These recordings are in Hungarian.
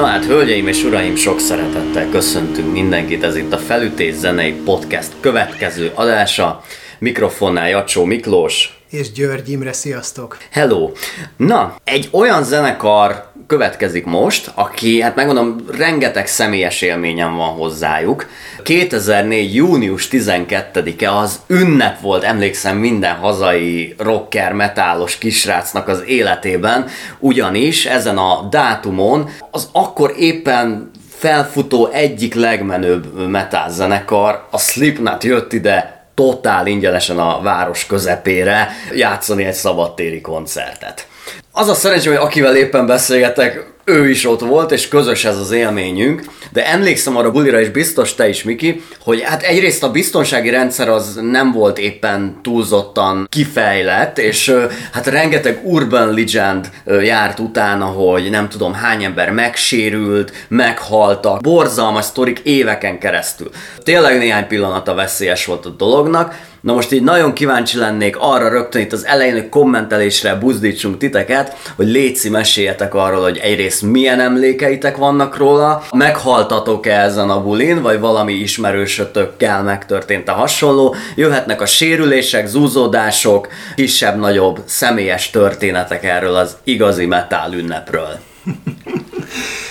Na hát, hölgyeim és uraim, sok szeretettel köszöntünk mindenkit, ez itt a Felütés Zenei Podcast következő adása. Mikrofonnál Jacsó Miklós és György Imre, sziasztok! Hello! Na, egy olyan zenekar következik most, aki, hát megmondom, rengeteg személyes élményem van hozzájuk. 2004. június 12-e az ünnep volt, emlékszem, minden hazai rocker, metálos kisrácnak az életében, ugyanis ezen a dátumon az akkor éppen felfutó egyik legmenőbb metal zenekar, a Slipknot jött ide totál ingyenesen a város közepére játszani egy szabadtéri koncertet. Az a szerencsém, hogy akivel éppen beszélgetek, ő is ott volt, és közös ez az élményünk, de emlékszem arra bulira, és biztos te is, Miki, hogy hát egyrészt a biztonsági rendszer az nem volt éppen túlzottan kifejlett, és hát rengeteg urban legend járt utána, hogy nem tudom hány ember megsérült, meghaltak, borzalmas sztorik éveken keresztül. Tényleg néhány pillanata veszélyes volt a dolognak. Na most így nagyon kíváncsi lennék arra rögtön itt az elején, hogy kommentelésre buzdítsunk titeket, hogy létszi, meséljetek arról, hogy egyrészt milyen emlékeitek vannak róla, meghaltatok-e ezen a bulin, vagy valami ismerősötökkel megtörtént a hasonló, jöhetnek a sérülések, zúzódások, kisebb-nagyobb személyes történetek erről az igazi metal ünnepről.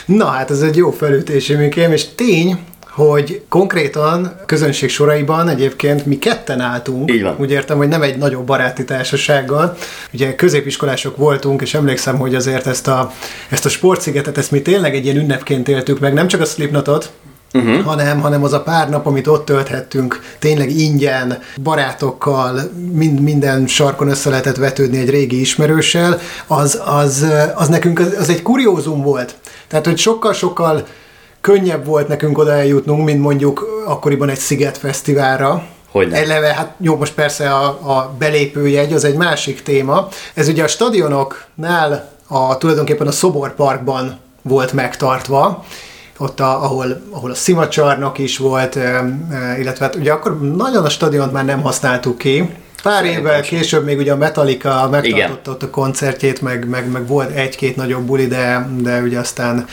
Na hát ez egy jó felütés, Mikém, és tény, hogy konkrétan közönség soraiban egyébként mi ketten álltunk, úgy értem, hogy nem egy nagyobb baráti társasággal. Ugye középiskolások voltunk, és emlékszem, hogy azért ezt a sportszigetet, ezt mi tényleg egy ilyen ünnepként éltük meg, nem csak a Slipknotot, hanem az a pár nap, amit ott tölthettünk, tényleg ingyen, barátokkal, minden sarkon össze lehetett vetődni egy régi ismerőssel, az nekünk az egy kuriózum volt. Tehát, hogy sokkal-sokkal könnyebb volt nekünk oda eljutnunk, mint mondjuk akkoriban egy szigetfesztiválra. Hogyne. Eleve, hát jó, most persze a belépőjegy, az egy másik téma. Ez ugye a stadionoknál, tulajdonképpen a Szoborparkban volt megtartva, ott, ahol a szimacsarnok is volt, illetve hát ugye akkor nagyon a stadiont már nem használtuk ki. Pár évvel később még ugye a Metallica megtartotta ott a koncertjét, meg volt egy-két nagyobb buli, de ugye aztán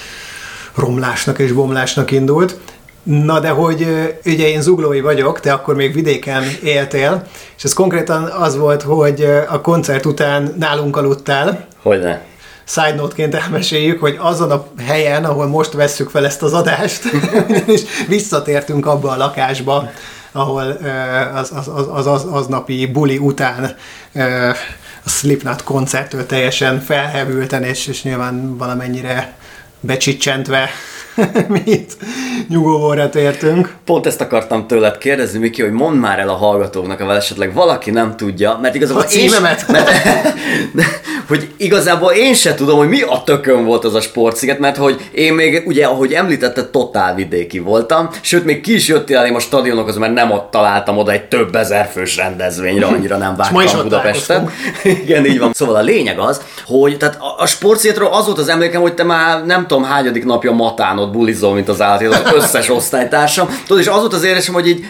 romlásnak és bomlásnak indult. Na de hogy ugye én zuglói vagyok, te akkor még vidéken éltél, és ez konkrétan az volt, hogy a koncert után nálunk aludtál. Hogyne. Side note-ként elmeséljük, hogy azon a helyen, ahol most vesszük fel ezt az adást, és visszatértünk abba a lakásba, ahol az aznapi buli után a Slipknot koncerttől teljesen felhevülten, és nyilván valamennyire becsicsentve mi itt nyugovóra tértünk. Pont ezt akartam tőled kérdezni, Miki, hogy mondd már el a hallgatóknak, ha esetleg valaki nem tudja, mert igazából a címemet! Hogy igazából én se tudom, hogy mi a tökön volt az a sportsziget, mert hogy én még, ugye, ahogy említetted, totál vidéki voltam, sőt, még ki is jöttél elém a stadionokhoz, mert nem ott találtam oda egy több ezer fős rendezvényre, annyira nem vágtam Budapesten. Igen, így van. Szóval a lényeg az, hogy tehát a sportszigetről az volt az emlékem, hogy te már nem tudom hányadik napja Matán ott bulizol, mint az állat, az összes osztálytársam. Tudod, és az volt az érzésem, hogy így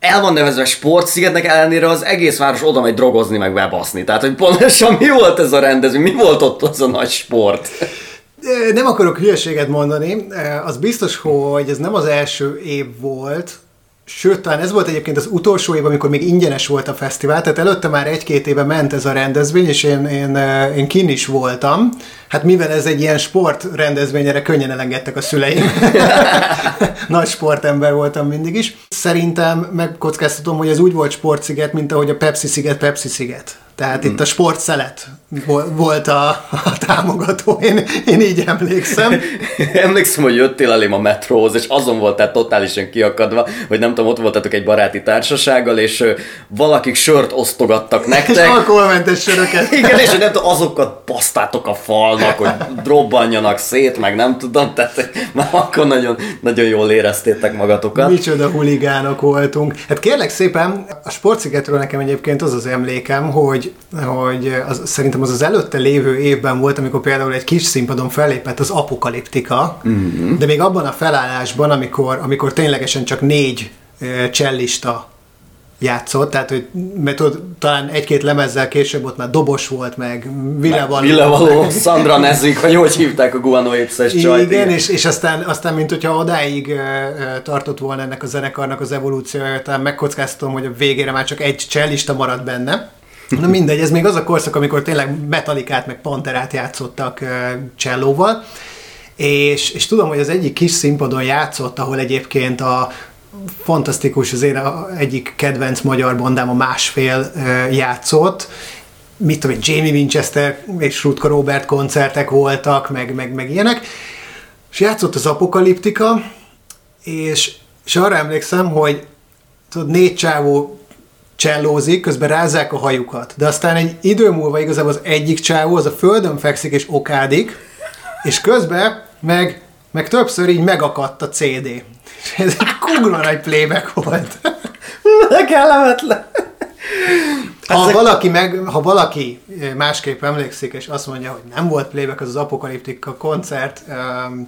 el van nevezve sportszigetnek, ellenére az egész város oda megy drogozni, meg bebaszni. Tehát, hogy pontosan mi volt ez a rendezvény, mi volt ott az a nagy sport? Nem akarok hülyeséget mondani, az biztos, hogy ez nem az első év volt, sőt, talán ez volt egyébként az utolsó év, amikor még ingyenes volt a fesztivál, tehát előtte már egy-két éve ment ez a rendezvény, és én kin is voltam. Hát mivel ez egy ilyen sportrendezvényre könnyen elengedtek a szüleim. Nagy sportember voltam mindig is. Szerintem megkockáztatom, hogy ez úgy volt sportsziget, mint ahogy a Pepsi-sziget. Tehát itt a sportszelet volt a támogató, én így emlékszem. Emlékszem, hogy jöttél elém a metróhoz, és azon voltál totálisan kiakadva, hogy nem tudom, ott voltatok egy baráti társasággal, és valakik sört osztogattak nektek. És alkoholmentes söröket. Igen, és nem tudom, azokat pasztátok a falnak, hogy robbanjanak szét, meg nem tudom, tehát már akkor nagyon, nagyon jól éreztétek magatokat. Micsoda huligánok voltunk. Hát kérlek szépen, a sportszigetről nekem egyébként az az emlékem, hogy szerintem az előtte lévő évben volt, amikor például egy kis színpadon fellépett az Apokaliptika, de még abban a felállásban, amikor ténylegesen csak 4 csellista játszott, tehát hogy talán egy-két lemezzel később ott már dobos volt, meg Villevaló, Sandra Nezik, vagy hogy hívták a Guano Apes-es csajt. Igen, és aztán mint hogyha odáig tartott volna ennek a zenekarnak az evolúciója, talán megkockáztatom, hogy a végére már csak egy csellista maradt benne. Na mindegy, ez még az a korszak, amikor tényleg Metallicát meg Panterát játszottak csellóval, és tudom, hogy az egyik kis színpadon játszott, ahol egyébként a fantasztikus, azért egyik kedvenc magyar bandám, a Másfél játszott. Mit tudom, Jamie Winchester és Rutka Róbert koncertek voltak, meg ilyenek. És játszott az Apokaliptika, és arra emlékszem, hogy tudod, 4 csávó csellózik, közben rázzák a hajukat. De aztán egy idő múlva igazából az egyik csávó, az a földön fekszik és okádik, és közben meg többször így megakadt a CD. Ez egy kugla nagy playback volt. De kellemetlen. Ha valaki másképp emlékszik, és azt mondja, hogy nem volt playback, az az Apokaliptika koncert,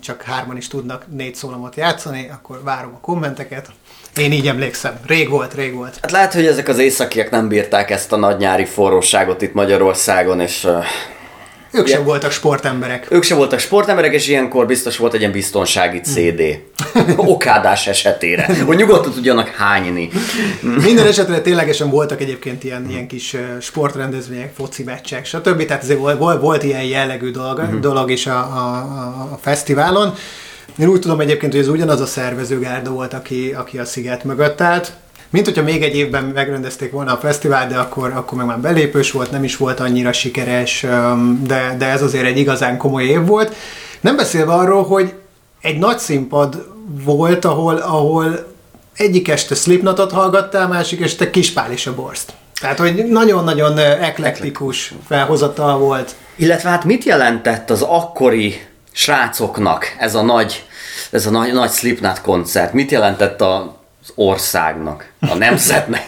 csak 3-an is tudnak 4 szólamot játszani, akkor várom a kommenteket. Én így emlékszem. Rég volt. Hát lehet, hogy ezek az északiak nem bírták ezt a nagy nyári forróságot itt Magyarországon, és... Ők sem voltak sportemberek. És ilyenkor biztos volt egy ilyen biztonsági CD. Okádás esetére. Hogy nyugodtan tudjanak hányni. Minden esetre ténylegesen voltak egyébként ilyen kis sportrendezvények, foci meccsek, stb. Tehát azért volt ilyen jellegű dolog is a fesztiválon. Én úgy tudom egyébként, hogy ez ugyanaz a szervezőgárda volt, aki a Sziget mögött állt. Mint hogyha még egy évben megrendezték volna a fesztivál, de akkor meg már belépős volt, nem is volt annyira sikeres, de ez azért egy igazán komoly év volt. Nem beszélve arról, hogy egy nagy színpad volt, ahol egyik este Slipknotot hallgattál, másik este Kispál és a Borst. Tehát, hogy nagyon-nagyon eklektikus felhozatal volt. Illetve hát mit jelentett az akkori srácoknak ez a nagy Slipknot koncert? Mit jelentett az országnak, a nemzetnek,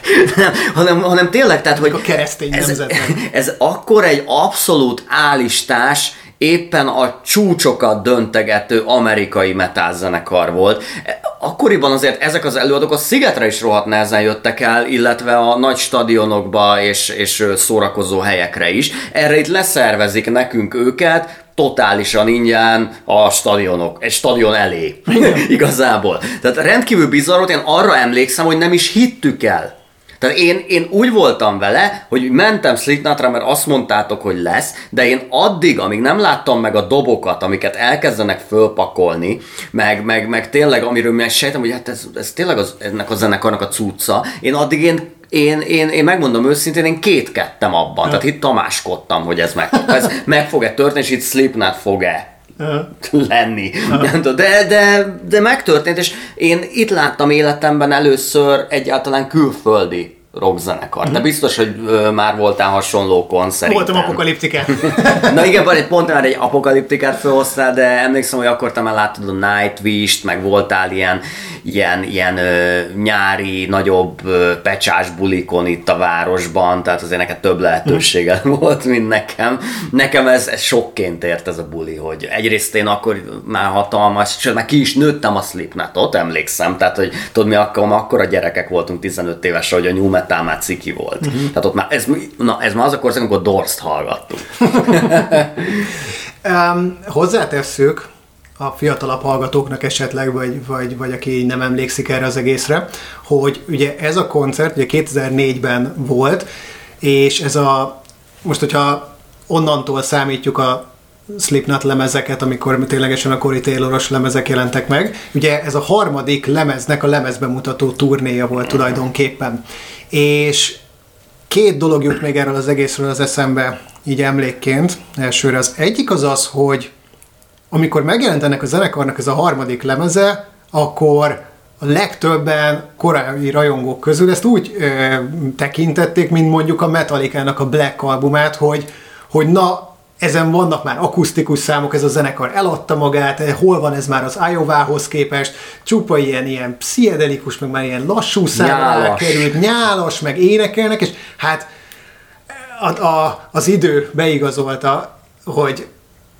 hanem tényleg, tehát, hogy a keresztény nemzetnek. Ez akkor egy abszolút állistás, éppen a csúcsokat döntegető amerikai metálzenekar volt. Akkoriban azért ezek az előadók a Szigetre is rohadt nehezen jöttek el, illetve a nagy stadionokba és szórakozó helyekre is. Erre itt leszervezik nekünk őket, totálisan ingyen a stadionok, egy stadion elé, igazából. Tehát rendkívül bizarr volt, én arra emlékszem, hogy nem is hittük el. Tehát én úgy voltam vele, hogy mentem Slipknotra, mert azt mondtátok, hogy lesz, de én addig, amíg nem láttam meg a dobokat, amiket elkezdenek fölpakolni, meg tényleg, amiről mi sejtem, hogy hát ez tényleg ennek a zenekarnak a cucca, én megmondom őszintén, én kétkedtem abban, tehát itt tamáskodtam, hogy ez meg fog-e történni, és itt Slipknot fog-e lenni. De megtörtént, és én itt láttam életemben először egyáltalán külföldi rockzenekart. De biztos, hogy már voltál hasonlókon szerintem. Voltam Apokaliptikát. Na igen, pont már egy Apokaliptikát felhoztál, de emlékszem, hogy akkor te már láttad a Nightwish-t, meg voltál ilyen nyári, nagyobb pecsás bulikon itt a városban, tehát azért neked több lehetőséged volt, mint nekem. Nekem ez sokként ért ez a buli, hogy egyrészt én akkor már hatalmas, sőt már ki is nőttem a Slipknotot, emlékszem, tehát hogy tudod mi, akkor a gyerekek voltunk 15 éves, hogy a New Metal már ciki volt. Tehát ott már ez már az a korszak, amikor Dorst hallgattuk. Hozzátesszük a fiatalabb hallgatóknak esetleg, vagy aki nem emlékszik erre az egészre, hogy ugye ez a koncert ugye 2004-ben volt, és ez a, most hogyha onnantól számítjuk a Slipknot lemezeket, amikor ténylegesen a Corey Tayloros lemezek jelentek meg, ugye ez a harmadik lemeznek a lemezbemutató turnéja volt tulajdonképpen. És 2 dolog jut még erről az egészről az eszembe így emlékként. Elsőre az egyik az, hogy amikor megjelent ennek a zenekarnak ez a harmadik lemeze, akkor a legtöbben korábbi rajongók közül ezt úgy tekintették, mint mondjuk a Metallicának a Black albumát, hogy na, ezen vannak már akusztikus számok, ez a zenekar eladta magát, hol van ez már az Iowa-hoz képest, csupa ilyen pszichedelikus, meg már ilyen lassú számra került, nyálas, meg énekelnek, és hát az idő beigazolta, hogy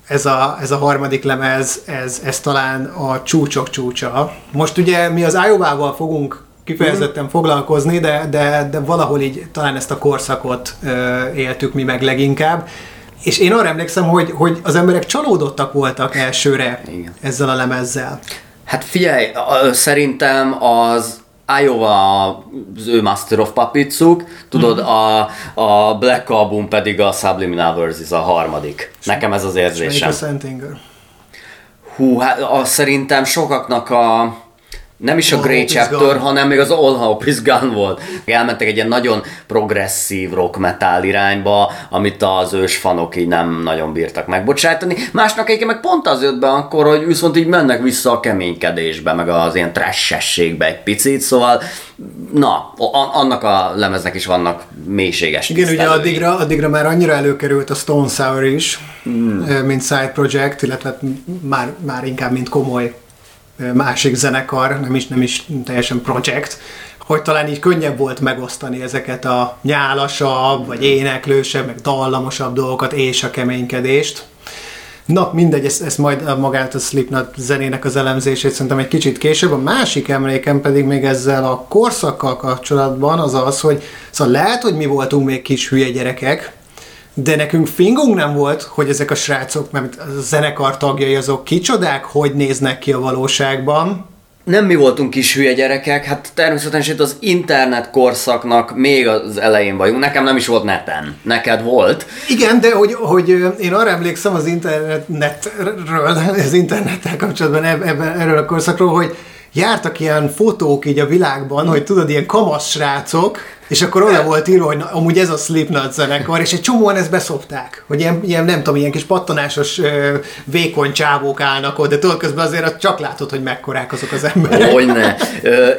ez a harmadik lemez, ez talán a csúcsok csúcsa. Most ugye mi az Iowa-val fogunk kifejezetten foglalkozni, de valahol így talán ezt a korszakot éltük mi meg leginkább. És én arra emlékszem, hogy az emberek csalódottak voltak elsőre ezzel a lemezzel. Hát figyelj, szerintem az Iowa az ő Master of Puppets-uk, tudod, a Black Album pedig a Subliminal Verses a harmadik. Nekem ez az érzésem. Hú, hát szerintem sokaknak a nem is a Grey Chapter, hanem még az All Hope is Gone volt. Elmentek egy ilyen nagyon progresszív rock metal irányba, amit az ősfanok így nem nagyon bírtak megbocsájtani. Másnak egyébként meg pont az jött be akkor, hogy viszont így mennek vissza a keménykedésbe, meg az ilyen trash-ességbe egy picit, szóval na, annak a lemeznek is vannak mélységes tisztelői. Igen, ugye addigra már annyira előkerült a Stone Sour is, mint side project, illetve már inkább mint komoly másik zenekar, nem is teljesen projekt, hogy talán így könnyebb volt megosztani ezeket a nyálasabb, vagy éneklősebb, meg dallamosabb dolgokat és a keménykedést. Na, mindegy, ezt majd magát a Slipknot zenének az elemzését szerintem egy kicsit később. A másik emlékem pedig még ezzel a korszakkal kapcsolatban az az, hogy szóval lehet, hogy mi voltunk még kis hülye gyerekek, de nekünk fingunk nem volt, hogy ezek a srácok, mert a zenekar tagjai azok kicsodák, hogy néznek ki a valóságban. Nem mi voltunk kis hülye gyerekek, hát természetesen itt az internet korszaknak még az elején vagyunk. Nekem nem is volt neten. Neked volt. Igen, de hogy én arra emlékszem az internetről, az internettel kapcsolatban erről a korszakról, hogy jártak ilyen fotók így a világban, hogy tudod, ilyen kamasz srácok, és akkor oda volt írva, hogy amúgy ez a Slipknot zenekar, és egy csomóan ezt beszopták, hogy ilyen nem tudom, ilyen kis pattanásos vékony csávók állnak ott, de tudod, közben azért csak látod, hogy mekkorák azok az emberek. Hogyne.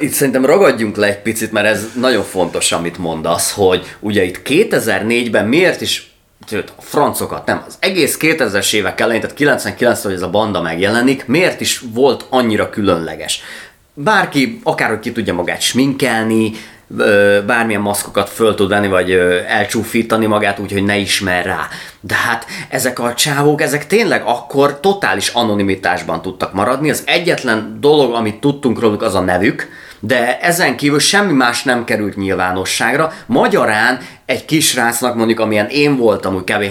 Itt szerintem ragadjunk le egy picit, mert ez nagyon fontos, amit mondasz, hogy ugye itt 2004-ben miért is a francokat, nem, az egész 2000-es évek elején, tehát 99-től, hogy ez a banda megjelenik, miért is volt annyira különleges? Bárki, akárhogy ki tudja magát sminkelni, bármilyen maszkokat föl tud venni, vagy elcsúfítani magát úgy, hogy ne ismer rá. De hát ezek a csávók, ezek tényleg akkor totális anonimitásban tudtak maradni. Az egyetlen dolog, amit tudtunk róluk, az a nevük, de ezen kívül semmi más nem került nyilvánosságra. Magyarán egy kisrácnak mondjuk, amilyen én voltam úgy kb.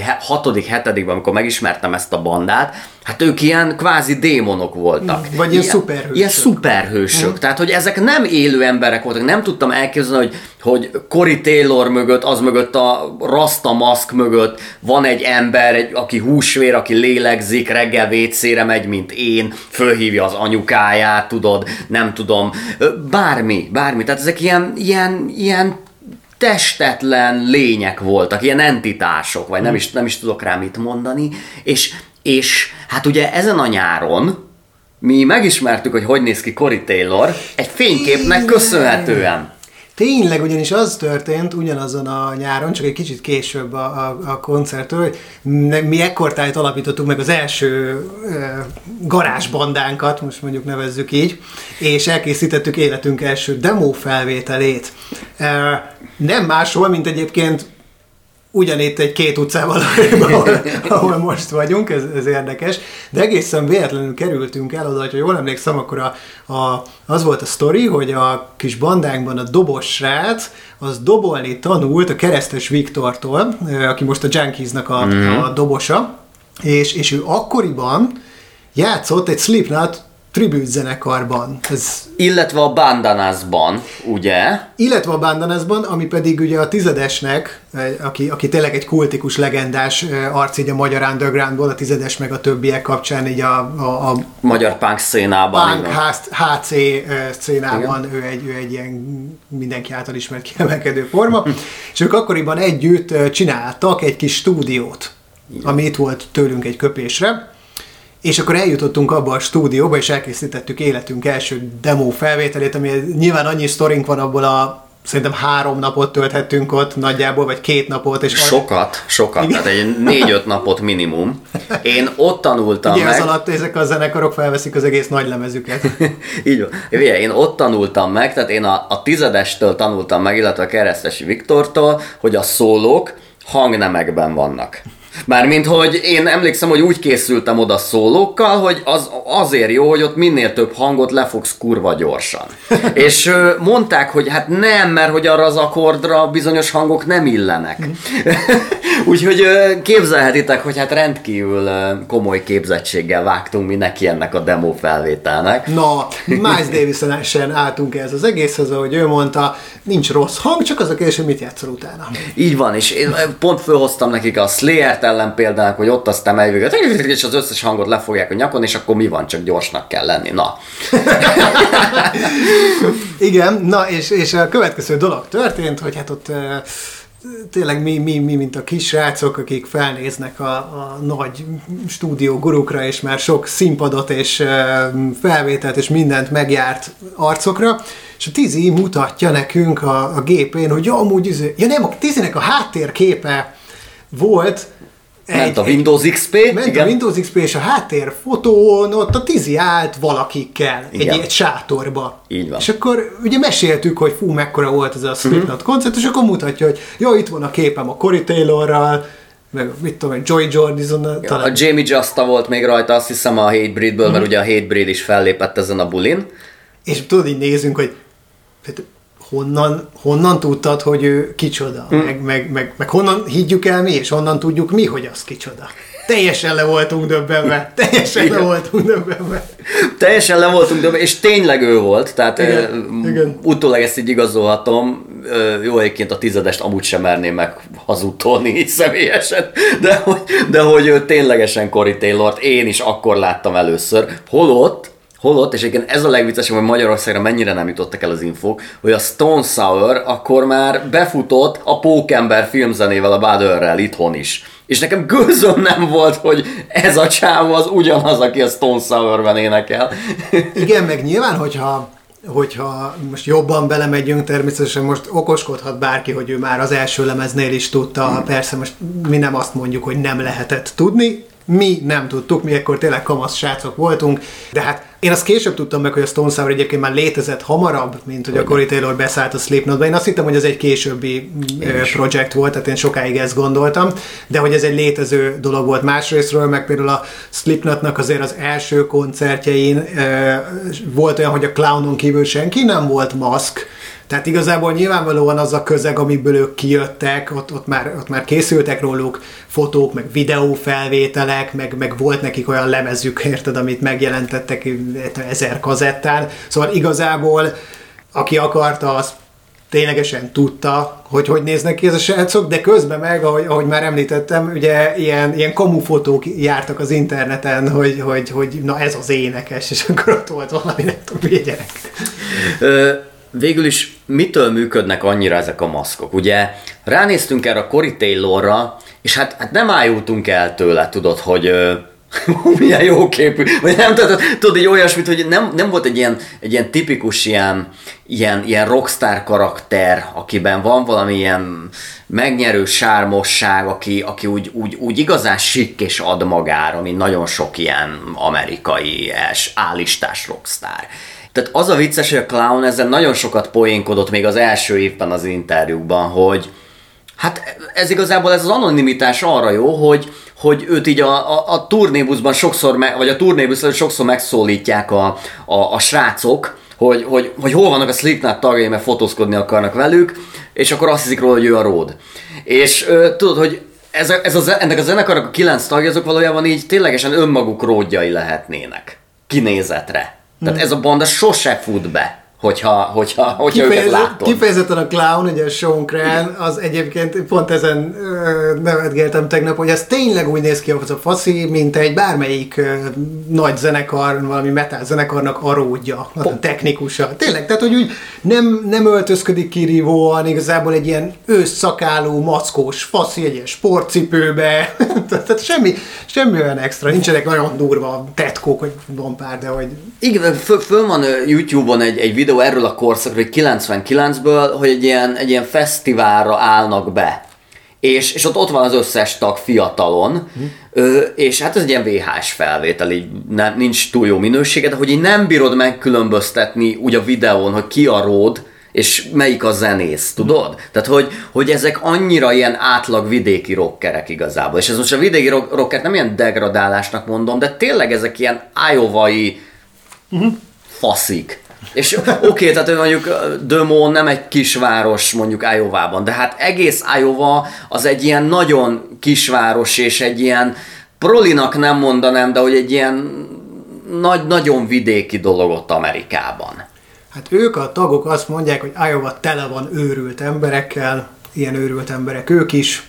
6.-7.-ben, amikor megismertem ezt a bandát, hát ők ilyen kvázi démonok voltak. Vagy ilyen szuperhősök. Ilyen szuperhősök. Tehát, hogy ezek nem élő emberek voltak. Nem tudtam elképzelni, hogy Corey Taylor mögött, az mögött a rasta maszk mögött van egy ember, aki húsvér, aki lélegzik, reggel vécére megy, mint én, fölhívja az anyukáját, tudod, nem tudom, bármi. Tehát ezek ilyen testetlen lények voltak, ilyen entitások, vagy nem is tudok rá mit mondani, és hát ugye ezen a nyáron mi megismertük, hogy néz ki Corey Taylor egy fényképnek köszönhetően. Tényleg, ugyanis az történt ugyanazon a nyáron, csak egy kicsit később a koncertől, hogy mi ekkortájt alapítottuk meg az első garázsbandánkat, most mondjuk nevezzük így, és elkészítettük életünk első demo felvételét. Nem máshol, mint egyébként ugyanitt egy 2 utcával, ahol most vagyunk, ez érdekes, de egészen véletlenül kerültünk el oda, hogyha jól emlékszem, akkor az volt a sztori, hogy a kis bandánkban a dobos srác, az dobolni tanult a Keresztes Viktortól, aki most a Junkiesnak a dobosa, és ő akkoriban játszott egy Slipknot tribützenekarban. Illetve a Bandanasban, ugye? Illetve a Bandanasban, ami pedig ugye a Tizedesnek, aki tényleg egy kultikus, legendás arc így a magyar undergroundból, a Tizedes meg a többiek kapcsán így a magyar punk szcénában. Punk HC szcénában ő egy ilyen mindenki által ismert kiemelkedő forma, és ők akkoriban együtt csináltak egy kis stúdiót, ami itt volt tőlünk egy köpésre, és akkor eljutottunk abba a stúdióba, és elkészítettük életünk első demo felvételét, ami nyilván annyi sztorink van abból szerintem 3 napot tölthettünk ott nagyjából, vagy 2 napot. És sokat, igen. Tehát egy 4-5 napot minimum. Én ott tanultam ugye meg... Ugye az alatt ezek a zenekarok felveszik az egész nagy lemezüket. Így van. Én ott tanultam meg, tehát én a Tizedestől tanultam meg, illetve a Keresztesi Viktortól, hogy a szólók hangnemekben vannak. Mármint, hogy én emlékszem, hogy úgy készültem oda szólókkal, hogy az azért jó, hogy ott minél több hangot lefogsz kurva gyorsan. És mondták, hogy hát nem, mert hogy arra az akkordra bizonyos hangok nem illenek. Úgyhogy képzelhetitek, hogy hát rendkívül komoly képzettséggel vágtunk mi neki ennek a demo felvételnek. Na, Miles Davison-en álltunk ez az egészhez, ahogy ő mondta, nincs rossz hang, csak az a kérdés, hogy mit játszol utána. Így van, és én pont fölhoztam nekik a Slayer-t ellen példának, hogy ott aztán elvégül, és az összes hangot lefogják a nyakon, és akkor mi van, csak gyorsnak kell lenni. Na. Igen, na és a következő dolog történt, hogy hát ott tényleg mi mint a kis srácok, akik felnéznek a nagy stúdió gurukra, és már sok színpadot és felvételt és mindent megjárt arcokra, és a Tizi mutatja nekünk a gépén, hogy ja, amúgy, ja nem, a Tizinek a háttérképe volt ment a Windows XP. Ment igen. A Windows XP, és a háttérfotón ott a Tizi állt valakikkel egy sátorba. Így van. És akkor ugye meséltük, hogy fú, mekkora volt ez a Slipknot koncert, és akkor mutatja, hogy jó, itt van a képem a Corey Taylorral, meg mit tudom, Joy Jordison-nal. Ja, a Jamie Justa volt még rajta, azt hiszem a Hatebreedből, mert ugye a Hatebreed is fellépett ezen a bulin. És tudod, így nézünk, hogy honnan tudtad, hogy ő kicsoda? Meg honnan higgyük el mi, és honnan tudjuk mi, hogy az kicsoda? Teljesen le voltunk döbbenve. Teljesen le voltunk döbbenve, és tényleg ő volt. Tehát utólag ezt így igazolhatom. Jó, egyébként a tizedest amúgy sem merném meg hazudtolni így személyesen, de hogy ő ténylegesen Corey Taylort én is akkor láttam először. Holott, és egyébként ez a legviccesebb, hogy Magyarországra mennyire nem jutottak el az infók, hogy a Stone Sour akkor már befutott a Pókember filmzenével, a Bud-Earrel itthon is. És nekem gőzöm nem volt, hogy ez a csávó az ugyanaz, aki a Stone Sour-ben énekel. Igen, meg nyilván, hogyha most jobban belemegyünk, természetesen most okoskodhat bárki, hogy ő már az első lemeznél is tudta, persze most mi nem azt mondjuk, hogy nem lehetett tudni, mi nem tudtuk, mi ekkor tényleg kamasz srácok voltunk, de hát én azt később tudtam meg, hogy a Stone Sour egyébként már létezett hamarabb, mint hogy a Corey Taylor beszállt a Slipknotba. Én azt hittem, hogy ez egy későbbi projekt volt, tehát én sokáig ezt gondoltam, de hogy ez egy létező dolog volt másrésztről, meg például a Slipknotnak azért az első koncertjein volt olyan, hogy a clownon kívül senki nem volt maszk. Tehát igazából nyilvánvalóan az a közeg, amiből ők kijöttek, ott már készültek róluk fotók, meg videófelvételek, meg volt nekik olyan lemezük, érted, amit megjelentettek 1000 kazettán. Szóval igazából, aki akarta, az ténylegesen tudta, hogy hogy néznek ki ez a srácok, de közben meg, ahogy már említettem, ugye ilyen kamufotók jártak az interneten, hogy na ez az énekes, és akkor ott volt valami, nem tudom, gyerek. Végül is mitől működnek annyira ezek a maszkok? Ugye ránéztünk erre a Corey Taylorra, és hát nem ájultunk el tőle, tudod, hogy milyen jó képű, vagy nem tudod, így olyasmit, hogy nem volt egy ilyen tipikus ilyen rockstar karakter, akiben van valami ilyen megnyerő sármosság, aki úgy igazán sikk és ad magára, mint nagyon sok ilyen amerikai állistás rockstar. Tehát az a vicces, hogy a Clown ezzel nagyon sokat poénkodott még az első évben az interjúkban, hogy hát ez igazából ez az anonimitás arra jó, hogy őt így a turnébuszban sokszor, vagy a turnébuszban sokszor megszólítják a srácok, hogy hol vannak a Slipknot tagjai, mert fotózkodni akarnak velük, és akkor azt hiszik róla, hogy ő a Ród. És tudod, hogy ennek a zenekarnak a 9 tagja, azok valójában így ténylegesen önmaguk ródjai lehetnének kinézetre. Tehát ez a banda sose fut be, hogyha őket látod. Kifejezetten a Clown, ugye a Sean Cran, az egyébként pont ezen nevetgéltem tegnap, hogy ez tényleg úgy néz ki az a faszi, mint egy bármelyik nagy zenekar, valami metal zenekarnak a ródja, a technikusa. Tényleg, tehát hogy úgy nem öltözködik kirívóan, igazából egy ilyen ősszakálló, mackós faszi, egy ilyen sportcipőbe, tehát semmi olyan extra, nincsenek nagyon durva tetkók, hogy van pár, de hogy... Igen, föl van YouTube-on egy videó erről a korszakról, 99-ből, hogy egy ilyen fesztiválra állnak be. És ott van az összes tag fiatalon, és hát ez egy ilyen VHS felvétel, így nincs túl jó minősége, de hogy így nem bírod megkülönböztetni úgy a videón, hogy ki a Ród, és melyik a zenész, tudod? Tehát, hogy ezek annyira ilyen átlag vidéki rockerek igazából. És ez most a vidéki rockert nem ilyen degradálásnak mondom, de tényleg ezek ilyen iowai faszik. És oké, tehát mondjuk Des Moines nem egy kisváros mondjuk Iowában, de hát egész Iowa az egy ilyen nagyon kisváros, és egy ilyen prolinak nem mondanám, de hogy egy ilyen nagyon vidéki dolog ott Amerikában. Hát ők a tagok azt mondják, hogy Iowa tele van őrült emberekkel, ilyen őrült emberek ők is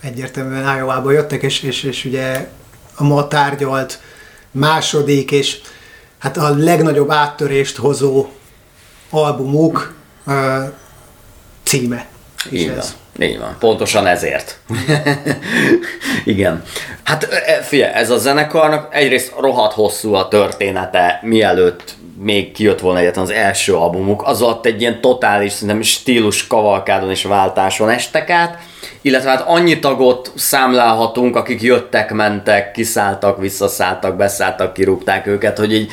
egyértelműen Iowa-ba jöttek, és ugye a ma tárgyalt második, és hát a legnagyobb áttörést hozó albumuk címe. Így van. Pontosan ezért. Igen. Hát figyelj, ez a zenekarnak egyrészt rohadt hosszú a története, mielőtt még kijött volna egyetlen az első albumuk, az ott egy ilyen totális, szerintem stílus kavalkádon és váltáson estek át, illetve hát annyi tagot számlálhatunk, akik jöttek, mentek, kiszálltak, visszaszálltak, beszálltak, kirúgták őket, hogy így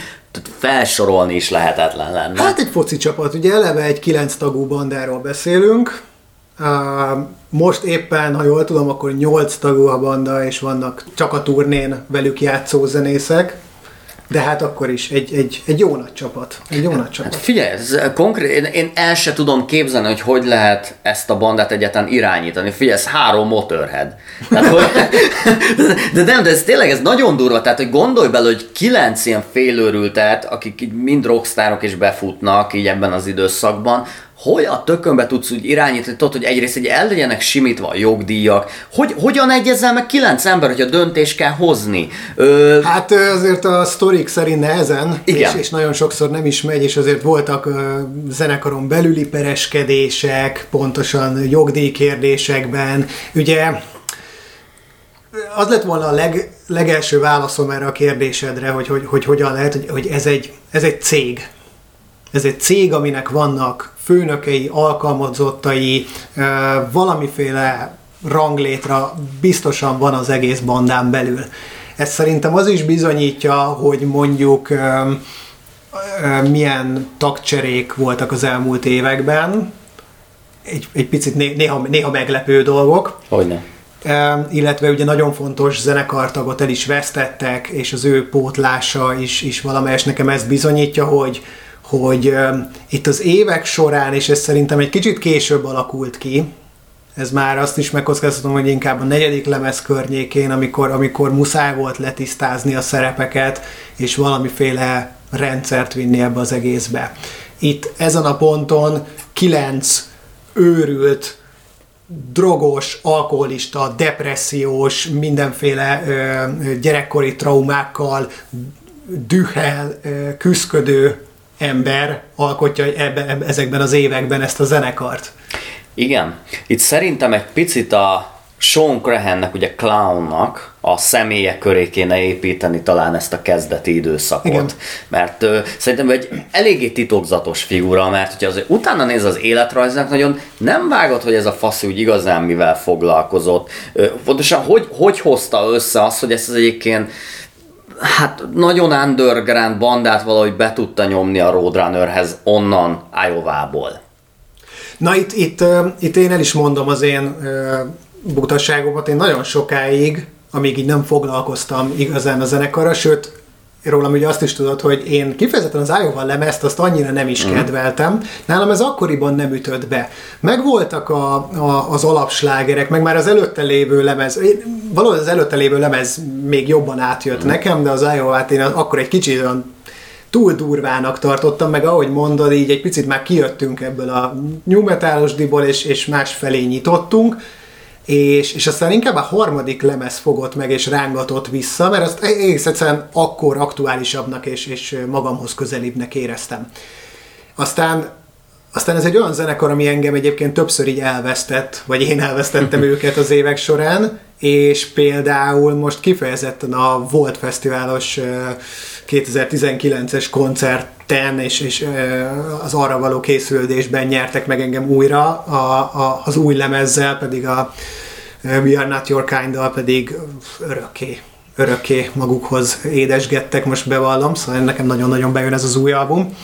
felsorolni is lehetetlen lenne. Hát egy foci csapat, ugye eleve egy 9 tagú bandáról beszélünk, most éppen, ha jól tudom, akkor 8 tagú a banda, és vannak csak a turnén velük játszó zenészek, de hát akkor is egy jó nagy csapat. Hát figyelj, én el se tudom képzelni, hogy lehet ezt a bandát egyáltalán irányítani. Figyelj, ez 3 Motorhead. Tehát, de ez tényleg ez nagyon durva. Tehát, hogy gondolj bele, hogy 9 ilyen félőrültet, akik így mind rockstárok is befutnak így ebben az időszakban, hogy a tökönbe tudsz úgy irányítani, tudod, hogy egyrészt egy el legyenek simítva a jogdíjak, hogyan egyezzel meg 9 ember, hogy a döntést kell hozni. Hát azért a sztorik szerint nehezen, és nagyon sokszor nem is megy, és azért voltak zenekaron belüli pereskedések, pontosan jogdíj kérdésekben. Ugye az lett volna a legelső válaszom erre a kérdésedre, hogy hogyan lehet, hogy ez egy cég. Ez egy cég, aminek vannak főnökei, alkalmazottai, valamiféle ranglétra biztosan van az egész bandán belül. Ez szerintem az is bizonyítja, hogy mondjuk milyen tagcserék voltak az elmúlt években. Egy picit néha meglepő dolgok. Hogyne. Illetve ugye nagyon fontos zenekartagot el is vesztettek, és az ő pótlása is valamelyest nekem ezt bizonyítja, hogy itt az évek során, és ez szerintem egy kicsit később alakult ki, ez már azt is megkockáztatom, hogy inkább a 4. lemez környékén, amikor muszáj volt letisztázni a szerepeket, és valamiféle rendszert vinni ebbe az egészbe. Itt ezen a ponton 9 őrült, drogos, alkoholista, depressziós, mindenféle gyerekkori traumákkal, dühel, küszködő ember alkotja ezekben az években ezt a zenekart. Igen. Itt szerintem egy picit a Sean Crahannek, ugye Clownnak a személye köré kéne építeni talán ezt a kezdeti időszakot. Igen. Mert szerintem egy eléggé titokzatos figura, mert hogyha az, utána néz az életrajzának, nagyon nem vágott, hogy ez a faszi úgy igazán mivel foglalkozott. Pontosan hogy hozta össze azt, hogy ezt az egyébként hát nagyon underground bandát valahogy be tudta nyomni a Roadrunnerhez onnan Iowa-ból. Na itt én el is mondom az én butaságomat, én nagyon sokáig, amíg így nem foglalkoztam igazán a zenekarra, sőt, rólam ugye azt is tudod, hogy én kifejezetten az Iowa lemezt azt annyira nem is kedveltem, nálam ez akkoriban nem ütött be. Megvoltak az alapslágerek, meg már az előtte lévő lemez, valóban az előtte lévő lemez még jobban átjött nekem, de az Iowát én akkor egy kicsit olyan túl durvának tartottam, meg ahogy mondod, így egy picit már kijöttünk ebből a new metalos diból, és más felé nyitottunk, és aztán inkább a 3. lemez fogott meg és rángatott vissza, mert azt egész egyszerűen akkor aktuálisabbnak és magamhoz közelibbnek éreztem. Aztán ez egy olyan zenekar, ami engem egyébként többször így elvesztett, vagy én elvesztettem őket az évek során, és például most kifejezetten a Volt Fesztiválos 2019-es koncerten és az arra való készülődésben nyertek meg engem újra, az új lemezzel, pedig a We Are Not Your Kind-dal pedig örökké magukhoz édesgettek, most bevallom, szóval nekem nagyon-nagyon bejön ez az új album,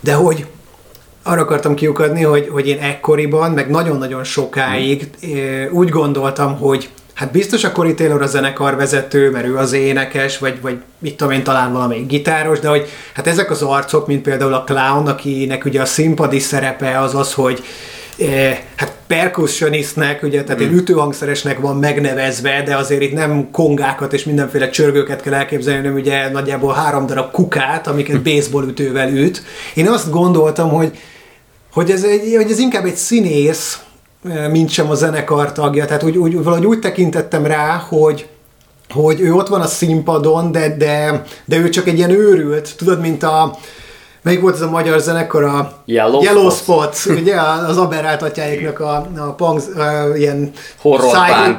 de hogy arra akartam kiukadni, hogy én ekkoriban, meg nagyon-nagyon sokáig úgy gondoltam, hogy hát biztos a Corey Taylor a zenekarvezető, mert ő az énekes, vagy mit tudom én, talán valamelyik gitáros, de hogy hát ezek az arcok, mint például a Clown, akinek ugye a színpadi szerepe az az, hogy hát percussionistnek, ugye, tehát egy ütőhangszeresnek van megnevezve, de azért itt nem kongákat és mindenféle csörgőket kell elképzelni, hanem ugye nagyjából 3 darab kukát, amiket baseballütővel üt. Én azt gondoltam, hogy ez inkább egy színész, mint sem a zenekar tagja, tehát valahogy úgy tekintettem rá, hogy ő ott van a színpadon, de ő csak egy ilyen őrült, tudod, mint a melyik volt ez a magyar zenekar, a Yellow Spots, ugye az aberrált atyáiknak a punk, ilyen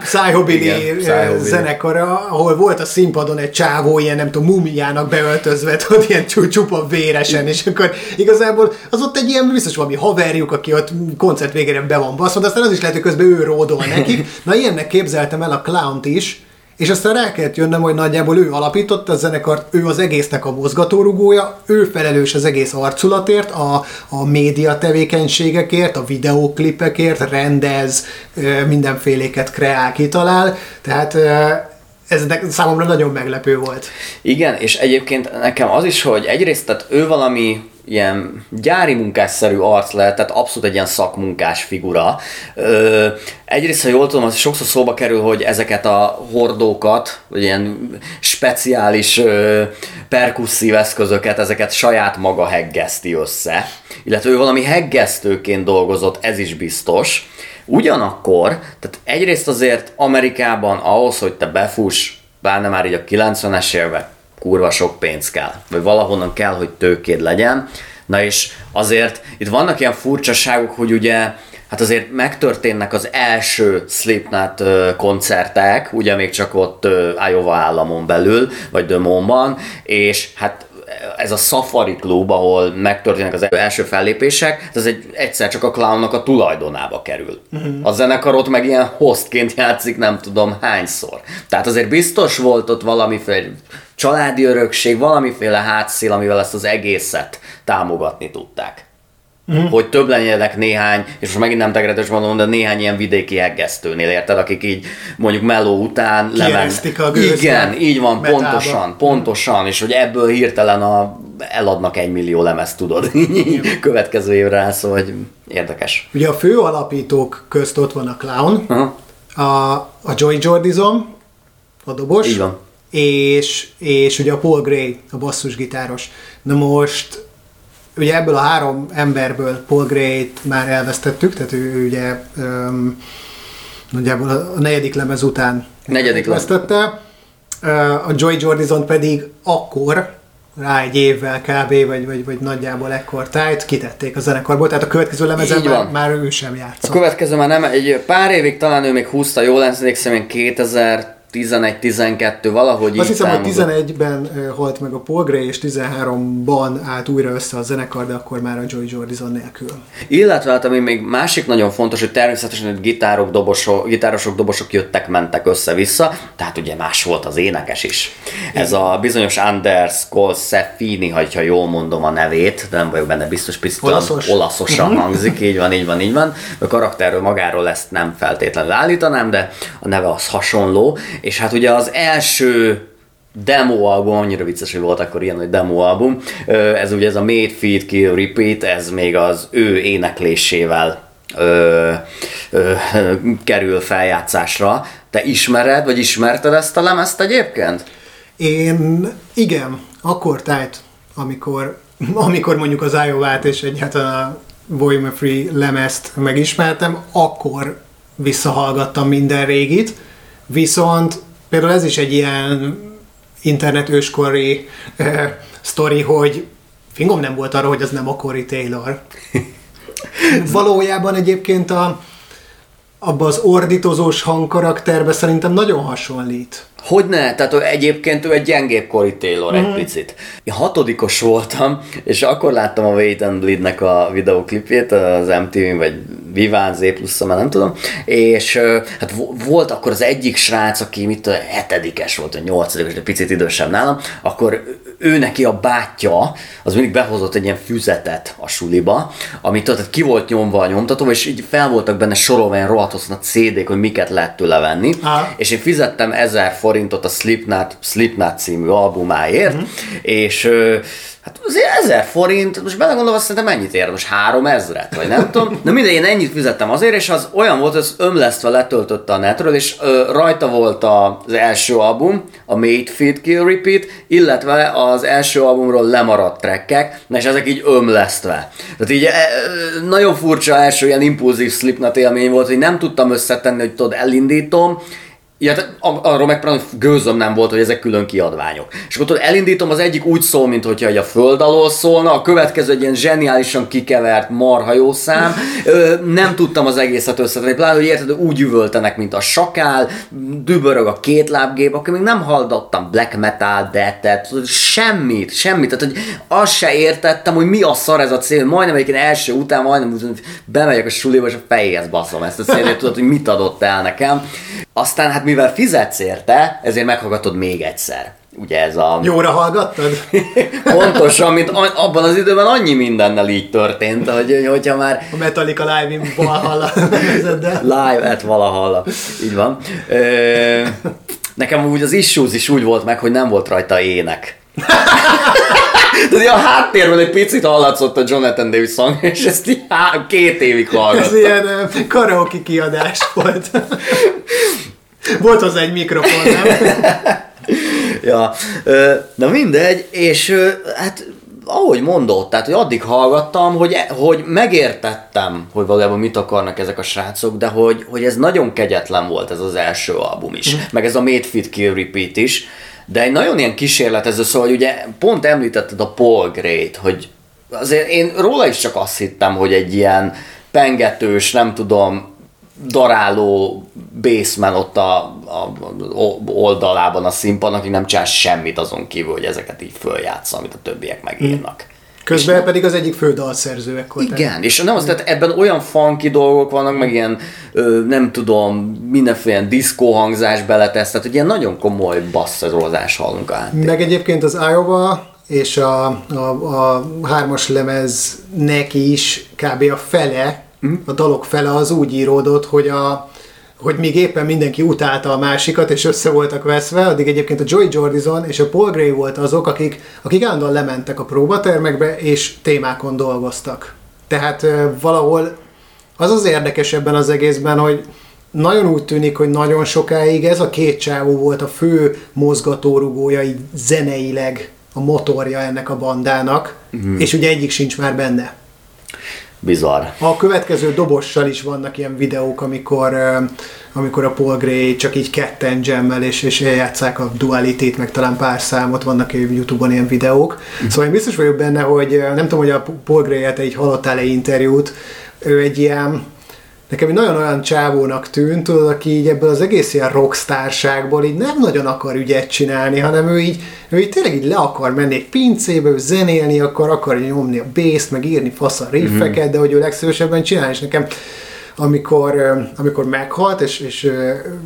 szájhobili zenekara, ahol volt a színpadon egy csávó, ilyen nem tudom, mumiának beöltözve, ott ilyen csupa véresen, és akkor igazából az ott egy ilyen biztos valami haverjuk, aki ott koncert végére be van baszva, de aztán az is lehet, hogy közben ő ródol nekik. Na, ilyennek képzeltem el a Clownt is, és aztán rá kellett jönnöm, hogy nagyjából ő alapította a zenekart, ő az egésznek a mozgatórugója, ő felelős az egész arculatért, a média tevékenységekért, a videóklipekért, rendez, mindenféléket kreál, kitalál, tehát ez számomra nagyon meglepő volt. Igen, és egyébként nekem az is, hogy egyrészt tehát ő valami ilyen gyári munkásszerű arc lehet, tehát abszolút egy ilyen szakmunkás figura. Egyrészt, ha jól tudom, az sokszor szóba kerül, hogy ezeket a hordókat, vagy ilyen speciális perkusszív eszközöket, ezeket saját maga heggeszti össze. Illetve ő valami heggesztőként dolgozott, ez is biztos. Ugyanakkor, tehát egyrészt azért Amerikában ahhoz, hogy te befuss, bárne már így a 90-es évek, kurva sok pénz kell, vagy valahonnan kell, hogy tőkéd legyen. Na és azért itt vannak ilyen furcsaságok, hogy ugye, hát azért megtörténnek az első Slipknot koncertek, ugye még csak ott Iowa államon belül, vagy Des Moines-ban, és hát ez a Safari Club, ahol megtörténnek az első fellépések, ez egyszer csak a Clownnak a tulajdonába kerül. A zenekarot meg ilyen hostként játszik nem tudom hányszor. Tehát azért biztos volt ott valamiféle családi örökség, valamiféle hátszél, amivel ezt az egészet támogatni tudták. Hogy több lenjenek néhány, és most megint nem tegretős mondom, de néhány ilyen vidéki heggesztőnél, érted, akik így mondjuk meló után lemennek. Igen, így van, metába. Pontosan, és hogy ebből hirtelen eladnak 1 millió lemezt, tudod, következő évre állsz, hogy érdekes. Ugye a fő alapítók közt ott van a Clown, a Joey Jordison, a dobos, így van. És ugye a Paul Gray, a basszusgitáros. Na most ugye ebből a 3 emberből Paul Gray-t már elvesztettük, tehát ő ugye nagyjából a 4. lemez után elvesztette. A Joey Jordison pedig akkor, rá egy évvel kb. Vagy nagyjából ekkortájt kitették a zenekarból, tehát a következő lemezen már ő sem játszott. A következő már nem, egy pár évig talán ő még húzta, jól lennék szemén 2011-12, valahogy azt hiszem, támogat. Hogy 11-ben halt meg a Paul Gray, és 13-ban állt újra össze a zenekar, de akkor már a Joey Jordison nélkül. Illetve hát, ami még másik nagyon fontos, hogy természetesen hogy gitárosok, dobosok jöttek-mentek össze-vissza, tehát ugye más volt az énekes is. Ez a bizonyos Anders Colsefini, ha jól mondom a nevét, de nem vagyok benne biztos, olaszosan hangzik, így van. A karakterről magáról ezt nem feltétlenül állítanám, de a neve az hasonló. És hát ugye az első demoalbum, annyira vicces, hogy volt akkor ilyen, hogy demoalbum, ez ugye ez a Made, Feed, Kill, Repeat, ez még az ő éneklésével kerül feljátszásra. Te ismered, vagy ismerted ezt a lemezt egyébként? Én igen, akkor tájt, amikor mondjuk az Iowát és egyáltalán a Volume 3 lemezt megismertem, akkor visszahallgattam minden régit. Viszont például ez is egy ilyen internet őskori sztori, hogy fingom nem volt arra, hogy az nem a Corey Taylor. Valójában egyébként abban az ordítozós hangkarakterben szerintem nagyon hasonlít. Hogyne? Tehát egyébként ő egy gyengébb Corey Taylor egy picit. Én 6-os voltam, és akkor láttam a Wait and Bleed-nek a videóklipjét, az MTV-n, vagy Viván, Z+-on, már nem tudom, és hát volt akkor az egyik srác, aki 7-es volt, vagy 8-os, de picit idősebb nálam, akkor ő neki a bátyja, az mindig behozott egy ilyen füzetet a suliba, amit tehát ki volt nyomva a nyomtatóm, és így fel voltak benne sorolva ilyen rohatoszna CD-k, hogy miket lehet tőle venni. És én fizettem 1000 forintot a Slipknot című albumáért, és hát azért 1000 forint, most belegondolva szerintem mennyit ér, most 3000-et, vagy nem tudom. Na mindegy, én ennyit fizettem azért, és az olyan volt, hogy az ömlesztve letöltötte a netről, és rajta volt az első album, a Made, Feed, Kill, Repeat, illetve az első albumról lemaradt trackek, és ezek így ömlesztve. Tehát így nagyon furcsa első ilyen impulzív Slipknot élmény volt, hogy nem tudtam összetenni, hogy tudod, elindítom, ja, arról megpróbálom, hogy gőzöm nem volt, hogy ezek külön kiadványok. És akkor tudod, elindítom, az egyik úgy szól, mintha egy a föld alól szólna, a következő egy ilyen zseniálisan kikevert marhajószám. Nem tudtam az egészet összetenni, pláne, hogy érted, úgy üvöltenek, mint a sakál, dübörög a kétlábgép, akkor még nem hallgattam black metal, death-et, semmit. Tehát, hogy azt se értettem, hogy mi a szar ez a cél, majdnem egyébként első után, majdnem bemegyek a suliba, és a fejéhez baszom ezt a célt, tudod, hogy mit adott el nekem. Aztán hát mivel fizetsz érte, ezért meghallgatod még egyszer. Ugye ez a... Jóra hallgattad? Pontosan, mint abban az időben annyi mindennel így történt, hogyha már... A Metallica live in Valhalla. Live at Valhalla. Így van. Nekem úgy az Issues is úgy volt meg, hogy nem volt rajta ének. Tehát a háttérben egy picit hallatszott a Jonathan Davis song, és ezt így 2 évig hallgattam. Ez ilyen karaoke kiadás volt. Volt hozzá egy mikrofon, nem? Ja, na mindegy, és hát ahogy mondott, tehát hogy addig hallgattam, hogy megértettem, hogy valójában mit akarnak ezek a srácok, de hogy ez nagyon kegyetlen volt ez az első album is, meg ez a Made Fit Kill Repeat is, de egy nagyon ilyen kísérletező, szóval hogy ugye pont említetted a Paul Gray-t, hogy azért én róla is csak azt hittem, hogy egy ilyen pengetős, nem tudom, daráló bassman ott a oldalában a színpadnak, aki nem csinál semmit azon kívül, hogy ezeket így följátssza, amit a többiek megírnak. Közben és pedig az egyik fő dalszerző ekkor. Igen, el. És nem az, tehát ebben olyan funky dolgok vannak, meg ilyen, nem tudom, mindenféle ilyen diszkóhangzás beletesz, tehát ilyen nagyon komoly basszorozás hallunk a háttérben. Meg egyébként az Iowa és a 3-as lemez neki is kb. A fele, a dalok fele az úgy íródott, hogy még éppen mindenki utálta a másikat, és össze voltak veszve, addig egyébként a Joey Jordison és a Paul Gray volt azok, akik állandóan lementek a próbatermekbe, és témákon dolgoztak. Tehát valahol az érdekes ebben az egészben, hogy nagyon úgy tűnik, hogy nagyon sokáig ez a két csávó volt a fő mozgatórugója így zeneileg, a motorja ennek a bandának, és ugye egyik sincs már benne. Bizarr. A következő dobossal is vannak ilyen videók, amikor a Paul Gray csak így ketten jammel, és eljátszák a Duality-t, meg talán pár számot, vannak YouTube-on ilyen videók. Szóval én biztos vagyok benne, hogy nem tudom, hogy a Paul Gray-et egy hallottál-e interjút, ő egy ilyen, nekem egy nagyon olyan csávónak tűnt, tudod, aki így ebből az egész ilyen rockstárságból így nem nagyon akar ügyet csinálni, hanem ő így tényleg így le akar menni egy pincébe, ő zenélni akar nyomni a bass-t, meg írni fasz a riffeket, de hogy ő legszívesebben csinál, és nekem amikor meghalt, és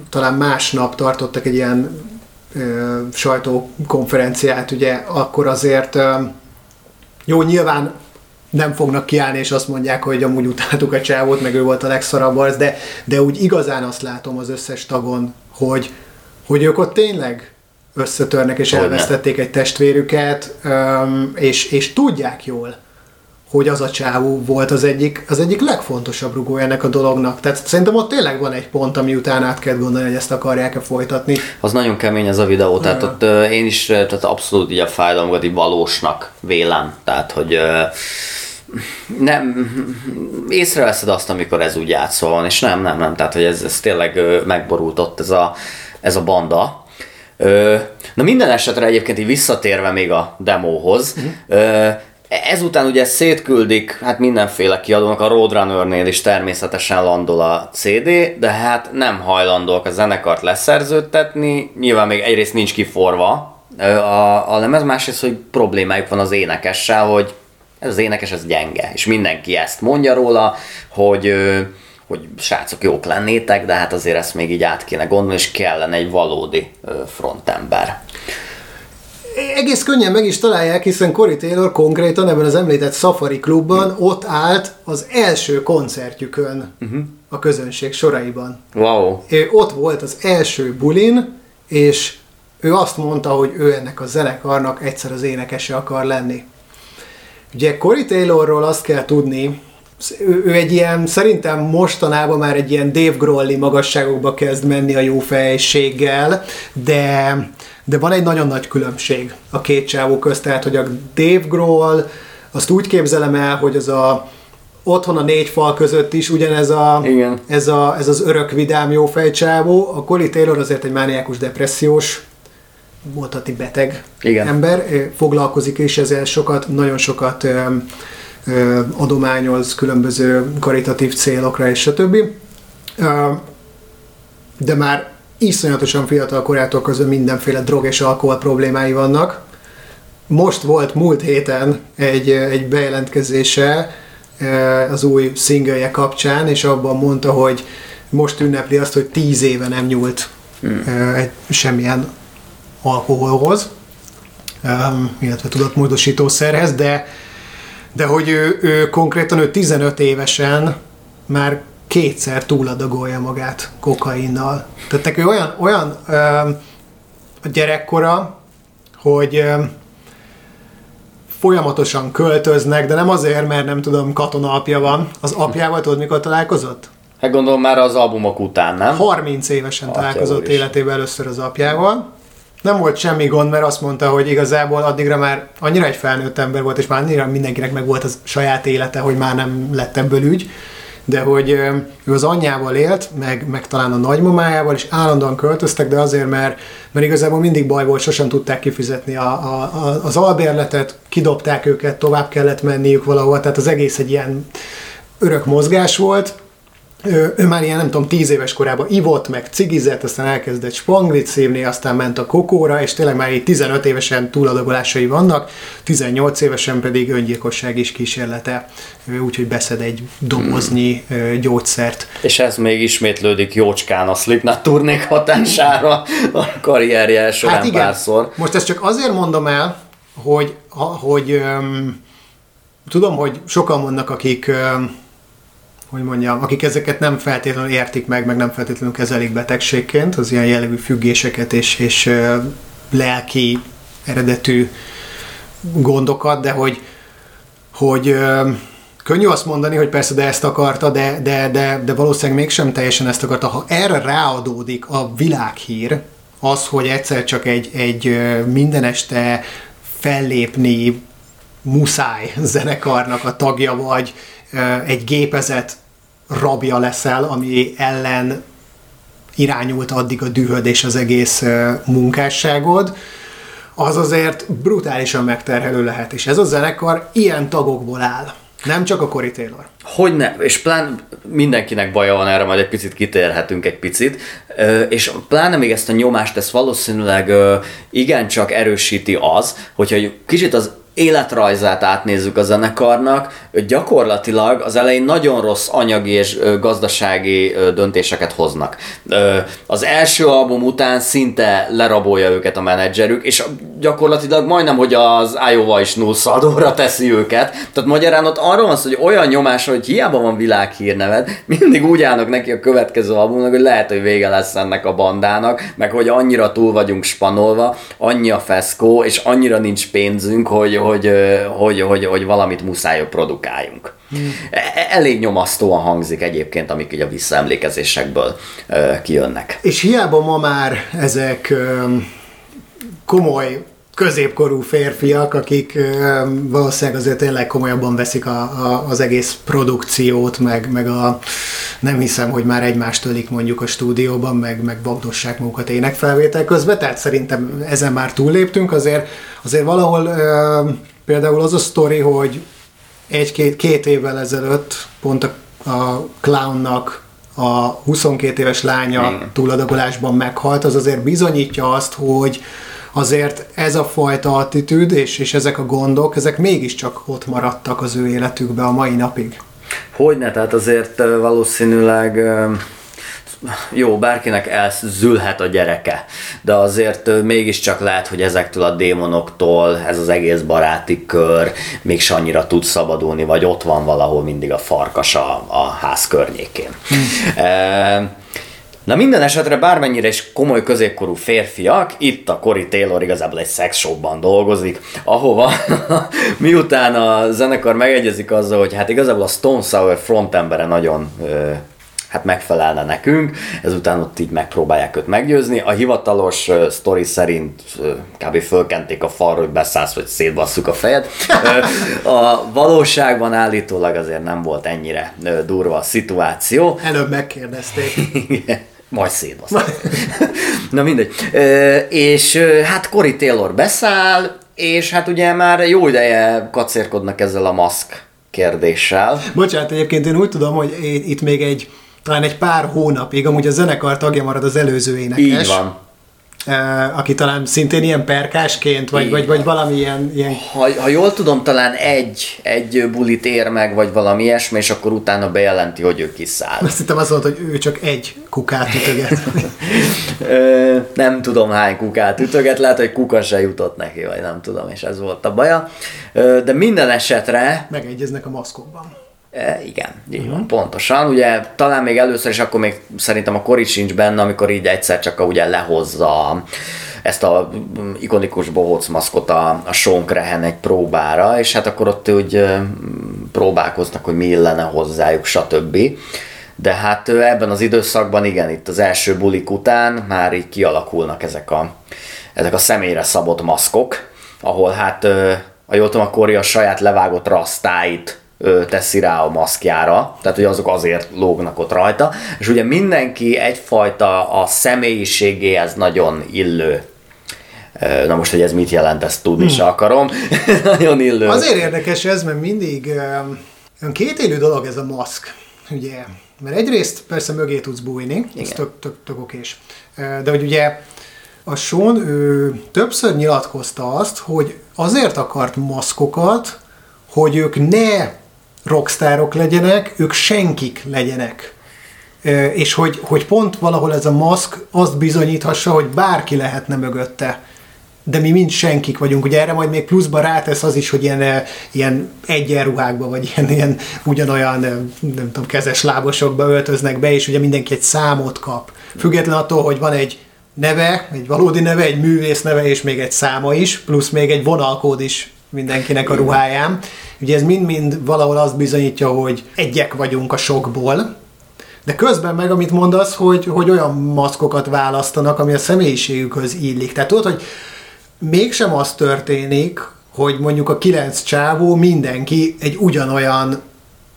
talán másnap tartottak egy ilyen sajtókonferenciát, ugye, akkor azért jó, nyilván nem fognak kiállni, és azt mondják, hogy amúgy utáltuk a csávót, meg ő volt a legszarabb arc, de úgy igazán azt látom az összes tagon, hogy ők ott tényleg összetörnek, és elvesztették egy testvérüket, és tudják jól, hogy az a csávó volt az egyik legfontosabb rugója ennek a dolognak. Tehát szerintem ott tényleg van egy pont, ami után át kell gondolni, hogy ezt akarják-e folytatni. Az nagyon kemény ez a videó, tehát ott én is tehát abszolút így a fájdalmat így valósnak vélem. Tehát, hogy nem észreveszed azt, amikor ez úgy játszol van, és nem, tehát, hogy ez tényleg megborult ott ez a banda. Na minden esetre egyébként így visszatérve még a demóhoz, ezután ugye szétküldik, hát mindenféle kiadónak, a Roadrunnernél is természetesen landol a CD, de hát nem hajlandóak a zenekart leszerződtetni, nyilván még egyrészt nincs kiforva a lemez, másrészt, hogy problémájuk van az énekessel, hogy ez az énekes, ez gyenge, és mindenki ezt mondja róla, hogy srácok, jók lennétek, de hát azért ezt még így át kéne gondolni, és kellene egy valódi frontember. egész könnyen meg is találják, hiszen Corey Taylor konkrétan ebben az említett Safari Klubban ott állt az első koncertjükön a közönség soraiban. Wow. Ő ott volt az első bulin, és ő azt mondta, hogy ő ennek a zenekarnak egyszer az énekese akar lenni. Ugye Corey Taylorról azt kell tudni, ő egy ilyen, szerintem mostanában már egy ilyen Dave Grohl-i magasságokba kezd menni a jó fejséggel, de van egy nagyon nagy különbség a két csávó közt, tehát hogy a Dave Grohl, azt úgy képzelem el, hogy az a otthon a négy fal között is ugyanez ez az örök vidám jó fejcsávó, a Corey Taylor azért egy mániákus depressziós, mondhatni beteg ember, foglalkozik is ezzel sokat, nagyon sokat adományoz különböző karitatív célokra és stb. De már iszonyatosan fiatal korától közül mindenféle drog és alkohol problémái vannak. Most volt múlt héten egy bejelentkezése az új singleje kapcsán, és abban mondta, hogy most ünnepli azt, hogy 10 éve nem nyúlt semmilyen alkoholhoz, illetve tudatmódosítószerhez, de hogy ő konkrétan ő 15 évesen már kétszer túladagolja magát kokainnal. Tehát neki olyan a gyerekkora, hogy folyamatosan költöznek, de nem azért, mert nem tudom, katona apja van. Az apjával tudod, mikor találkozott? Hát gondolom már az albumok után, nem? 30 évesen találkozott életében először az apjával. Nem volt semmi gond, mert azt mondta, hogy igazából addigra már annyira egy felnőtt ember volt, és már annyira mindenkinek meg volt az saját élete, hogy már nem lett ebből ügy, de hogy ő az anyjával élt, meg talán a nagymamájával, és állandóan költöztek, de azért, mert igazából mindig baj volt, sosem tudták kifizetni az albérletet, kidobták őket, tovább kellett menniük valahol, tehát az egész egy ilyen örök mozgás volt. Ő már ilyen, nem tudom, 10 éves korában ivott, meg cigizett, aztán elkezdett spanglit szívni, aztán ment a kokóra, és tényleg már így 15 évesen túladagolásai vannak, 18 évesen pedig öngyilkosság is kísérlete, úgyhogy beszed egy doboznyi gyógyszert. És ez még ismétlődik jócskán a Slipknot turnék hatására a karrierje során hát igen, párszor. Most ezt csak azért mondom el, hogy tudom, hogy sokan vannak, akik... akik ezeket nem feltétlenül értik meg nem feltétlenül kezelik betegségként, az ilyen jellegű függéseket és lelki eredetű gondokat, de hogy könnyű azt mondani, hogy persze, de ezt akarta, de valószínűleg mégsem teljesen ezt akarta. Ha erre ráadódik a világhír, az, hogy egyszer csak egy minden este fellépni muszáj zenekarnak a tagja vagy, egy gépezet rabja leszel, ami ellen irányult addig a dühöd és az egész munkásságod, az azért brutálisan megterhelő lehet. És ez a zenekar ilyen tagokból áll. Nem csak a Corey Taylor. Hogyne, és pláne mindenkinek baja van, erre majd egy picit kitérhetünk és pláne még ezt a nyomást, ezt valószínűleg igencsak erősíti az, hogyha kicsit az életrajzát átnézzük a zenekarnak, gyakorlatilag az elején nagyon rossz anyagi és gazdasági döntéseket hoznak. Az első album után szinte lerabolja őket a menedzserük, és gyakorlatilag majdnem, hogy az Iowa is nullszadóra teszi őket. Tehát magyarán ott arról van szó, hogy olyan nyomás, hogy hiába van világhírneved, mindig úgy állnak neki a következő albumnak, hogy lehet, hogy vége lesz ennek a bandának, meg hogy annyira túl vagyunk spanolva, annyi a feszkó, és annyira nincs pénzünk, hogy valamit muszáj produkáljunk. Elég nyomasztóan hangzik egyébként, amik így a visszaemlékezésekből kijönnek. És hiába ma már ezek komoly középkorú férfiak, akik valószínűleg azért tényleg komolyabban veszik az egész produkciót, meg a nem hiszem, hogy már egymást ölik mondjuk a stúdióban, meg bagdossák magukat énekfelvétel közben, tehát szerintem ezen már túlléptünk, azért valahol például az a sztori, hogy két évvel ezelőtt pont a Clownnak a 22 éves lánya túladagolásban meghalt, az azért bizonyítja azt, hogy azért ez a fajta attitűd és ezek a gondok, ezek mégiscsak ott maradtak az ő életükben a mai napig. Hogyne, tehát azért valószínűleg jó, bárkinek elzülhet a gyereke, de azért mégiscsak lehet, hogy ezektől a démonoktól ez az egész baráti kör még annyira tud szabadulni, vagy ott van valahol mindig a farkas a ház környékén. Na minden esetre bármennyire is komoly középkorú férfiak, itt a Corey Taylor igazából egy szexshopban dolgozik, ahova miután a zenekar megegyezik azzal, hogy hát igazából a Stone Sour frontembere nagyon megfelelne nekünk, ezután ott így megpróbálják őt meggyőzni. A hivatalos sztori szerint kb. Fölkenték a falra, hogy beszállsz, vagy szétbasszuk a fejed. A valóságban állítólag azért nem volt ennyire durva a szituáció. Előbb megkérdezték. Majd szétbasszuk. Na mindegy. És hát Corey Taylor beszáll, és hát ugye már jó ideje kacérkodnak ezzel a maszk kérdéssel. Bocsánat, egyébként én úgy tudom, hogy itt még talán egy pár hónapig, amúgy a zenekar tagja marad az előző énekes. Így van. Aki talán szintén ilyen perkásként, vagy valamilyen... Ha jól tudom, talán egy bulit ér meg, vagy valami ilyesmi, és akkor utána bejelenti, hogy ő kiszáll. Azt hittem azt mondta, hogy ő csak egy kukát ütöget. Nem tudom hány kukát ütöget, lehet, hogy kuka se jutott neki, vagy nem tudom, és ez volt a baja. De minden esetre... Megegyeznek a maszkokban. Igen, így van, pontosan. Ugye talán még először, és akkor még szerintem a Corey sincs benne, amikor így egyszer csak ugye lehozza ezt a ikonikus bohóc maszkot a Sean Crehen egy próbára, és hát akkor ott úgy próbálkoznak, hogy mi illene hozzájuk, stb. De hát ebben az időszakban igen, itt az első bulik után már így kialakulnak ezek a személyre szabott maszkok, ahol hát, ha jól tudom, a Corey a saját levágott rasztáit teszi rá a maszkjára, tehát hogy azok azért lógnak ott rajta, és ugye mindenki egyfajta a személyiségéhez nagyon illő. Na most, hogy ez mit jelent, ezt tudni se akarom. Nagyon illő. Azért érdekes ez, mert mindig kétélű dolog ez a maszk, ugye, mert egyrészt persze mögé tudsz bújni, ez tök okés, de hogy ugye a Sean ő többször nyilatkozta azt, hogy azért akart maszkokat, hogy ők ne rockstárok legyenek, ők senkik legyenek. És hogy pont valahol ez a maszk azt bizonyíthassa, hogy bárki lehetne mögötte. De mi mind senkik vagyunk. Ugye erre majd még pluszban rátesz az is, hogy ilyen egyenruhákba, vagy ilyen ugyanolyan, nem tudom, kezes lábosokba öltöznek be, és ugye mindenki egy számot kap. Független attól, hogy van egy neve, egy valódi neve, egy művész neve, és még egy száma is, plusz még egy vonalkód is mindenkinek a ruháján. Ugye ez mind-mind valahol azt bizonyítja, hogy egyek vagyunk a sokból, de közben meg, amit mondasz, hogy olyan maszkokat választanak, ami a személyiségükhöz illik. Tehát tudod, hogy mégsem az történik, hogy mondjuk a 9 csávó mindenki egy ugyanolyan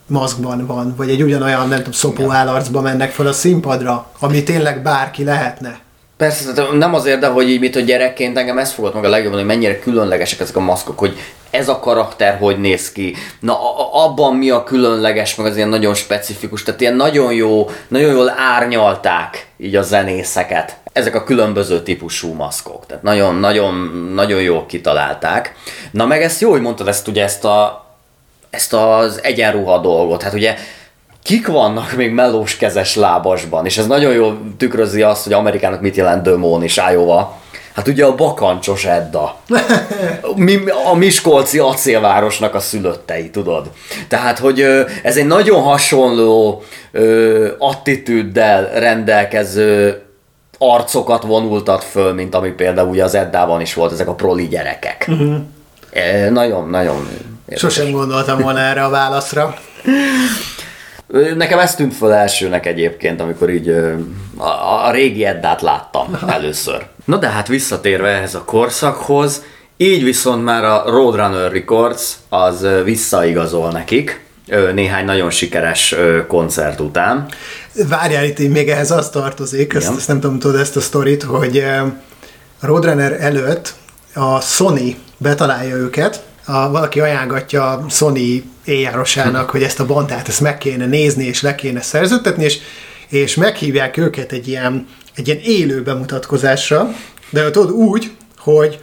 maszkban van, vagy egy ugyanolyan, nem tudom, szopó állarcba mennek fel a színpadra, ami tényleg bárki lehetne. Persze, nem azért, de hogy így, mint a gyerekként engem ez fogott meg a legjobban, hogy mennyire különlegesek ezek a maszkok, hogy ez a karakter hogy néz ki, na abban mi a különleges, meg az ilyen nagyon specifikus, tehát ilyen nagyon jó, nagyon jól árnyalták így a zenészeket. Ezek a különböző típusú maszkok, tehát nagyon jól kitalálták. Na meg ezt jó, hogy mondtad ezt az egyenruha dolgot, hát ugye kik vannak még melós kezes lábasban? És ez nagyon jól tükrözi azt, hogy Amerikának mit jelent Dömón és Iowa. Hát ugye a bakancsos Edda. A miskolci acélvárosnak a szülöttei, tudod? Tehát, hogy ez egy nagyon hasonló attitűddel rendelkező arcokat vonultat föl, mint ami például ugye az Eddában is volt, ezek a proli gyerekek. Nagyon érdekes. Sosem gondoltam volna erre a válaszra. Nekem ez tűnt föl elsőnek egyébként, amikor így a régi Eddát láttam először. Na de hát visszatérve ehhez a korszakhoz, így viszont már a Roadrunner Records az visszaigazol nekik néhány nagyon sikeres koncert után. Várjál, itt még ehhez az tartozik, ezt nem tudom, tudod ezt a sztorit, hogy a Roadrunner előtt a Sony betalálja őket, valaki ajánlgatja a Sony éjjárosának, hogy ezt a bandát ezt meg kéne nézni, és le kéne szerződtetni, és meghívják őket egy ilyen élő bemutatkozásra, de tudod úgy, hogy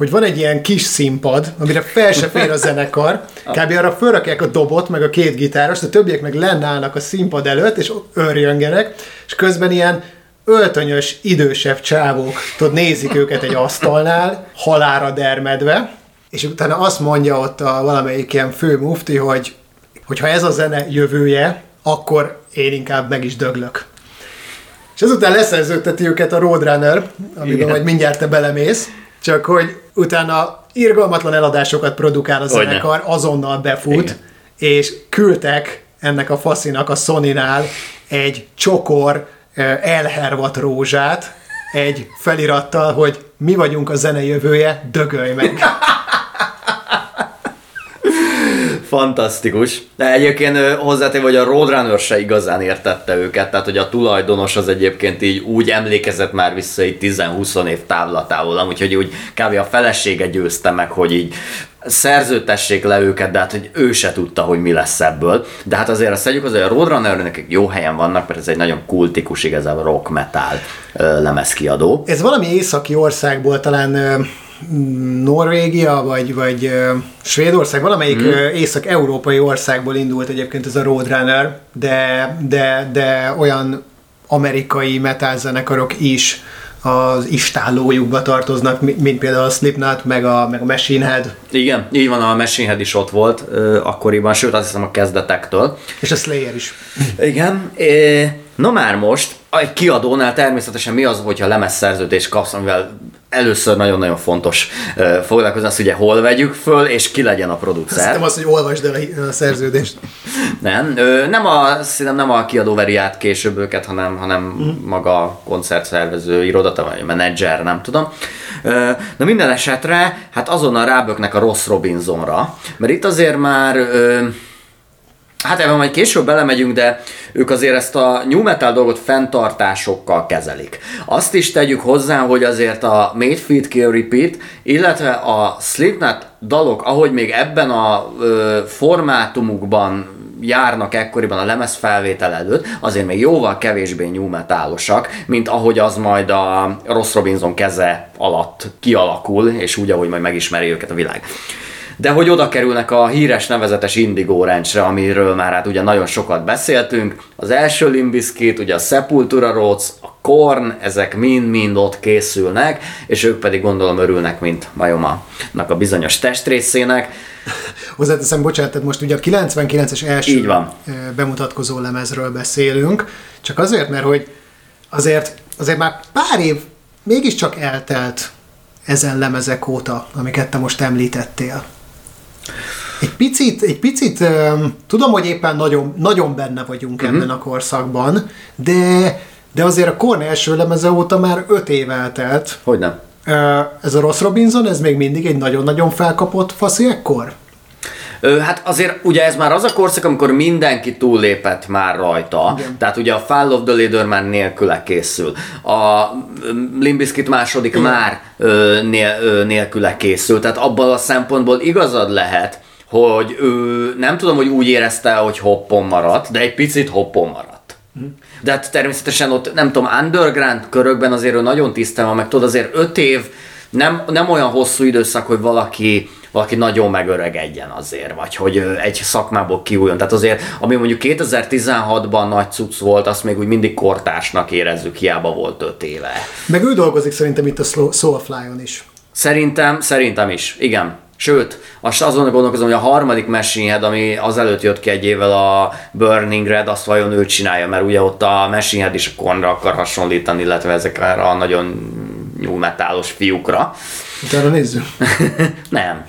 hogy van egy ilyen kis színpad, amire fel se fér a zenekar, kb. Arra felrakják a dobot, meg a két gitárost, a többiek meg lennállnak a színpad előtt, és örjöngenek, és közben ilyen öltönyös, idősebb csávók, tudod, nézik őket egy asztalnál, halálra dermedve, és utána azt mondja ott a valamelyik ilyen fő mufti, hogy ha ez a zene jövője, akkor én inkább meg is döglök. És ezután leszerződteti őket a Roadrunner, amiben majd mindjárt te belemész, csak hogy utána irgalmatlan eladásokat produkál a zenekar, azonnal befut, igen. És küldtek ennek a faszinak a Sony-nál egy csokor elhervat rózsát, egy felirattal, hogy mi vagyunk a zene jövője, dögölj meg! Fantasztikus. De egyébként hozzátéve, hogy a Roadrunner se igazán értette őket, tehát hogy a tulajdonos az egyébként így úgy emlékezett már vissza így 10-20 év távlatából, úgyhogy úgy kb. A felesége győzte meg, hogy így szerződtessék le őket, de hát hogy ő se tudta, hogy mi lesz ebből. De hát azért azt tegyük, hogy a Roadrunner-nek jó helyen vannak, mert ez egy nagyon kultikus, igazából rock metal lemezkiadó. Ez valami északi országból talán... Norvégia, vagy Svédország, valamelyik észak-európai országból indult egyébként ez a Roadrunner, de olyan amerikai metalzenekarok is az istállójukba tartoznak, mint például a Slipknot, meg a Machine Head. Igen, így van, a Machine Head is ott volt akkoriban, sőt azt hiszem a kezdetektől. És a Slayer is. Igen, na már most, egy kiadónál természetesen mi az, hogyha lemezszerződést kapsz, amivel először nagyon-nagyon fontos foglalkozni, azt ugye hol vegyük föl, és ki legyen a producer. Szerintem azt, hogy olvasd el a szerződést. Nem a kiadó veri át később őket, hanem maga a koncertszervező irodata, vagy a menedzser, nem tudom. De minden esetre, hát azonnal ráböknek a Ross Robinsonra, mert itt azért már... Hát ebben majd később belemegyünk, de ők azért ezt a new metal dolgot fenntartásokkal kezelik. Azt is tegyük hozzá, hogy azért a Made Fit Kill Repeat, illetve a Slipknot dalok, ahogy még ebben a formátumukban járnak ekkoriban a lemezfelvétel előtt, azért még jóval kevésbé new metalosak, mint ahogy az majd a Ross Robinson keze alatt kialakul, és úgy, ahogy majd megismeri őket a világ. De hogy oda kerülnek a híres nevezetes Indigo Ranchre, amiről már hát ugye nagyon sokat beszéltünk. Az első Limp Bizkit, ugye a Sepultura Roots, a Korn, ezek mind-mind ott készülnek, és ők pedig gondolom örülnek, mint Majomának a bizonyos testrészének. Hozzáteszem, bocsánat, tehát most ugye a 99-es első bemutatkozó lemezről beszélünk, csak azért, mert hogy azért már pár év mégiscsak eltelt ezen lemezek óta, amiket te most említettél. Egy picit tudom, hogy éppen nagyon, nagyon benne vagyunk ebben a korszakban, de azért a Korn első lemeze óta már 5 év eltelt. Hogyne. Ez a Ross Robinson, ez még mindig egy nagyon-nagyon felkapott faszi ekkor? Hát azért ugye ez már az a korszak, amikor mindenki túllépett már rajta. Igen. Tehát ugye a Fall of the Leader már nélküle készül. A Limp Bizkit második már nélküle készül. Tehát abban a szempontból igazad lehet, hogy nem tudom, hogy úgy érezte, hogy hoppon maradt, de egy picit hoppon maradt. De hát természetesen ott, nem tudom, underground körökben azért ő nagyon tisztán van, meg tudod, azért 5 év nem olyan hosszú időszak, hogy valaki nagyon megöregedjen azért, vagy hogy egy szakmából kiújjon. Tehát azért, ami mondjuk 2016-ban nagy cucc volt, azt még úgy mindig kortársnak érezzük, hiába volt 5 éve. Meg ő dolgozik szerintem itt a Soulfly-on is. Szerintem is, igen. Sőt, azon gondolkozom, hogy a harmadik Machine Head, ami azelőtt jött ki egy évvel a Burning Red, azt vajon ő csinálja, mert ugye ott a Machine Head is a Kornra akar hasonlítani, illetve ezekre a nagyon new metálos fiúkra. Utána nézzük. Nem.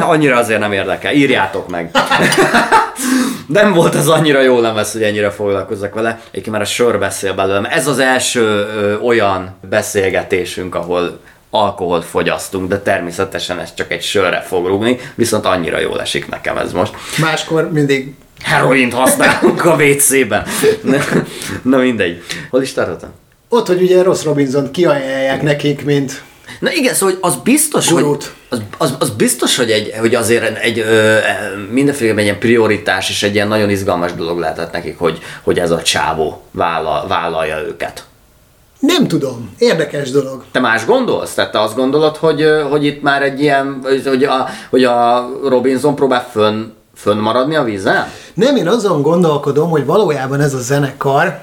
Annyira azért nem érdekel. Írjátok meg. Nem volt ez annyira jó lemez, hogy ennyire foglalkozzak vele. Egyébként már a sör beszél belőlem. Ez az első olyan beszélgetésünk, ahol alkoholt fogyasztunk, de természetesen ez csak egy sörre fog rúgni, viszont annyira jól esik nekem ez most. Máskor mindig heroint használunk a WC-ben. Na mindegy. Hol is tartottam? Ott, hogy ugye Ross Robinson kiajánlják nekik, mint... Na igen, szóval az biztos, gurút. Hogy az biztos, hogy azért mindenféleképpen egy ilyen prioritás és egy ilyen nagyon izgalmas dolog lehetett nekik, hogy ez a csávó vállalja őket. Nem tudom. Érdekes dolog. Te más gondolsz? Tehát te azt gondolod, hogy itt már egy ilyen, hogy a Robinson próbál fönnmaradni a vízen? Nem, én azon gondolkodom, hogy valójában ez a zenekar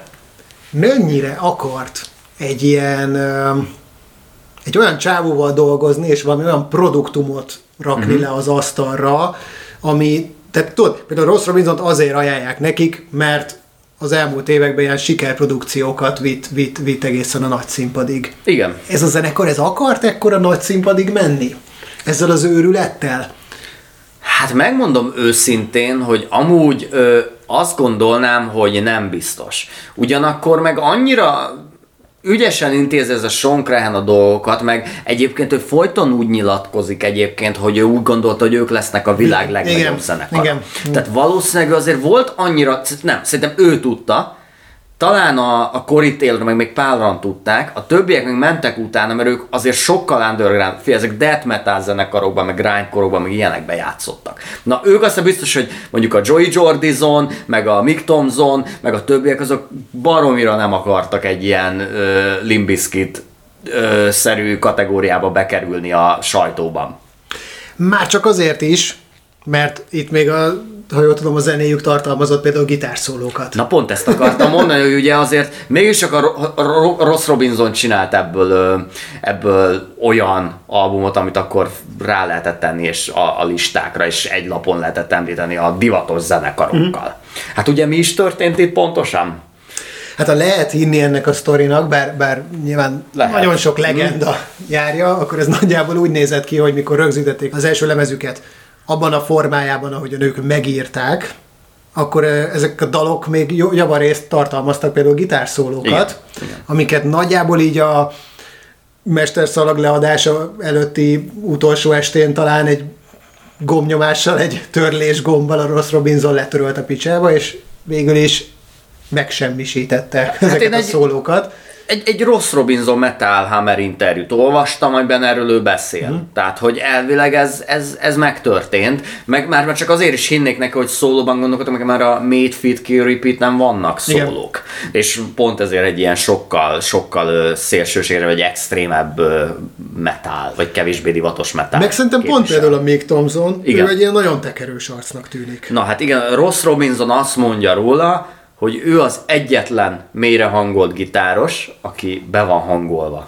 mennyire akart egy ilyen, egy olyan csávóval dolgozni, és valami olyan produktumot rakni le az asztalra, ami, tehát tudod, például Ross Robinsont azért ajánlják nekik, mert az elmúlt években ilyen sikerprodukciókat vitt egészen a nagy színpadig. Igen. Ez a zenekar, ez akart ekkora nagy színpadig menni? Ezzel az őrülettel? Hát megmondom őszintén, hogy amúgy azt gondolnám, hogy nem biztos. Ugyanakkor meg annyira ügyesen intézi ez a Sean Crahan a dolgokat, meg egyébként ő folyton úgy nyilatkozik egyébként, hogy ő úgy gondolta, hogy ők lesznek a világ legnagyobb zenekara. Tehát valószínűleg azért volt annyira, nem, szerintem ő tudta, talán a Corey Taylor meg még páran tudták, a többiek meg mentek utána, mert ők azért sokkal underground, ezek death metal zenekarokban, meg grindkorokban, meg ilyenekbe játszottak. Na ők aztán biztos, hogy mondjuk a Joey Jordison, meg a Mick Thompson, meg a többiek azok baromira nem akartak egy ilyen Limp Bizkit-szerű kategóriába bekerülni a sajtóban. Már csak azért is, mert itt még ha jól tudom, a zenéjük tartalmazott például gitárszólókat. Na pont ezt akartam mondani, hogy ugye azért mégiscsak a Ross Robinson csinált ebből olyan albumot, amit akkor rá lehetett tenni és a listákra, és egy lapon lehetett említeni a divatos zenekarokkal. Hát ugye mi is történt itt pontosan? Hát ha lehet hinni ennek a sztorinak, bár nyilván lehet. Nagyon sok legenda járja, akkor ez nagyjából úgy nézett ki, hogy mikor rögzítették az első lemezüket, abban a formájában, ahogyan ők megírták, akkor ezek a dalok még javarészt tartalmaztak például gitárszólókat, igen. Amiket nagyjából így a mesterszalag leadása előtti utolsó estén talán egy gombnyomással, egy törlésgombbal a Ross Robinson letörölt a picsába, és végül is megsemmisítette ezeket a szólókat. Egy Ross Robinson Metal Hammer interjút olvastam, amiben erről ő beszél. Tehát, hogy elvileg ez megtörtént. Meg már csak azért is hinnék neki, hogy szólóban gondolkodtam, mert már a Made Fit Kill Repeat nem vannak szólók. Igen. És pont ezért egy ilyen sokkal szélsőségre, vagy extrémebb metal, vagy kevésbé divatos metal. Meg szerintem pont például a Mick Thompson, igen. Ő egy ilyen nagyon tekerős arcnak tűnik. Na hát igen, Ross Robinson azt mondja róla, hogy ő az egyetlen mélyrehangolt gitáros, aki be van hangolva.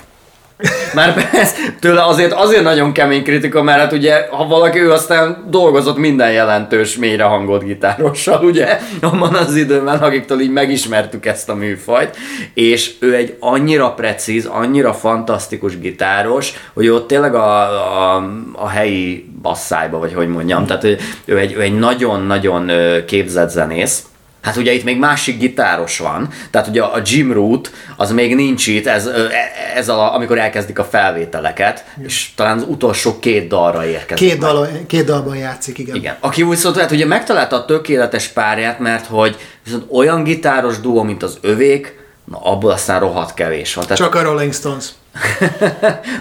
Már persze, tőle azért nagyon kemény kritika, mert hát ugye, ha valaki, ő aztán dolgozott minden jelentős mélyrehangolt gitárossal, ugye? Abban az időben, akiktől így megismertük ezt a műfajt, és ő egy annyira precíz, annyira fantasztikus gitáros, hogy ott tényleg a helyi basszájba, vagy hogy mondjam, tehát ő egy nagyon-nagyon képzett zenész. Hát ugye itt még másik gitáros van, tehát ugye a Jim Root az még nincs itt, amikor elkezdik a felvételeket, és talán az utolsó 2 dalra érkezik. Két dalban játszik, igen. Aki viszont hát ugye megtalálta a tökéletes párját, mert hogy viszont olyan gitáros duó, mint az övék, na abból aztán rohadt kevés van. Tehát... Csak a Rolling Stones.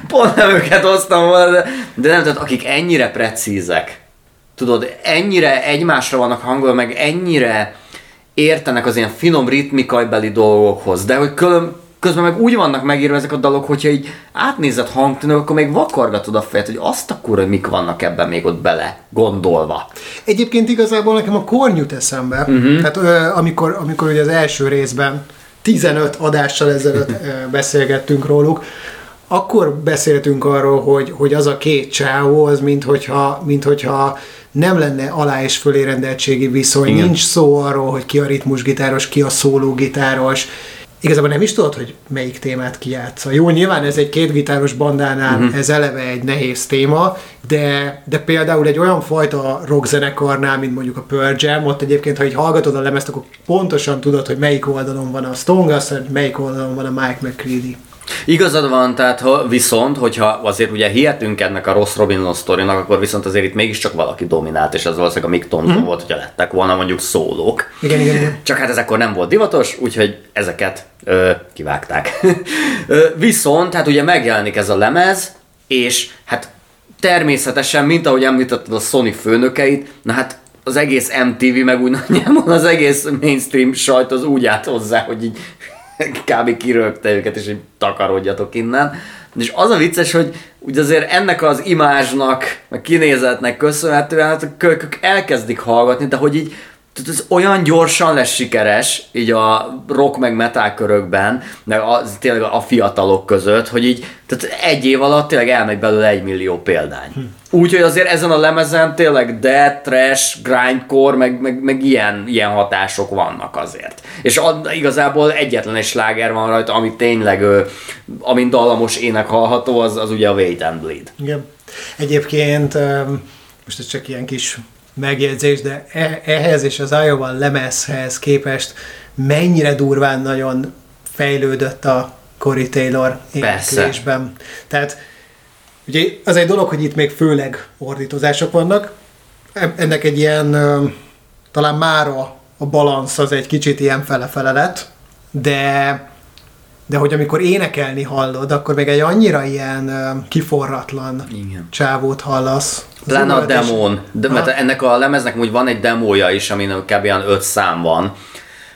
Pont nem őket hoztam volna, de nem, tehát akik ennyire precízek, tudod, ennyire egymásra vannak hangolva, meg ennyire értenek az ilyen finom ritmikaibeli dolgokhoz, de hogy közben meg úgy vannak megírva ezek a dalok, hogyha így átnézed hangtűnök, akkor még vakargatod a fejet, hogy azt a kurva, hogy mik vannak ebben még ott bele gondolva. Egyébként igazából nekem a Korn jut eszembe, tehát amikor ugye az első részben 15 adással ezelőtt beszélgettünk róluk, akkor beszéltünk arról, hogy az a 2 csávó, az minthogyha nem lenne alá- és fölérendeltségi viszony, igen. Nincs szó arról, hogy ki a ritmusgitáros, ki a szólógitáros. Igazából nem is tudod, hogy melyik témát kijátsza. Jó, nyilván ez egy 2 gitáros bandánál, ez eleve egy nehéz téma, de például egy olyan fajta rockzenekarnál, mint mondjuk a Pearl Jam, ott egyébként, ha így hallgatod a lemezt, akkor pontosan tudod, hogy melyik oldalon van a Stone Gossard, melyik oldalon van a Mike McCready. Igazad van, tehát viszont, hogyha azért ugye hihetünk ennek a Ross Robinson sztorinak, akkor viszont azért itt mégiscsak valaki dominált, és az valószínűleg a Mick Thompson volt, hogyha lettek volna mondjuk szólók. Igen. Csak hát ez akkor nem volt divatos, úgyhogy ezeket kivágták. Viszont, hát ugye megjelenik ez a lemez, és hát természetesen, mint ahogy említetted a Sony főnökeit, na hát az egész MTV, meg úgy nagyjából az egész mainstream sajt az úgy állt hozzá, hogy így kb. Kirögte őket, és így takarodjatok innen. És az a vicces, hogy ugye azért ennek az imázsnak, meg kinézetnek köszönhetően hát a kölykök elkezdik hallgatni, de hogy így ez olyan gyorsan lesz sikeres, így a rock meg metal körökben, meg az, tényleg a fiatalok között, hogy így tehát egy év alatt tényleg elmegy belőle 1 millió példány. Úgyhogy azért ezen a lemezen tényleg death, trash, grindcore, meg ilyen hatások vannak azért. És igazából egyetlen egy sláger van rajta, ami tényleg, amin dallamos ének hallható, az ugye a Wait and Bleed. Igen. Egyébként most ez csak ilyen kis megjegyzés, de ehhez és az Iowa lemezhez képest mennyire durván nagyon fejlődött a Corey Taylor éneklésben. Tehát ugye az egy dolog, hogy itt még főleg ordítozások vannak. Ennek egy ilyen, talán mára a balansz az egy kicsit ilyen fele-fele lett, de hogy amikor énekelni hallod, akkor meg egy annyira ilyen kiforratlan igen. csávót hallasz. Pláne a demón. De, mert ennek a lemeznek úgy van egy demója is, amin kb. Ilyen 5 szám van,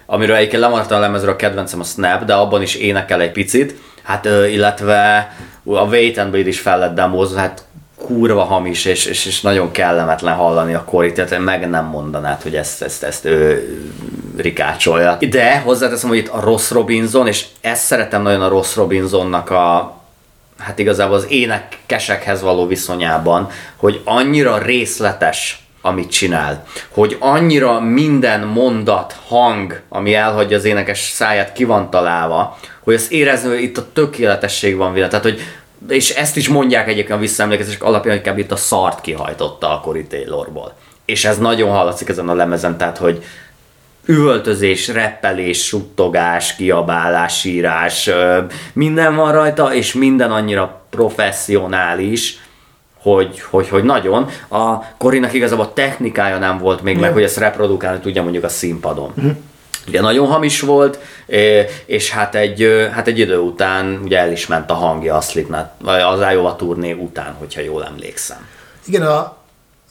amiről egyébként lemaradtam a lemezről, a kedvencem a Snap, de abban is énekel egy picit, hát illetve a Wait and Bleed is fel lett demózva, hát kurva hamis, és nagyon kellemetlen hallani a Corey, tehát meg nem mondanád, hogy ezt rikácsolja. De hozzáteszem, hogy itt a Ross Robinson, és ezt szeretem nagyon a Ross Robinsonnak a hát igazából az énekesekhez való viszonyában, hogy annyira részletes, amit csinál, hogy annyira minden mondat, hang, ami elhagyja az énekes száját, ki van találva, hogy ezt érezni, hogy itt a tökéletesség van vele. Tehát, hogy és ezt is mondják egyébként a visszaemlékezések alapján, hogy kb. Itt a szart kihajtotta a Corey Taylorból. És ez nagyon hallatszik ezen a lemezen, tehát, hogy üvöltözés, reppelés, suttogás, kiabálás, sírás, minden van rajta, és minden annyira professzionális, hogy nagyon. A Coreynak igazából a technikája nem volt még meg, hogy ezt reprodukálni tudja mondjuk a színpadon. Ugye nagyon hamis volt, és hát egy idő után ugye el is ment a hangja a Slipknot, az Iowa turné után, hogyha jól emlékszem. Igen,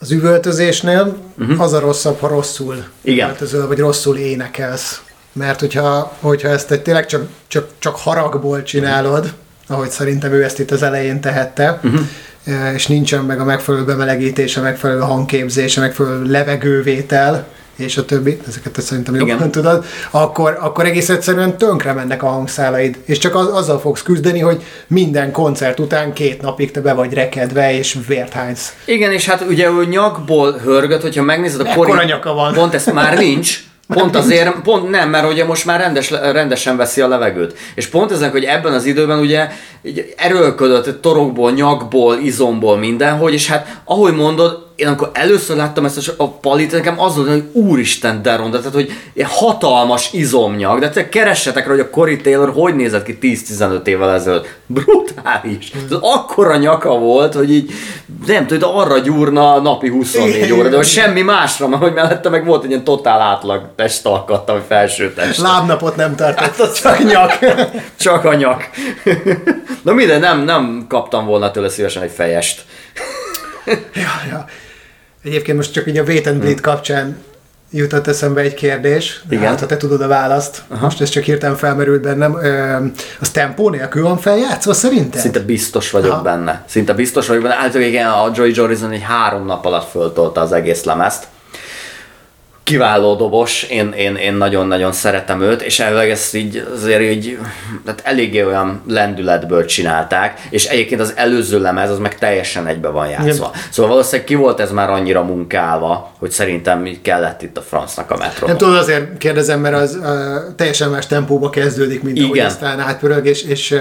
az üvöltözésnél az a rosszabb, ha rosszul üvöltözöl, vagy rosszul énekelsz. Mert hogyha ezt tényleg csak haragból csinálod, ahogy szerintem ő ezt itt az elején tehette, és nincsen meg a megfelelő bemelegítés, a megfelelő hangképzés, a megfelelő levegővétel, és a többi, ezeket szerintem jobban tudod, akkor egész egyszerűen tönkre mennek a hangszálaid, és csak azzal fogsz küzdeni, hogy minden koncert után 2 napig te be vagy rekedve, és vért hánysz. Igen, és hát ugye ő nyakból hörgött, hogyha megnézed a Corey... Ekkora nyaka van. Pont ezt már nincs. Pont azért, pont nem, mert ugye most már rendesen veszi a levegőt. És pont ezen, hogy ebben az időben ugye erőlködött torokból, nyakból, izomból, mindenhogy, és hát ahogy mondod, én amikor először láttam ezt a palit, nekem az volt, hogy úristen deronda, tehát hogy hatalmas izomnyak, de tehát keressetek rá, hogy a Corey Taylor hogy nézett ki 10-15 évvel ezelőtt. Brutális! Tehát akkora nyaka volt, hogy így nem tudom, arra gyúrna napi 24 óra, de hogy semmi másra, mert hogy mellette meg volt egy ilyen totál átlag testalkatta, vagy felső test. Lábnapot nem tartott, hát az csak nyak. Csak a nyak. Na minden, nem kaptam volna tőle szívesen egy fejest. Ja. Egyébként most csak így a Wait and Bleed kapcsán jutott eszembe egy kérdés. Igen. Hát, ha te tudod a választ, most ez csak hirtelen felmerült bennem. Az tempó nélkül van feljátszva szerinted? Szinte biztos vagyok benne. Általában igen, a Joey Jordison egy 3 nap alatt föltolta az egész lemezt. Kiváló dobos, én nagyon-nagyon szeretem őt, és elvileg ezt így azért így, tehát eléggé olyan lendületből csinálták, és egyébként az előző lemez az meg teljesen egybe van játszva. Nem. Szóval valószínűleg ki volt ez már annyira munkálva, hogy szerintem kellett itt a francnak a metronom. Nem tudom, azért kérdezem, mert az teljesen más tempóba kezdődik, mint ahogy aztán átpörög, és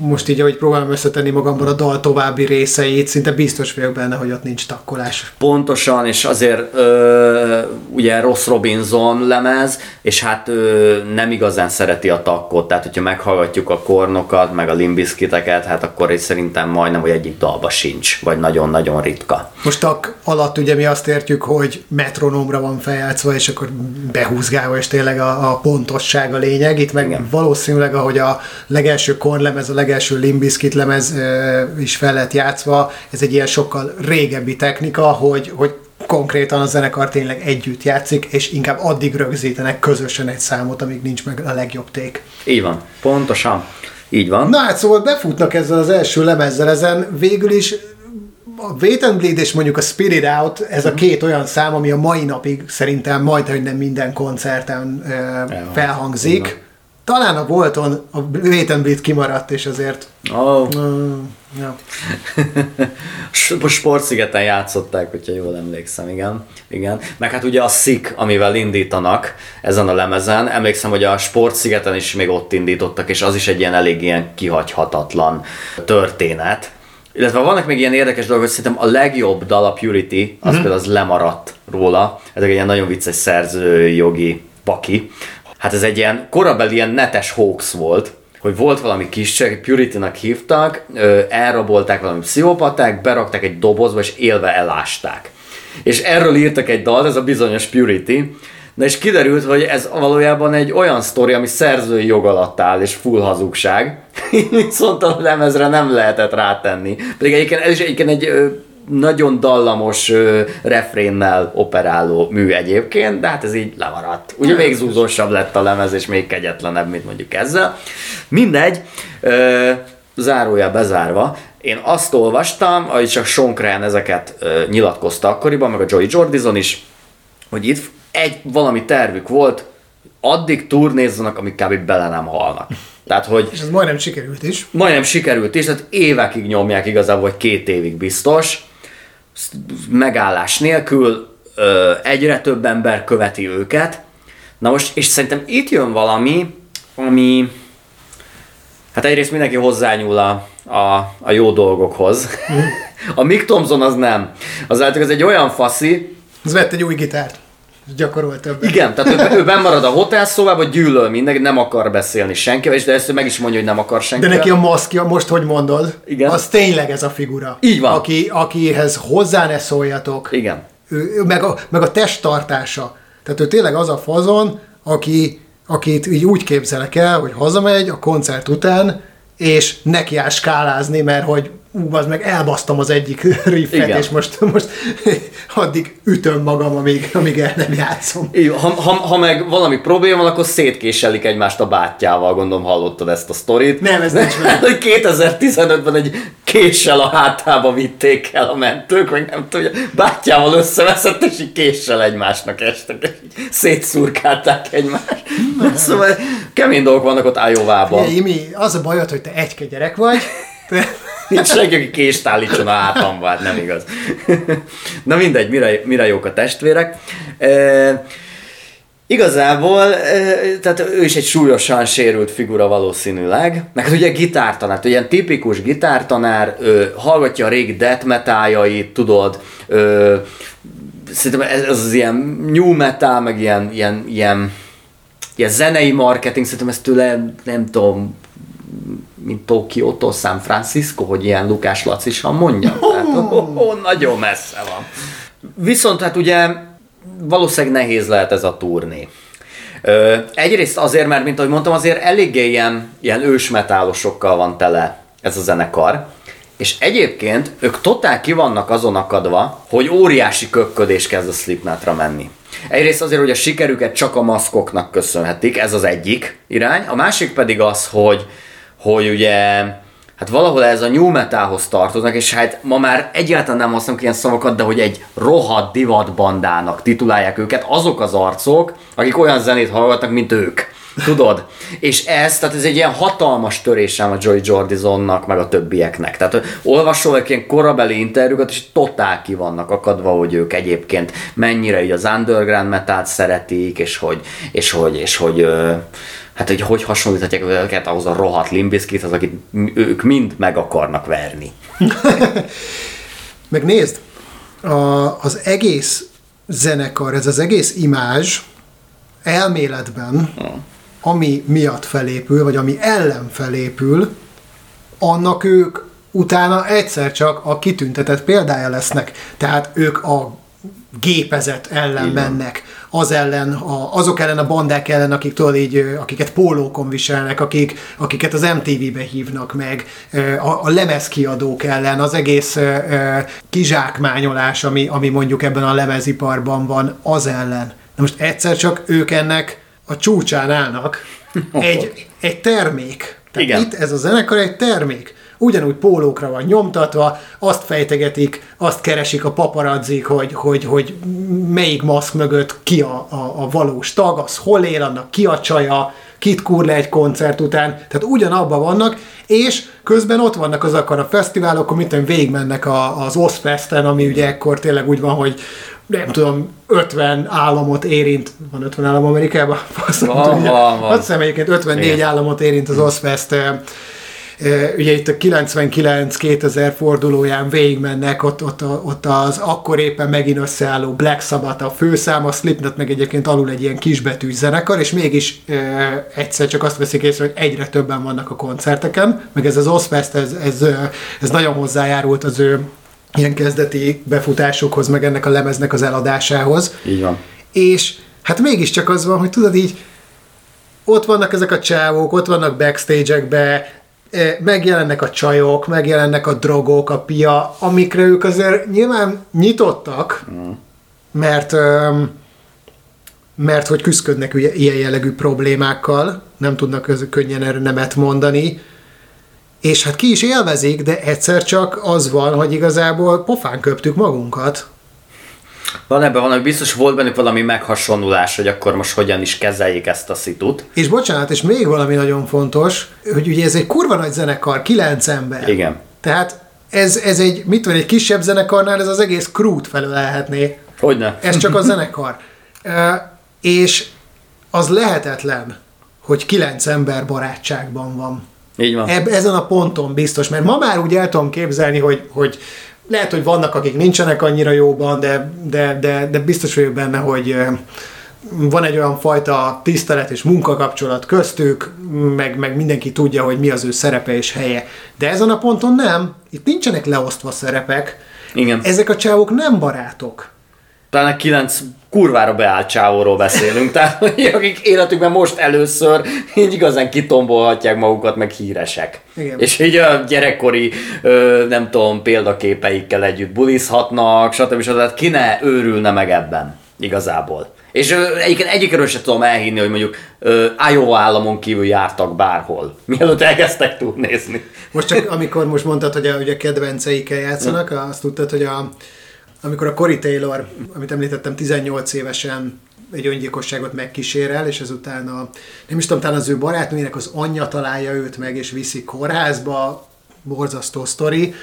most így, ahogy próbálom összetenni magamban a dal további részeit, szinte biztos vagyok benne, hogy ott nincs takkolás. Pontosan, és azért ugye Ross Robinson lemez, és hát nem igazán szereti a takkot, tehát hogyha meghallgatjuk a Kornokat, meg a Limp Bizkiteket, hát akkor szerintem majdnem, hogy egyik dalba sincs, vagy nagyon-nagyon ritka. Most tak alatt ugye mi azt értjük, hogy metronómra van feljátszva, és akkor behúzgálva, és tényleg a pontosság a lényeg. Itt meg igen. Valószínűleg, ahogy a legelső Korn lemez, a legelső Limp Bizkit lemez is fel lett játszva, ez egy ilyen sokkal régebbi technika, hogy konkrétan a zenekar tényleg együtt játszik, és inkább addig rögzítenek közösen egy számot, amíg nincs meg a legjobb ték. Így van, pontosan. Így van. Na hát szóval befutnak ezzel az első lemezzel, ezen végül is a Wait and Bleed és mondjuk a Spirit Out, ez a két olyan szám, ami a mai napig szerintem majdnem nem minden koncerten felhangzik. Igen. Talán a Bolton a Wait and Bleed kimaradt, és azért... Ja. Sportszigeten játszották, hogyha jól emlékszem, igen. Meg hát ugye a Sick, amivel indítanak ezen a lemezen, emlékszem, hogy a Sportszigeten is még ott indítottak, és az is egy ilyen elég ilyen kihagyhatatlan történet. Illetve vannak még ilyen érdekes dolgok, hogy szerintem a legjobb dal, a Purity, az például az lemaradt róla. Ez egy ilyen nagyon vicces szerzőjogi baki. Hát ez egy ilyen korabeli ilyen netes hoax volt, hogy volt valami kiscsek, Purity-nak hívták, elrabolták valami pszichopaták, berakták egy dobozba, és élve elásták. És erről írtak egy dalt, ez a bizonyos Purity. Na és kiderült, hogy ez valójában egy olyan sztori, ami szerzői jog alatt áll, és full hazugság. Viszont a lemezre nem lehetett rátenni. Pedig egyébként egy nagyon dallamos refrénnel operáló mű egyébként, de hát ez így lemaradt. Ugye még zúzósabb lett a lemez, és még kegyetlenebb, mint mondjuk ezzel. Mindegy, zárója bezárva, én azt olvastam, hogy csak Sean Cran ezeket nyilatkozta akkoriban, meg a Joey Jordison is, hogy itt valami tervük volt, addig turnézzanak, amíg kb. Bele nem halnak. Tehát, hogy és ez majdnem sikerült is. Tehát évekig nyomják igazából, vagy 2 évig biztos. Megállás nélkül egyre több ember követi őket. Na most, és szerintem itt jön valami, ami... Hát egyrészt mindenki hozzányúl a jó dolgokhoz. A Mick Thompson az nem. Az általában ez egy olyan faszi... Ez vett egy új gitárt. Gyakorolt többet. Igen, tehát ő bennmarad a hotelszobában, gyűlöl mindenki, nem akar beszélni senkivel, és de ezt meg is mondja, hogy nem akar senkivel. De neki a maszkja, most hogy mondod, igen, az tényleg ez a figura. Így van. Akihez hozzá ne szóljatok. Igen. Meg a testtartása. Tehát ő tényleg az a fazon, akit így úgy képzelek el, hogy hazamegy a koncert után, és neki áll skálázni, mert hogy az meg elbasztam az egyik riffet, igen, és most addig ütöm magam, amíg el nem játszom. Ha meg valami probléma van, akkor szétkéselik egymást a bátyjával, gondolom hallottad ezt a sztorit. Nem, ez nincs meg. 2015-ben egy késsel a hátába vitték el a mentők, vagy nem tudom, bátyjával összeveszett, és így késsel egymásnak estek, és szétszurkálták egymást. Szóval kemény dolgok vannak ott Iowában. Imi, az a bajod, hogy te egyke gyerek vagy, nincs senki, aki kést állítson a hátamba, hát nem igaz. Na mindegy, mire jók a testvérek. Igazából, tehát ő is egy súlyosan sérült figura valószínűleg, meg ugye gitártanár, ilyen tipikus gitártanár, hallgatja a régi death metaljait, tudod, szerintem ez az ilyen new metal, meg ilyen zenei marketing, szerintem ez tőle, nem tudom, mint Tokiótól San Francisco, hogy ilyen Lukás Lacisan mondja. Tehát, nagyon messze van. Viszont hát ugye valószínűleg nehéz lehet ez a turné. Egyrészt azért, mert mint ahogy mondtam, azért eléggé ilyen ősmetálosokkal van tele ez a zenekar. És egyébként ők totál ki vannak azon akadva, hogy óriási kökködés kezd a Slipknotra menni. Egyrészt azért, hogy a sikerüket csak a maszkoknak köszönhetik, ez az egyik irány. A másik pedig az, hogy ugye, hát valahol ez a new metalhoz tartoznak, és hát ma már egyáltalán nem használunk ilyen szavakat, de hogy egy rohadt divatbandának titulálják őket azok az arcok, akik olyan zenét hallgatnak, mint ők. Tudod? És ez egy ilyen hatalmas törésem a Joey Jordisonnak, meg a többieknek. Tehát olvasol egy ilyen korabeli interjúkat, és totál ki vannak akadva, hogy ők egyébként mennyire így az underground metalt szeretik, és hogy hasonlíthatják őket ahhoz a rohadt Limp Bizkithez, akit ők mind meg akarnak verni. Meg nézd, az egész zenekar, ez az egész imázs elméletben, ami miatt felépül, vagy ami ellen felépül, annak ők utána egyszer csak a kitüntetett példája lesznek. Tehát ők a gépezet ellen igen. mennek, az ellen, azok ellen a bandák ellen, akiket pólókon viselnek, akiket az MTV-be hívnak meg, a lemezkiadók ellen, az egész kizsákmányolás, ami mondjuk ebben a lemeziparban van, az ellen. Na most egyszer csak ők ennek a csúcsán állnak, egy termék. Tehát igen. Itt ez a zenekar egy termék. Ugyanúgy pólókra van nyomtatva, azt fejtegetik, azt keresik a paparazzik, hogy melyik maszk mögött ki a valós tag, az hol él, annak ki a csaja, kit kúr le egy koncert után, tehát ugyanabban vannak, és közben ott vannak az akar a fesztiválokon, mintha végigmennek az Ozzfesten, ami ugye ekkor tényleg úgy van, hogy nem tudom, 50 államot érint, van 50 állam Amerikában? Van. Azt hiszem egyébként 54 igen. államot érint az Ozzfest. Ugye itt a 99-2000 fordulóján végigmennek, ott az akkor éppen megint összeálló Black Sabbath a főszám, a Slipknot meg egyébként alul egy ilyen kisbetűs zenekar, és mégis egyszer csak azt veszik észre, hogy egyre többen vannak a koncerteken, meg ez az Ozzfest, ez nagyon hozzájárult az ő ilyen kezdeti befutásokhoz, meg ennek a lemeznek az eladásához. Így van. És hát mégiscsak az van, hogy tudod így, ott vannak ezek a csávók, ott vannak backstage-ekbe, megjelennek a csajok, megjelennek a drogok, a pia, amikre ők azért nyilván nyitottak, mert hogy küszködnek ilyen jellegű problémákkal, nem tudnak könnyen erre nemet mondani, és hát ki is élvezik, de egyszer csak az van, hogy igazából pofán köptük magunkat. Biztos volt bennük valami meghasonulás, hogy akkor most hogyan is kezeljék ezt a szitut. És bocsánat, és még valami nagyon fontos, hogy ugye ez egy kurva nagy zenekar, 9 ember. Igen. Tehát ez egy, mit van, egy kisebb zenekarnál ez az egész crew-t felölelhetné. Hogyne. Ez csak a zenekar. És az lehetetlen, hogy 9 ember barátságban van. Így van. Ezen a ponton biztos, mert ma már úgy el tudom képzelni, hogy lehet, hogy vannak, akik nincsenek annyira jóban, de biztos vagyok benne, hogy van egy olyan fajta tisztelet és munkakapcsolat köztük, meg mindenki tudja, hogy mi az ő szerepe és helye. De ezen a ponton nem. Itt nincsenek leosztva szerepek. Igen. Ezek a csávók nem barátok. Talán 9 kurvára beállt csávóról beszélünk, tehát akik életükben most először így igazán kitombolhatják magukat, meg híresek. Igen. És így a gyerekkori, nem tudom, példaképeikkel együtt bulizhatnak, stb. Tehát ki ne őrülne meg ebben, igazából. És egyikről sem tudom elhinni, hogy mondjuk Iowa államon kívül jártak bárhol, mielőtt elkezdtek túlnézni. Most csak amikor most mondtad, hogy a kedvenceikkel játszanak, azt tudtad, hogy amikor a Corey Taylor, amit említettem, 18 évesen egy öngyilkosságot megkísérel, és ezután talán az ő barátnőjének az anyja találja őt meg, és viszi kórházba, borzasztó sztori,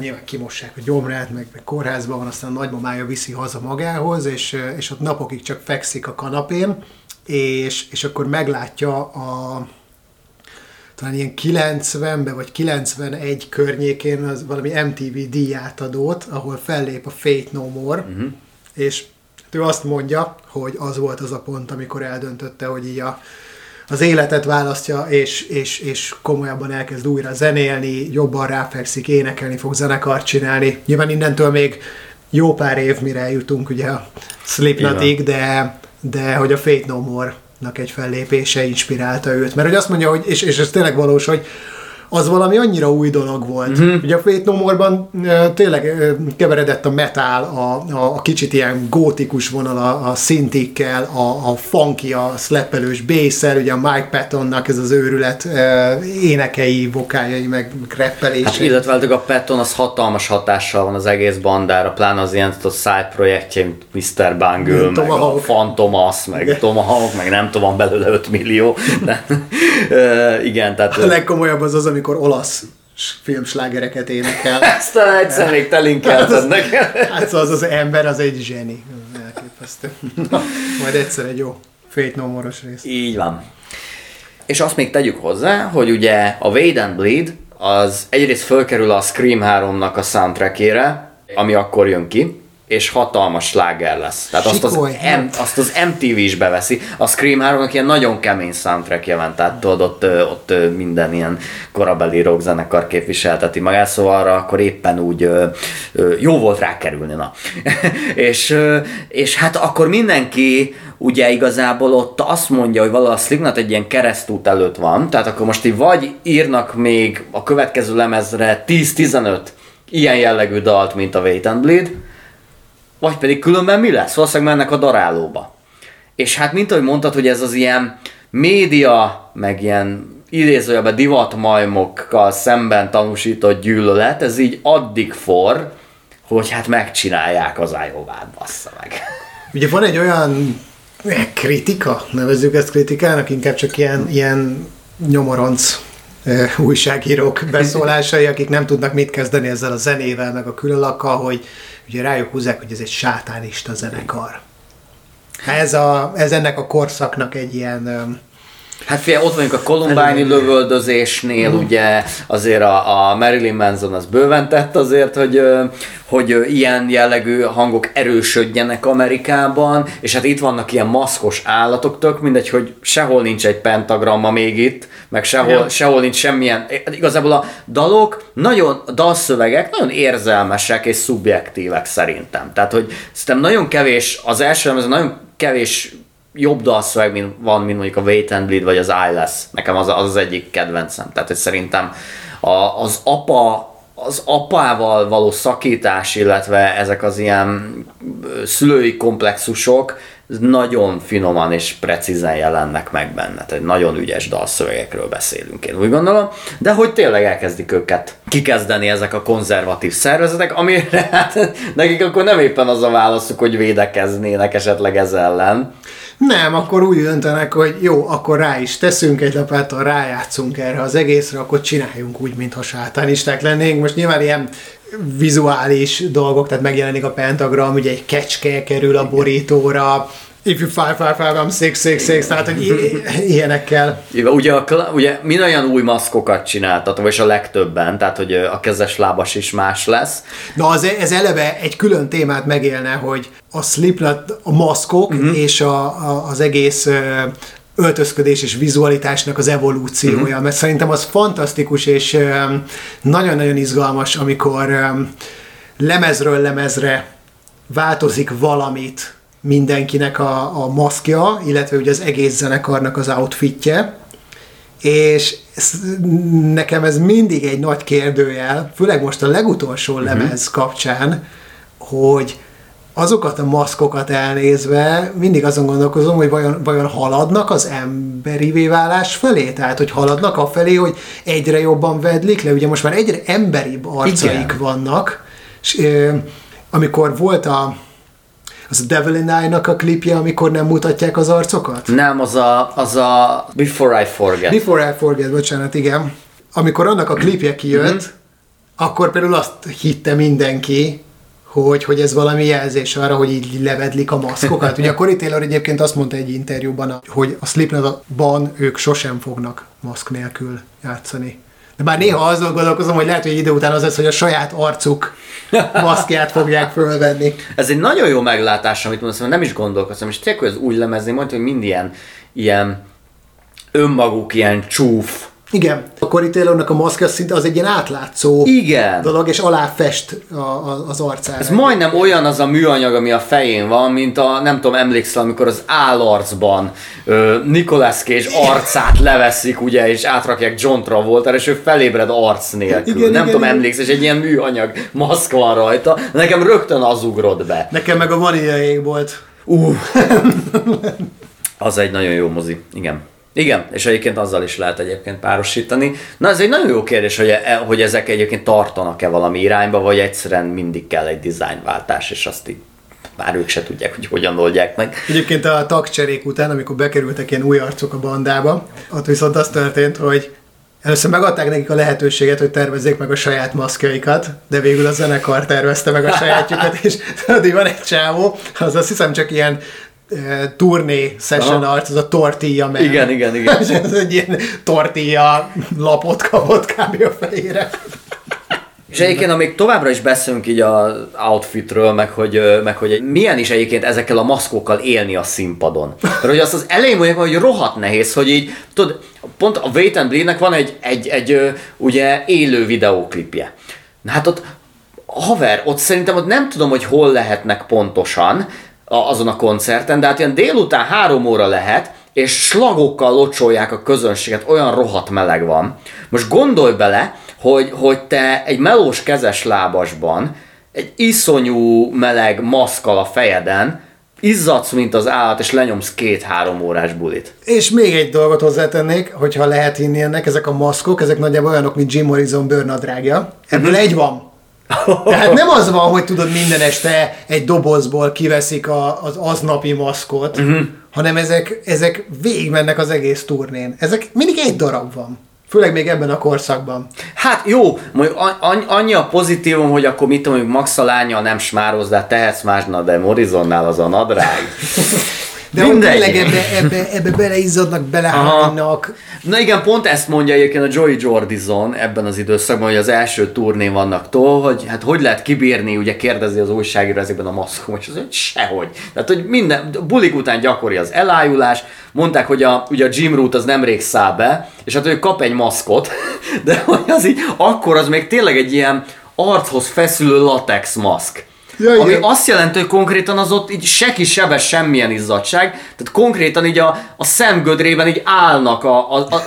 nyilván kimossák a gyomrát, meg kórházba van, aztán a nagymamája viszi haza magához, és ott napokig csak fekszik a kanapén, és akkor meglátja talán ilyen 90-ben vagy 91 környékén az valami MTV díjátadót, ahol fellép a Faith No More, és ő azt mondja, hogy az volt az a pont, amikor eldöntötte, hogy így az életet választja, és komolyabban elkezd újra zenélni, jobban ráfekszik, énekelni fog, zenekart csinálni. Nyilván innentől még jó pár év, mire eljutunk ugye a Slipknotig, de hogy a Faith No More egy fellépése inspirálta őt. Mert hogy azt mondja, hogy, és ez tényleg valós, hogy az valami annyira új dolog volt. Ugye a Faith No More-ban tényleg keveredett a metal, a kicsit ilyen gótikus vonal a szintikkel, a funky, a slappelős basszel, ugye a Mike Pattonnak ez az őrület énekei, vokáljai, meg rappelése. Hát illetve a Patton az hatalmas hatással van az egész bandára, pláne az ilyen side projektjeim, Mr. Bungle, meg a Fantomas, meg Tomahawk, meg nem tudom, belőle 5 millió. Igen, tehát... A legkomolyabb az, amikor olasz filmslágereket énekel. Ezt egyszer még te linkelted nekem. Hát az ember, az egy zseni. Elképesztő. Majd egyszer egy jó Faith No More-os rész. Így van. És azt még tegyük hozzá, hogy ugye a Wade and Bleed az egyrészt fölkerül a Scream 3-nak a soundtrackére, ami akkor jön ki, és hatalmas sláger lesz. Tehát azt az MTV is beveszi. A Scream 3-nak ilyen nagyon kemény soundtrackje van, tehát ott minden ilyen korabeli rockzenekar képviselteti magát, szóval arra akkor éppen úgy jó volt rákerülni, na. és hát akkor mindenki ugye igazából ott azt mondja, hogy valahol a Slipknot egy ilyen keresztút előtt van, tehát akkor most így vagy írnak még a következő lemezre 10-15 ilyen jellegű dalt, mint a Wait and Bleed, vagy pedig különben mi lesz? Valószínűleg mennek a darálóba. És hát, mint ahogy mondtad, hogy ez az ilyen média, meg ilyen idézőjelben divatmajmokkal szemben tanúsított gyűlölet, ez így addig forr, hogy hát megcsinálják az Iovát, bassza meg. Ugye van egy olyan kritika, nevezzük ezt kritikának, inkább csak ilyen nyomoronc újságírók beszólásai, akik nem tudnak mit kezdeni ezzel a zenével, meg a különlakkal, hogy ugye rájuk húzzák, hogy ez egy sátánista zenekar. Ez ennek a korszaknak egy ilyen... Hát figyelj, ott vagyunk a Columbine-i lövöldözésnél, ugye azért a Marilyn Manson az bőven tett azért, hogy ilyen jellegű hangok erősödjenek Amerikában, és hát itt vannak ilyen maszkos állatok, tök mindegy, hogy sehol nincs egy pentagramma még itt, meg sehol nincs semmilyen, igazából a dalok, nagyon dalszövegek nagyon érzelmesek és szubjektívek szerintem. Tehát, hogy szerintem nagyon kevés, az első, ez nagyon kevés jobb dalszöveg van, mint mondjuk a Wait and Bleed, vagy az Eyeless. Nekem az egyik kedvencem. Tehát, hogy szerintem az apával való szakítás, illetve ezek az ilyen szülői komplexusok nagyon finoman és precízen jelennek meg benne. Tehát egy nagyon ügyes dalszövegekről beszélünk, én úgy gondolom. De hogy tényleg elkezdik őket kikezdeni ezek a konzervatív szervezetek, amire hát nekik akkor nem éppen az a válaszuk, hogy védekeznének esetleg ez ellen. Nem, akkor úgy döntenek, hogy jó, akkor rá is teszünk egy lapáttal, rájátszunk erre az egészre, akkor csináljunk úgy, mintha sátánisták lennénk. Most nyilván ilyen vizuális dolgok, tehát megjelenik a pentagram, ugye egy kecske kerül a borítóra, if you five, five, five, I'm six, six, six, tehát hogy ilyenekkel. Ugye mindannyian új maszkokat csináltatok, és a legtöbben, tehát hogy a kezes lábas is más lesz. Na ez eleve egy külön témát megélne, hogy a Slipknot, a maszkok és az egész öltözködés és vizualitásnak az evolúciója, mert szerintem az fantasztikus és nagyon-nagyon izgalmas, amikor lemezről lemezre változik valamit mindenkinek a maszkja, illetve ugye az egész zenekarnak az outfitje, és nekem ez mindig egy nagy kérdőjel, főleg most a legutolsó lemez kapcsán, hogy azokat a maszkokat elnézve mindig azon gondolkozom, hogy vajon haladnak az emberivé válás felé? Tehát, hogy haladnak afelé, hogy egyre jobban vedlik le? Ugye most már egyre emberibb arcaik vannak. És, amikor volt az a Devil in Eye-nak a klipje, amikor nem mutatják az arcokat? Nem, az a Before I Forget. Before I Forget, bocsánat, igen. Amikor annak a klipje kijött, akkor például azt hitte mindenki, hogy ez valami jelzés arra, hogy így levedlik a maszkokat. Ugye a Corey Taylor egyébként azt mondta egy interjúban, hogy a Slipknotban ők sosem fognak maszk nélkül játszani. De bár néha azzal gondolkozom, hogy lehet, hogy egy idő után az lesz, hogy a saját arcuk maszkját fogják fölvenni. Ez egy nagyon jó meglátás, amit mondom, nem is gondolkoztam, és tényleg az új lemezni mondta, hogy mind ilyen önmaguk, ilyen csúf. Igen. A Corey Taylornak a maszkja szinte az egy ilyen átlátszó dolog, és aláfest az arcára. Ez majdnem olyan az a műanyag, ami a fején van, mint a, nem tudom, emlékszel, amikor az Állarcban Nicolas Cage arcát leveszik, ugye, és átrakják John Travoltára, és ő felébred arc nélkül. Igen, emlékszel, és egy ilyen műanyag maszk van rajta. Nekem rögtön az ugrott be. Nekem meg a Vanilla Égbolt. Az egy nagyon jó mozi. Igen, és egyébként azzal is lehet egyébként párosítani. Na ez egy nagyon jó kérdés, hogy ezek egyébként tartanak-e valami irányba, vagy egyszerűen mindig kell egy dizájnváltás, és azt így már ők se tudják, hogy hogyan oldják meg. Egyébként a tagcserék után, amikor bekerültek ilyen új arcok a bandába, ott viszont az történt, hogy először megadták nekik a lehetőséget, hogy tervezzék meg a saját maszkjaikat, de végül a zenekar tervezte meg a sajátjukat, és addig van egy csávó, az azt hiszem csak ilyen turné session arc, az a tortilla man. Igen. És ez egy ilyen tortilla lapot kapott kb. A fejére. És egyébként, amíg továbbra is beszélünk így az outfitről, meg hogy milyen is egyébként ezekkel a maszkokkal élni a színpadon. Mert hogy azt az elején mondják, hogy rohadt nehéz, hogy így, tudod, pont a Wait and Bleed-nek van egy ugye élő videóklipje. Na hát ott, haver, ott szerintem ott nem tudom, hogy hol lehetnek pontosan azon a koncerten, de hát ilyen délután 3 óra lehet, és slagokkal locsolják a közönséget, olyan rohadt meleg van. Most gondolj bele, hogy te egy melós kezes lábasban, egy iszonyú meleg maszkal a fejeden, izzadsz, mint az állat, és lenyomsz 2-3 órás bulit. És még egy dolgot hozzátennék, hogyha lehet hinni ennek, ezek a maszkok, ezek nagyjából olyanok, mint Jim Morrison bőrnadrágja. Ebből egy van. Tehát nem az van, hogy tudod, minden este egy dobozból kiveszik az aznapi maszkot, hanem ezek végigmennek az egész turnén. Ezek mindig egy darab van. Főleg még ebben a korszakban. Hát jó, mondjuk annyi a pozitívum, hogy akkor mit tudom, hogy Max a lánya nem smároz, de tehetsz más, de Morrisonnál az a nadrág. De tényleg ebbe beleizzadnak, belehánynak. Na igen, pont ezt mondja egyébként a Joey Jordison ebben az időszakban, hogy az első turnén vannak tól, hogy hát hogy lehet kibírni, ugye kérdezi az újságíró ezekben a maszkon, és az, hogy sehogy. Tehát, hogy minden, bulik után gyakori az elájulás, mondták, hogy ugye a Jim Root az nemrég száll be, és hát ő kap egy maszkot, de hogy az így, akkor az még tényleg egy ilyen archoz feszülő latex maszk. Ja, ami azt jelenti, hogy konkrétan az ott így se kisebes semmilyen izzadság, tehát konkrétan így a szemgödrében így állnak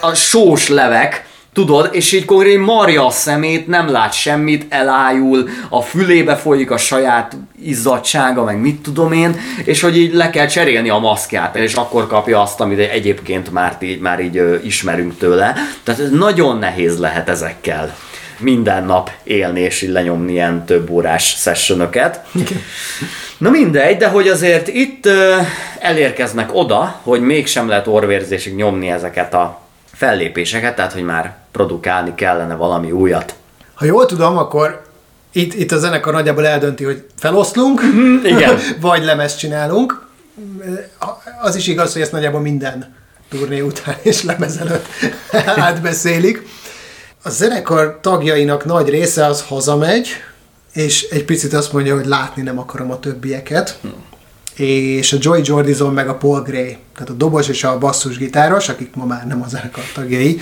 a sós levek, tudod, és így konkrétan marja a szemét, nem lát semmit, elájul, a fülébe folyik a saját izzadsága, meg mit tudom én, és hogy így le kell cserélni a maszkját, és akkor kapja azt, amit egyébként már így ismerünk tőle. Tehát ez nagyon nehéz lehet ezekkel minden nap élni és így lenyomni ilyen több órás sessionöket. Na mindegy, de hogy azért itt elérkeznek oda, hogy mégsem lehet orvérzésig nyomni ezeket a fellépéseket, tehát hogy már produkálni kellene valami újat. Ha jól tudom, akkor itt a zenekar nagyjából eldönti, hogy feloszlunk, igen. Vagy lemezt csinálunk. Az is igaz, hogy ezt nagyjából minden turné után és lemez előtt átbeszélik. A zenekar tagjainak nagy része az hazamegy, és egy picit azt mondja, hogy látni nem akarom a többieket. És a Joey Jordison meg a Paul Gray, tehát a dobos és a basszusgitáros, akik ma már nem a zenekar tagjai,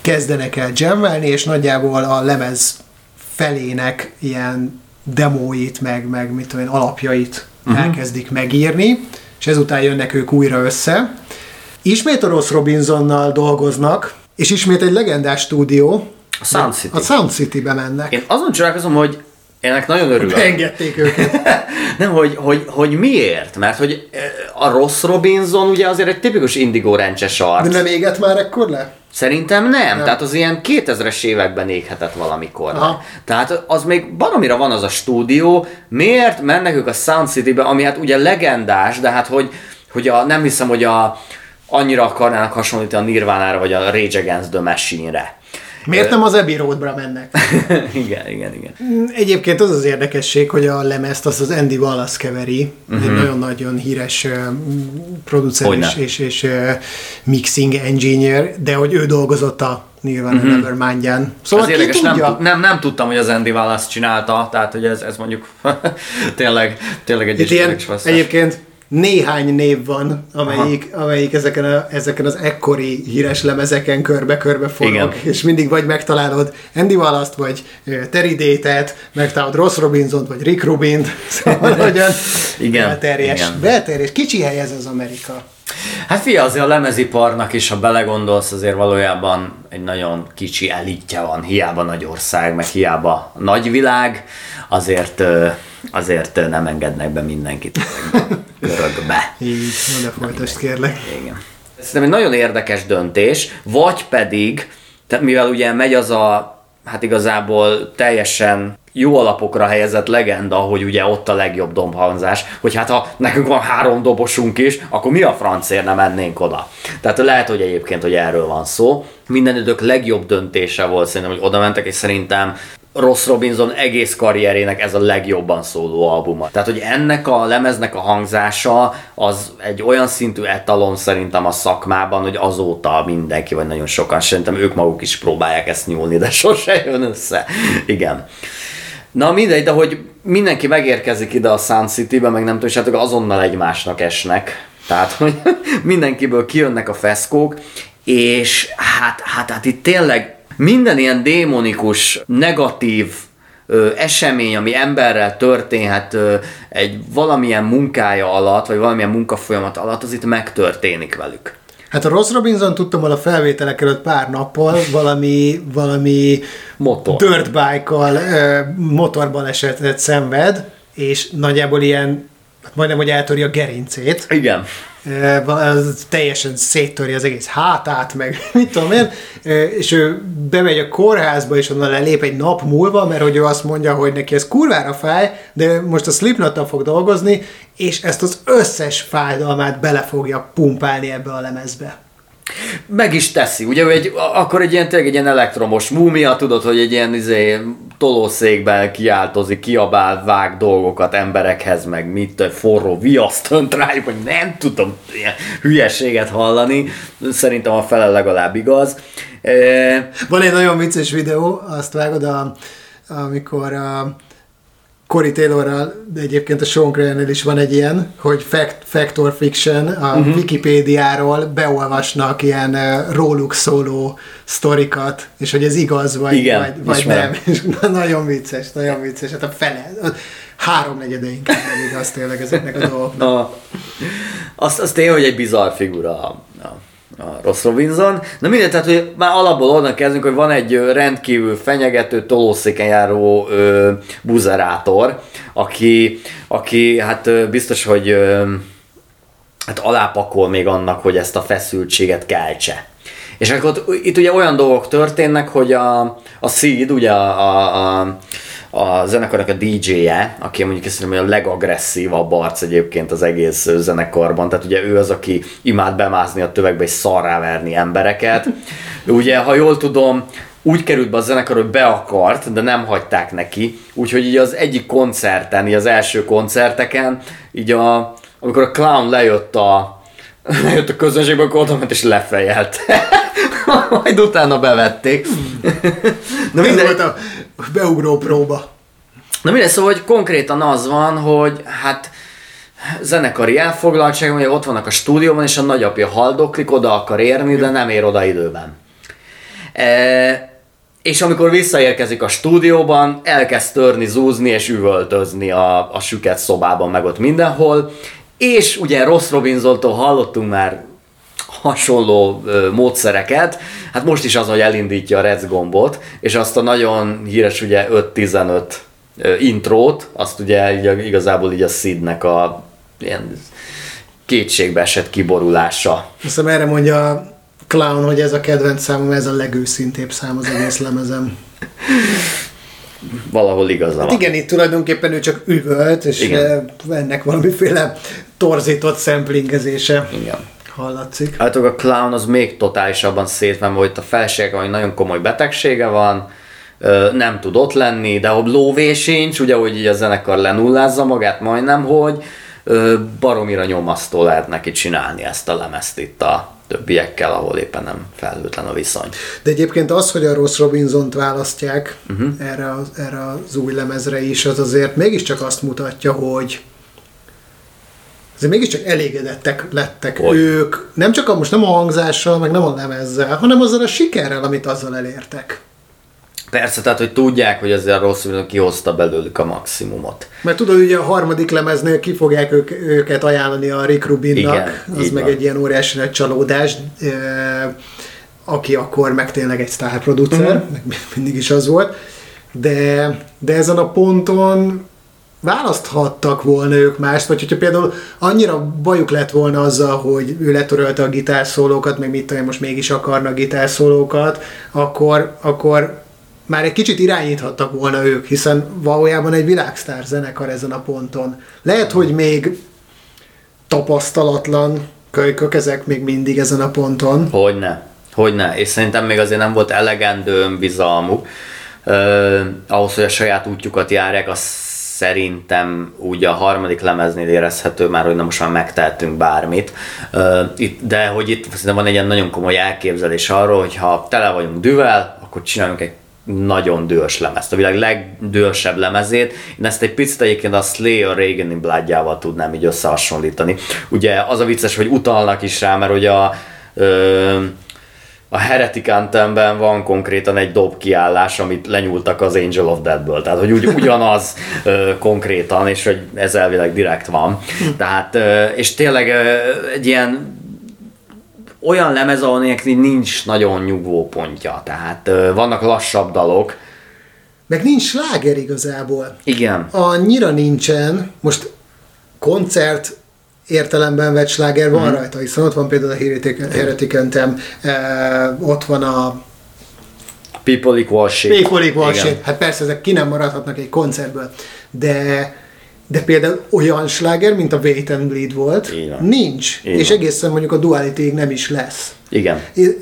kezdenek el jammelni, és nagyjából a lemez felének ilyen demóit, meg mit tudom én, alapjait elkezdik megírni, és ezután jönnek ők újra össze. Ismét a Ross Robinsonnal dolgoznak, és ismét egy legendás stúdió, a Sound City-be mennek. Én azon csodálkozom, hogy ennek nagyon örülök. Beengedték őket. Nem, hogy miért? Mert hogy a Ross Robinson ugye azért egy tipikus Indigo Ranch-es arc. De nem égett már ekkor le? Szerintem nem. Tehát az ilyen 2000-es években éghetett valamikor. Tehát az még baromira van az a stúdió. Miért mennek ők a Sound City-be, ami hát ugye legendás, de hát hogy nem hiszem, hogy annyira akarnának hasonlítani a Nirvánára, vagy a Rage Against the Machine-re. Miért nem az Abbey Road-ra mennek? igen. Egyébként az az érdekesség, hogy a lemezt az Andy Wallace keveri, egy nagyon-nagyon híres producer és mixing engineer, de hogy ő dolgozott a Nirvana Nevermind-ján. Szóval ez érdekes, nem tudtam, hogy az Andy Wallace csinálta, tehát hogy ez mondjuk tényleg egy érdekes veszély. Egyébként néhány név van, amelyik ezeken az ekkori híres lemezeken körbe-körbe forog, igen. És mindig vagy megtalálod Andy Wallace-t, vagy Terry Date-et, megtalálod Ross Robinsont, vagy Rick Rubint, szóval nagyon belterjes. Kicsi hely ez az Amerika. Hát figyelj, azért a lemeziparnak is, ha belegondolsz, azért valójában egy nagyon kicsi elitje van, hiába nagy ország, meg hiába nagy világ, azért nem engednek be mindenkit körökbe. Így, de folytasd kérlek. Igen. Szerintem egy nagyon érdekes döntés, vagy pedig, tehát mivel ugye megy az a, hát igazából teljesen jó alapokra helyezett legenda, hogy ugye ott a legjobb dobhangzás, hogy hát ha nekünk van 3 dobosunk is, akkor mi a francért nem mennénk oda. Tehát lehet, hogy egyébként, hogy erről van szó. Minden idők legjobb döntése volt szerintem, hogy oda mentek, és szerintem Ross Robinson egész karrierének ez a legjobban szóló albuma. Tehát, hogy ennek a lemeznek a hangzása az egy olyan szintű etalon szerintem a szakmában, hogy azóta mindenki, vagy nagyon sokan, szerintem ők maguk is próbálják ezt nyúlni, de sose jön össze. Igen. Na mindegy, de hogy mindenki megérkezik ide a Sun City-be, meg nem tudom, hogy azonnal egymásnak esnek. Tehát, hogy mindenkiből kijönnek a feszkók, és hát itt tényleg minden ilyen démonikus, negatív esemény, ami emberrel történhet egy valamilyen munkája alatt, vagy valamilyen munkafolyamat alatt, az itt megtörténik velük. Hát a Ross Robinson tudtam volna felvételek előtt pár nappal valami dirtbike-kal motorbalesetet szenved, és nagyjából ilyen, hát majdnem, hogy eltöri a gerincét. Igen. Teljesen széttörje az egész hátát, meg mit tudom én, és ő bemegy a kórházba, és onnan lelép egy nap múlva, mert hogy ő azt mondja, hogy neki ez kurvára fáj, de most a Slipknottal fog dolgozni, és ezt az összes fájdalmát bele fogja pumpálni ebbe a lemezbe. Meg is teszi, ugye ő egy ilyen elektromos múmia, tudod, hogy egy ilyen tolószékben kiáltozik, kiabál, vág dolgokat emberekhez, meg mit, forró viaszt önt rájuk, hogy nem tudom ilyen hülyeséget hallani, szerintem a fele legalább igaz. Van egy nagyon vicces videó, azt vágod, amikor a Corey Taylorral, de egyébként a Sean Crayon-nél is van egy ilyen, hogy fact or fiction, a Wikipédiáról beolvasnak ilyen róluk szóló sztorikat, és hogy ez igaz, vagy, igen, vagy nem. Nagyon vicces. Hát a fele, a háromnegyede inkább igaz tényleg ezeknek a dolgoknak. Azt tényleg, hogy egy bizarr figura a Ross Robinson. Na mindegy, tehát hogy már alapból onnan kezdünk, hogy van egy rendkívül fenyegető, tolószéken járó buzerátor, aki hát biztos, hogy hát alápakol még annak, hogy ezt a feszültséget keltse. És akkor itt ugye olyan dolgok történnek, hogy a Seed, ugye a zenekarnak a DJ-je, aki mondjuk azt mondom, hogy a legagresszívabb arc egyébként az egész zenekarban, tehát ugye ő az, aki imád bemászni a tövegbe és szarráverni embereket. Ugye, ha jól tudom, úgy került be a zenekar, hogy be akart, de nem hagyták neki, úgyhogy így az egyik koncerten, így az első koncerteken, így amikor a clown lejött a közönségből, akkor oda ment és lefejelt. Majd utána bevették. Na minden... Ez volt a beugró próba. Na mindegy, szóval, hogy konkrétan az van, hogy hát zenekari elfoglaltság, hogy ott vannak a stúdióban, és a nagyapja haldoklik, oda akar érni, de nem ér oda időben. És amikor visszaérkezik a stúdióban, elkezd törni, zúzni és üvöltözni a süket szobában, meg ott mindenhol. És ugye Ross Robinsontól hallottunk már hasonló módszereket, hát most is az, hogy elindítja a rec gombot, és azt a nagyon híres ugye 5-15 intrót, azt ugye igazából így a Sidnek a ilyen kétségbe esett kiborulása. Aztán erre mondja a Clown, hogy ez a kedvenc számom, ez a legőszintébb szám az egész lemezem. Valahol igaza van. Hát igen, itt tulajdonképpen ő csak üvölt, és igen. Ennek valamiféle torzított szemplingezése. Igen. Hallatszik. Hát a Clown az még totálisabban szétven, hogy a feleségek nagyon komoly betegsége van, nem tud ott lenni, de a lóvé sincs, ugye, hogy így a zenekar lenullázza magát majdnem, hogy baromira nyomasztó lehet neki csinálni ezt a lemezt itt a többiekkel, ahol éppen nem felhőtlen a viszony. De egyébként az, hogy a Ross Robinsont választják erre az új lemezre is, az azért mégiscsak azt mutatja, hogy azért mégiscsak elégedettek lettek ők, nem csak most nem a hangzással, meg nem a lemezzel, hanem azzal a sikerrel, amit azzal elértek. Persze, tehát, hogy tudják, hogy ezzel Ross Robinson kihozta belőlük a maximumot. Mert tudod, ugye a harmadik lemeznél ki fogják őket ajánlani a Rick Rubinnak, igen, az meg van. Egy ilyen óriási nagy csalódás, aki akkor meg tényleg egy sztárproducer, mindig is az volt, de ezen a ponton választhattak volna ők mást, vagy hogyha például annyira bajuk lett volna azzal, hogy ő letörölte a gitárszólókat, meg mit tudom, most mégis akarnak gitárszólókat, akkor már egy kicsit irányíthattak volna ők, hiszen valójában egy világsztár zenekar ezen a ponton. Lehet, hogy még tapasztalatlan kölykök ezek még mindig ezen a ponton. Hogyne. És szerintem még azért nem volt elegendő önbizalmuk. ahhoz, hogy a saját útjukat járják, az szerintem úgy a harmadik lemeznél érezhető már, hogy na most már megtehetünk bármit. De hogy itt szerintem van egy ilyen nagyon komoly elképzelés arról, hogy ha tele vagyunk dűvel, akkor csináljunk egy nagyon dühös lemezt, a világ legdühösebb lemezét. Én ezt egy picit egyébként a Slayer Reagan in Bloodjával tudnám így összehasonlítani. Ugye az a vicces, hogy utalnak is rá, mert ugye a Heretic Anthemben van konkrétan egy dobkiállás, amit lenyúltak az Angel of Deathből. Tehát, hogy ugyanaz konkrétan, és hogy ez elvileg direkt van. Tehát, és tényleg egy ilyen olyan lemez, ahol nincs nagyon nyugvó pontja, tehát vannak lassabb dalok. Meg nincs sláger igazából. Igen. Annyira nincsen, most koncert értelemben vett sláger van rajta, hiszen ott van például a Heretic Anthem, ott van a People Equal Shit. People Equal Shit. Hát persze ezek ki nem maradhatnak egy koncertből, de például olyan sláger, mint a Wait and Bleed volt, nincs. És egészen mondjuk a Dualityig nem is lesz. Igen.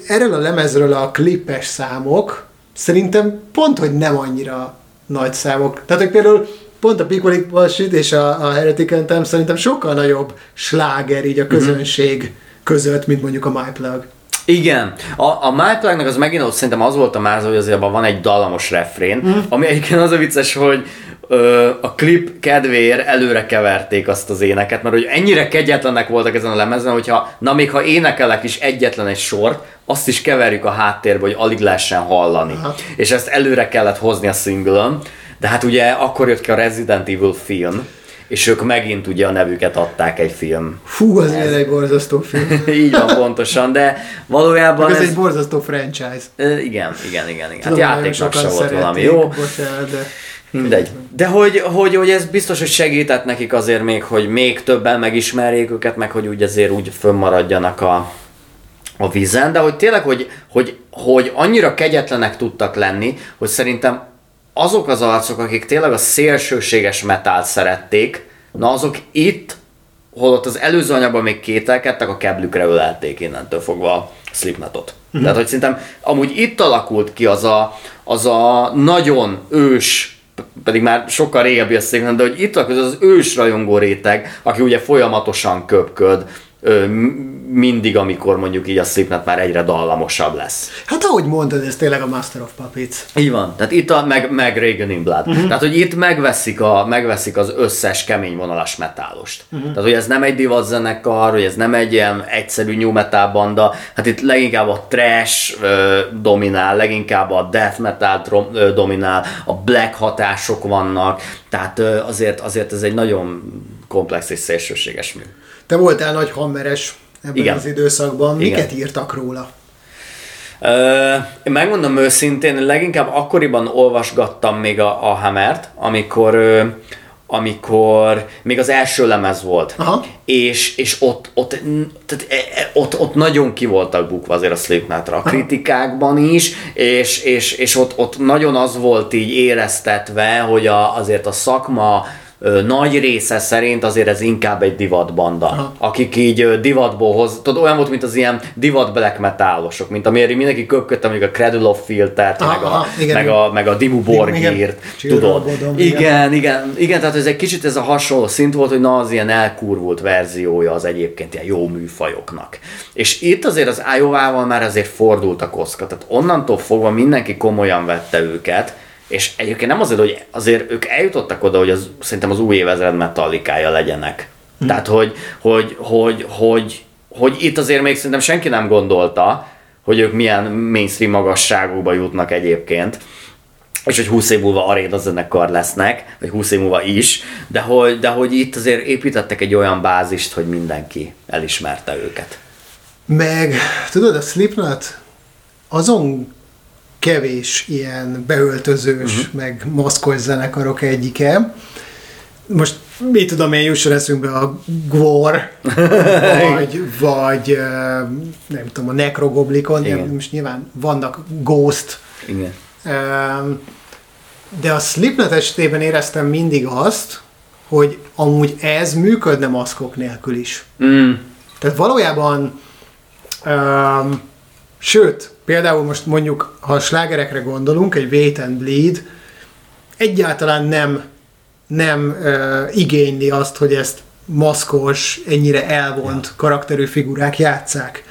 Erről a lemezről a klipes számok szerintem pont, hogy nem annyira nagy számok. Tehát, hogy például pont a People Equal Shit és a Heretic Anthem szerintem sokkal nagyobb sláger így a közönség között, mint mondjuk a My Plug. Igen. A My Plug-nak az megint ott szerintem az volt a mázol, hogy azért abban van egy dallamos refrén, ami egyébként az a vicces, hogy a klip kedvéért előre keverték azt az éneket, mert hogy ennyire kegyetlenek voltak ezen a lemezen, hogyha na még ha énekelek is egyetlen egy sort, azt is keverjük a háttérbe, hogy alig lehessen hallani. Aha. És ezt előre kellett hozni a singlön, de hát ugye akkor jött ki a Resident Evil film, és ők megint ugye a nevüket adták egy film. Fú, az ilyen egy borzasztó film. Így van, pontosan, de valójában ez egy borzasztó franchise. Igen. Tudom, hát játéknak se volt valami jó. Bocsánat, de... Mindegy. De hogy ez biztos, hogy segített nekik azért még, hogy még többen megismerjék őket, meg hogy úgy azért úgy fönnmaradjanak a vízen, de hogy tényleg, hogy annyira kegyetlenek tudtak lenni, hogy szerintem azok az arcok, akik tényleg a szélsőséges metált szerették, na azok itt, holott az előző anyagban még kételkedtek, a keblükre ölelték innentől fogva a Slipknotot. Tehát, hogy szerintem amúgy itt alakult ki az a nagyon ős, pedig már sokkal régebbi a Slipknot, de hogy itt az az ősrajongó réteg, aki ugye folyamatosan köpköd, mindig, amikor mondjuk így a Slipknot már egyre dallamosabb lesz. Hát ahogy mondod, ez tényleg a Master of Puppets. Így van, tehát itt meg Reagan in Blood. Tehát, hogy itt megveszik az összes kemény vonalas metálost. Tehát, hogy ez nem egy divatzenekar, hogy ez nem egy ilyen egyszerű new metal banda, hát itt leginkább a thrash dominál, leginkább a death metal dominál, a black hatások vannak, tehát azért ez egy nagyon komplex és szélsőséges mű. Te voltál nagy hammeres ebben az időszakban. Miket írtak róla? Én megmondom őszintén, leginkább akkoriban olvasgattam még a Hammert, amikor még az első lemez volt. Aha. És ott nagyon ki voltak bukva azért a Slipknotra, a kritikákban is, és ott nagyon az volt így éreztetve, hogy azért a szakma nagy része szerint azért ez inkább egy divatbanda, akik így divatból tudod, olyan volt, mint az ilyen divat black metálosok, mint amire mindenki köpködte mondjuk a Cradle of Filtert, meg a Dimmu Borgir-t, tudod. Igen, tehát ez egy kicsit ez a hasonló szint volt, hogy na az ilyen elkurvult verziója az egyébként ilyen jó műfajoknak. És itt azért az Iovával már azért fordult a kocka, tehát onnantól fogva mindenki komolyan vette őket, és egyébként nem azért, hogy azért ők eljutottak oda, hogy szerintem az új évezred Metallicája legyenek. Tehát, hogy itt azért még szerintem senki nem gondolta, hogy ők milyen mainstream magasságokba jutnak egyébként, és hogy 20 év múlva arénazenekar lesznek, vagy 20 év múlva is, de hogy itt azért építettek egy olyan bázist, hogy mindenki elismerte őket. Meg, tudod, a Slipknot azon kevés ilyen beöltözős, meg maszkos zenekarok egyike. Most mit tudom én, jusson eszünkbe a Gwar, vagy nem tudom, a Necrogoblikon, most nyilván vannak Ghost. Igen. De a Slipknot esetében éreztem mindig azt, hogy amúgy ez működne maszkok nélkül is. Tehát valójában Sőt, például most mondjuk, ha a slágerekre gondolunk, egy Wait and Bleed egyáltalán nem igényli azt, hogy ezt maszkos, ennyire elvont karakterű figurák játsszák.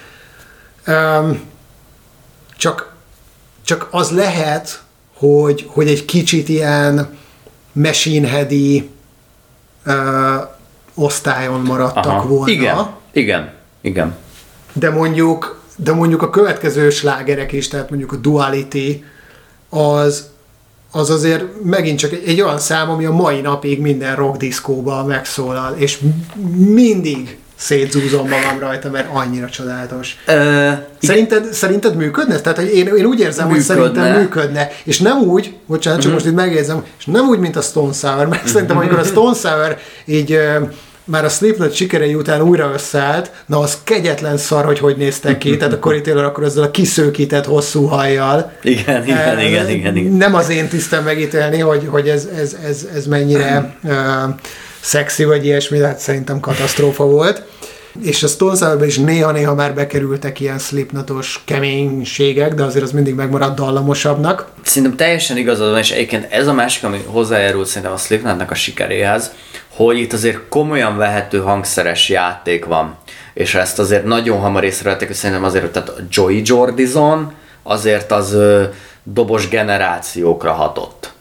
Csak az lehet, hogy egy kicsit ilyen machine head-i osztályon maradtak volna. Igen. De mondjuk a következő slágerek is, tehát mondjuk a Duality, az azért megint csak egy olyan szám, ami a mai napig minden rockdiszkóban megszólal, és mindig szétzúzom magam rajta, mert annyira csodálatos. Szerinted működne? Tehát én úgy érzem, működne. Hogy szerintem működne. És nem úgy, bocsánat, csak most itt megjegyzem, és nem úgy, mint a Stone Sour, mert szerintem amikor a Stone Sour így már a Slipknot sikerei után újra összeállt, na az kegyetlen szar, hogy néztek ki, tehát a Corey Taylor akkor ezzel a kiszőkített hosszú hajjal. Igen. Nem az én tisztem megítélni, hogy ez mennyire szexi vagy ilyesmi, hát szerintem katasztrófa volt. És a Stone Sourban is néha-néha már bekerültek ilyen Slipknotos keménységek, de azért az mindig megmaradt dallamosabbnak. Szerintem teljesen igazad van, és egyébként ez a másik, ami hozzájárult szerintem a Slipknotnak a sikeréhez, hogy itt azért komolyan vehető hangszeres játék van. És ezt azért nagyon hamar észrevették, hogy szerintem azért, tehát Joey Jordison azért az dobos generációkra hatott.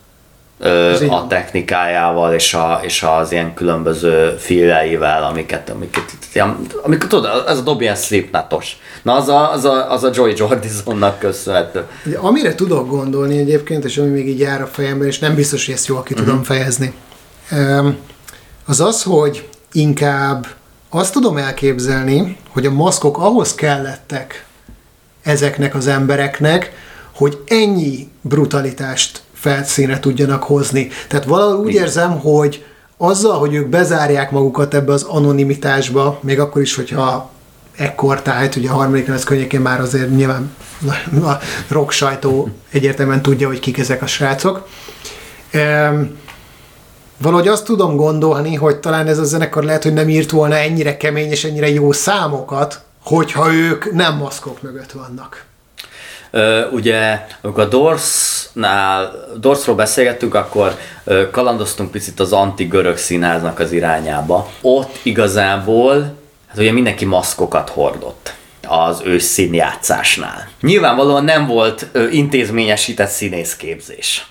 A technikájával és az ilyen különböző filleivel, amiket tudod, ez a dob ilyen Slipknotos. Na az a Joey Jordisonnak köszönhető. Amire tudok gondolni egyébként, és ami még így jár a fejemben, és nem biztos, hogy ezt jól ki tudom fejezni, az, hogy inkább azt tudom elképzelni, hogy a maszkok ahhoz kellettek ezeknek az embereknek, hogy ennyi brutalitást felszínre tudjanak hozni. Tehát valahol úgy érzem, hogy azzal, hogy ők bezárják magukat ebbe az anonimitásba, még akkor is, hogyha ekkortájt, ugye a harmadik nemez könnyékén már azért nyilván a rock sajtó egyértelműen tudja, hogy kik ezek a srácok. Valahogy azt tudom gondolni, hogy talán ez a zenekar lehet, hogy nem írt volna ennyire kemény és ennyire jó számokat, hogyha ők nem maszkok mögött vannak. Ugye, amikor a Dorsról beszélgettünk, akkor kalandoztunk picit az anti-görög színháznak az irányába. Ott igazából, hát ugye mindenki maszkokat hordott az ősz színjátszásnál. Nyilvánvalóan nem volt intézményesített színészképzés.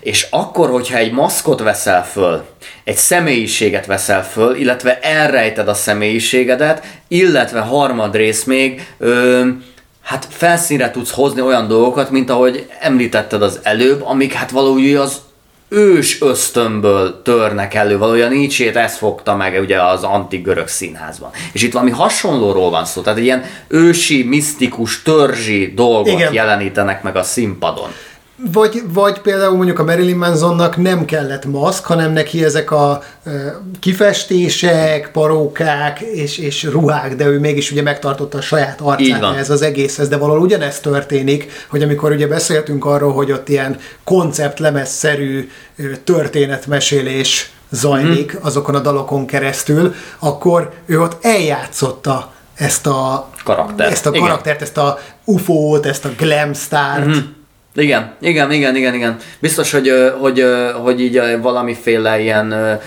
És akkor, hogyha egy maszkot veszel föl, egy személyiséget veszel föl, illetve elrejted a személyiségedet, illetve harmadrész még hát felszínre tudsz hozni olyan dolgokat, mint ahogy említetted az előbb, amik hát valójában az ős ösztönből törnek elő, valójában Nietzsét ezt fogta meg ugye az antigörög színházban. És itt valami hasonlóról van szó, tehát egy ilyen ősi, misztikus, törzsi dolgot jelenítenek meg a színpadon. Vagy például mondjuk a Marilyn Mansonnak nem kellett maszk, hanem neki ezek a kifestések, parókák és ruhák, de ő mégis ugye megtartotta a saját arcát ez az egészhez, de valahol ugyanezt történik, hogy amikor ugye beszéltünk arról, hogy ott ilyen konceptlemezszerű történetmesélés zajlik azokon a dalokon keresztül, akkor ő ott eljátszotta ezt a karaktert, ezt a UFO-t, ezt a glamstart. Igen. Biztos, hogy így valamiféle ilyen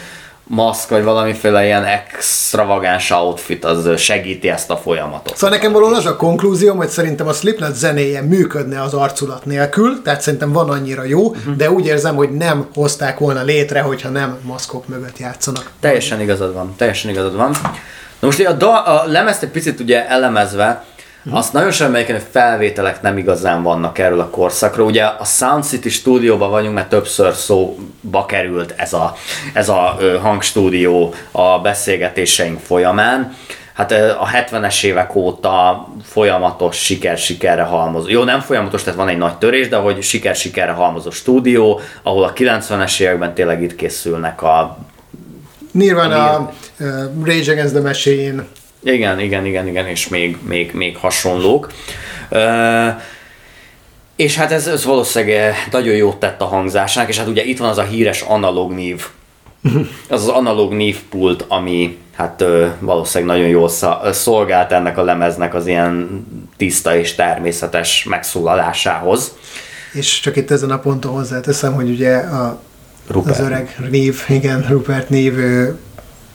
maszk, vagy valamiféle ilyen extravagáns outfit az segíti ezt a folyamatot. Szóval nekem valóban az a konklúzióm, hogy szerintem a Slipknot zenéje működne az arculat nélkül, tehát szerintem van annyira jó, de úgy érzem, hogy nem hozták volna létre, hogyha nem maszkok mögött játszanak. Teljesen igazad van. Na most a lemezt egy picit ugye elemezve, azt nagyon sem melyiken, hogy felvételek nem igazán vannak erről a korszakról. Ugye a Sound City stúdióban vagyunk, mert többször szóba került ez a hangstúdió a beszélgetéseink folyamán. Hát a 70-es évek óta folyamatos siker-sikerre halmozó. Jó, nem folyamatos, tehát van egy nagy törés, de hogy siker-sikerre halmozó stúdió, ahol a 90-es években tényleg itt készülnek a... Nirvana, Rage Against the Machine... Igen, és még hasonlók. És hát ez valószínűleg nagyon jót tett a hangzásnak, és hát ugye itt van az a híres analóg nív Az az analóg névpult, ami hát valószínűleg nagyon jól szolgált ennek a lemeznek az ilyen tiszta és természetes megszólalásához. És csak itt ezen a ponton hozzáteszem, hogy ugye az öreg név, igen, Rupert név,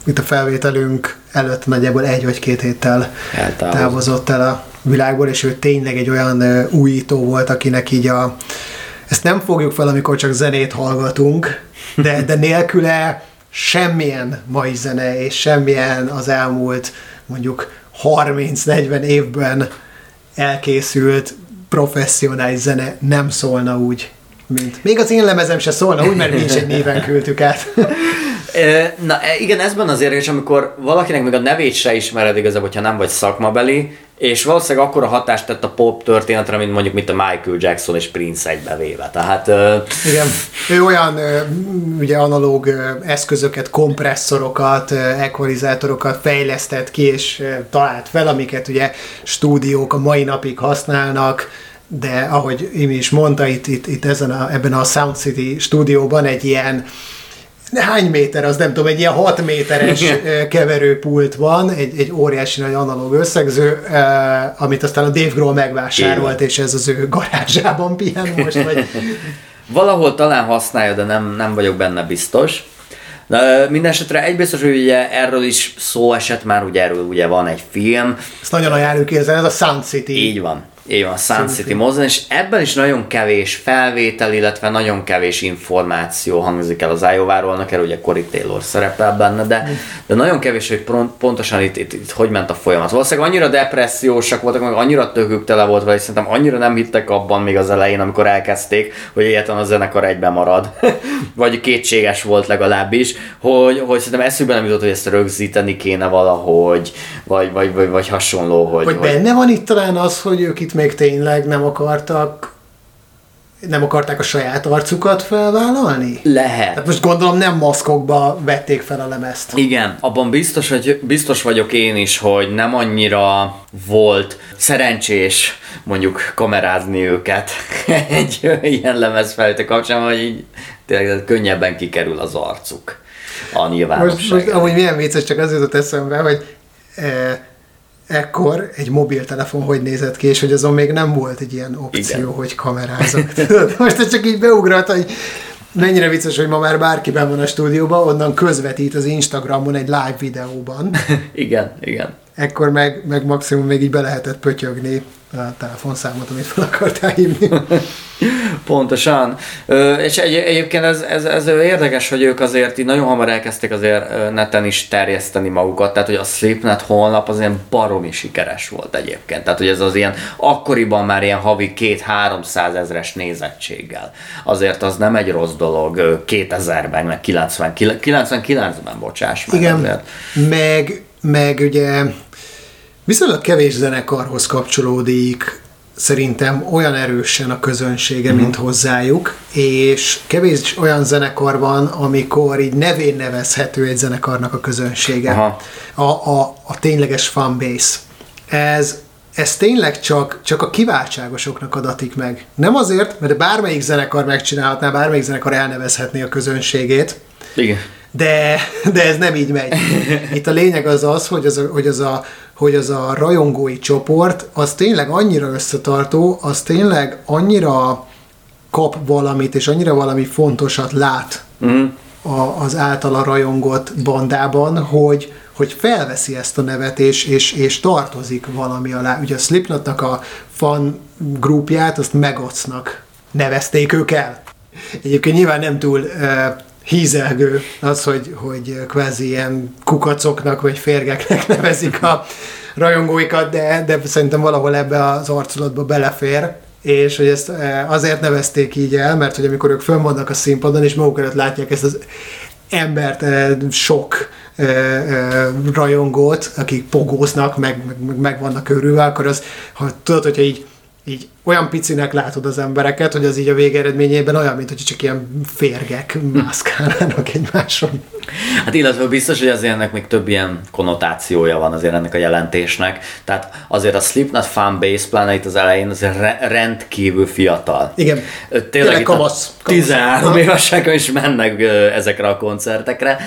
itt a felvételünk előtt nagyjából egy vagy két héttel távozott el a világból, és ő tényleg egy olyan újító volt, akinek így a... Ezt nem fogjuk fel, amikor csak zenét hallgatunk, de nélküle semmilyen mai zene, és semmilyen az elmúlt mondjuk 30-40 évben elkészült professzionális zene nem szólna úgy, mint... Még az én lemezem se szólna úgy, mert mi is egy néven küldtük át. Na igen, ez benne az érdekes, amikor valakinek még a nevét se ismered igazából, hogyha nem vagy szakmabeli, és valószínűleg akkora hatást tett a pop történetre, mint mondjuk mint a Michael Jackson és Prince egybevéve. Tehát, igen, ő olyan ugye analóg eszközöket, kompresszorokat, equalizátorokat fejlesztett ki és talált fel, amiket ugye stúdiók a mai napig használnak, de ahogy Imi is mondta, itt ebben a Sound City stúdióban egy ilyen hány méter, az nem tudom, egy ilyen 6 méteres keverőpult van, egy óriási nagy analóg összegző, amit aztán a Dave Grohl megvásárolt, és ez az ő garázsában pihen most. Vagy... Valahol talán használja, de nem vagyok benne biztos. Mindenesetre egy biztos, hogy ugye erről is szó esett már, ugye erről ugye van egy film. Ezt nagyon ajánljuk, ez a Sound City. Így van, a Sound City mozzan, és ebben is nagyon kevés felvétel, illetve nagyon kevés információ hangzik el az Iowa-ról, akár ugye Corey Taylor szerepel benne, de nagyon kevés, hogy pontosan itt hogy ment a folyamat. Valószínűleg annyira depressziósak voltak, meg annyira tökük tele volt vele, és szerintem annyira nem hittek abban még az elején, amikor elkezdték, hogy egyetlen a zenekar egyben marad, vagy kétséges volt legalábbis, hogy szerintem eszükbe nem jutott, hogy ezt rögzíteni kéne valahogy, vagy hasonló, hogy benne van itt talán az, hogy ők itt még tényleg nem akarták a saját arcukat felvállalni? Lehet. Hát most gondolom nem maszkokba vették fel a lemezt. Igen, abban biztos vagyok én is, hogy nem annyira volt szerencsés mondjuk kamerázni őket egy ilyen lemezfelvétel kapcsán, hogy így tényleg könnyebben kikerül az arcuk a nyilvánosságra. Most amúgy milyen vicces, csak az jutott eszembe, hogy ekkor egy mobiltelefon hogy nézett ki, és hogy azon még nem volt egy ilyen opció, igen, hogy kamerázok. Most csak így beugrott, hogy mennyire vicces, hogy ma már bárki benn van a stúdióban, onnan közvetít az Instagramon egy live videóban. Igen. Ekkor meg maximum még így be lehetett pötyögni a telefonszámot, amit fel akartál hívni. Pontosan. És egyébként ez érdekes, hogy ők azért így nagyon hamar elkezdték azért neten is terjeszteni magukat, tehát hogy a Slipknot honlap az ilyen baromi sikeres volt egyébként, tehát hogy ez az ilyen akkoriban már ilyen havi 200-300 ezres nézettséggel. Azért az nem egy rossz dolog 2000-ben, meg 99-ben, bocsáss meg. Igen, azért. meg ugye viszonylag kevés zenekarhoz kapcsolódik szerintem olyan erősen a közönsége, mint hozzájuk, és kevés olyan zenekar van, amikor így nevén nevezhető egy zenekarnak a közönsége. A tényleges fanbase. Ez tényleg csak a kiváltságosoknak adatik meg. Nem azért, mert bármelyik zenekar megcsinálhatná, bármelyik zenekar elnevezhetné a közönségét. Igen. De ez nem így megy. Itt a lényeg az, hogy az a rajongói csoport, az tényleg annyira összetartó, az tényleg annyira kap valamit, és annyira valami fontosat lát az általa rajongott bandában, hogy felveszi ezt a nevet, és tartozik valami alá. Ugye a Slipknotnak a fan grupját, azt Maggotsnak nevezték ők el. Egyébként nyilván nem túl... hízelgő az, hogy kvázi ilyen kukacoknak vagy férgeknek nevezik a rajongóikat, de szerintem valahol ebbe az arculatba belefér, és hogy ezt azért nevezték így el, mert hogy amikor ők fönnvannak a színpadon, és maguk előtt látják ezt az embert, sok rajongót, akik pogóznak, meg vannak örülve, akkor az, ha tudod, hogyha így olyan picinek látod az embereket, hogy az így a végeredményében olyan, mint hogy csak ilyen férgek mászkálnának egymáson. Hát illetve biztos, hogy azért ennek még több ilyen konnotációja van azért ennek a jelentésnek. Tehát azért a Slipknot fanbase, pláne itt az elején, azért rendkívül fiatal. Igen, tényleg kamasz. 13 évesek is mennek ezekre a koncertekre,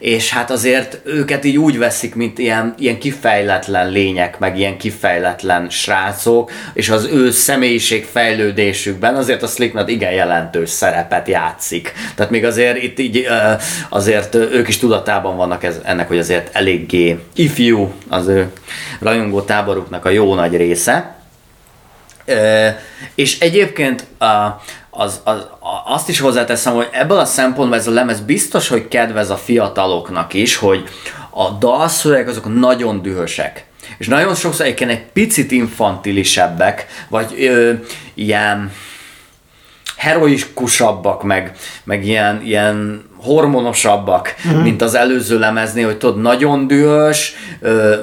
és hát azért őket így úgy veszik, mint ilyen kifejletlen lények, meg ilyen kifejletlen srácok, és az ő személyiség fejlődésükben azért a Slipknot igen jelentős szerepet játszik. Tehát még azért itt így azért ők is tudatában vannak ennek, hogy azért eléggé ifjú az ő rajongó táboruknak a jó nagy része. És egyébként azt is hozzáteszem, hogy ebből a szempontból ez a lemez biztos, hogy kedvez a fiataloknak is, hogy a dalszövegek azok nagyon dühösek. És nagyon sokszor egyébként egy picit infantilisebbek, vagy ilyen heroikusabbak, meg ilyen hormonosabbak, mint az előző lemeznél, hogy tudod, nagyon dühös,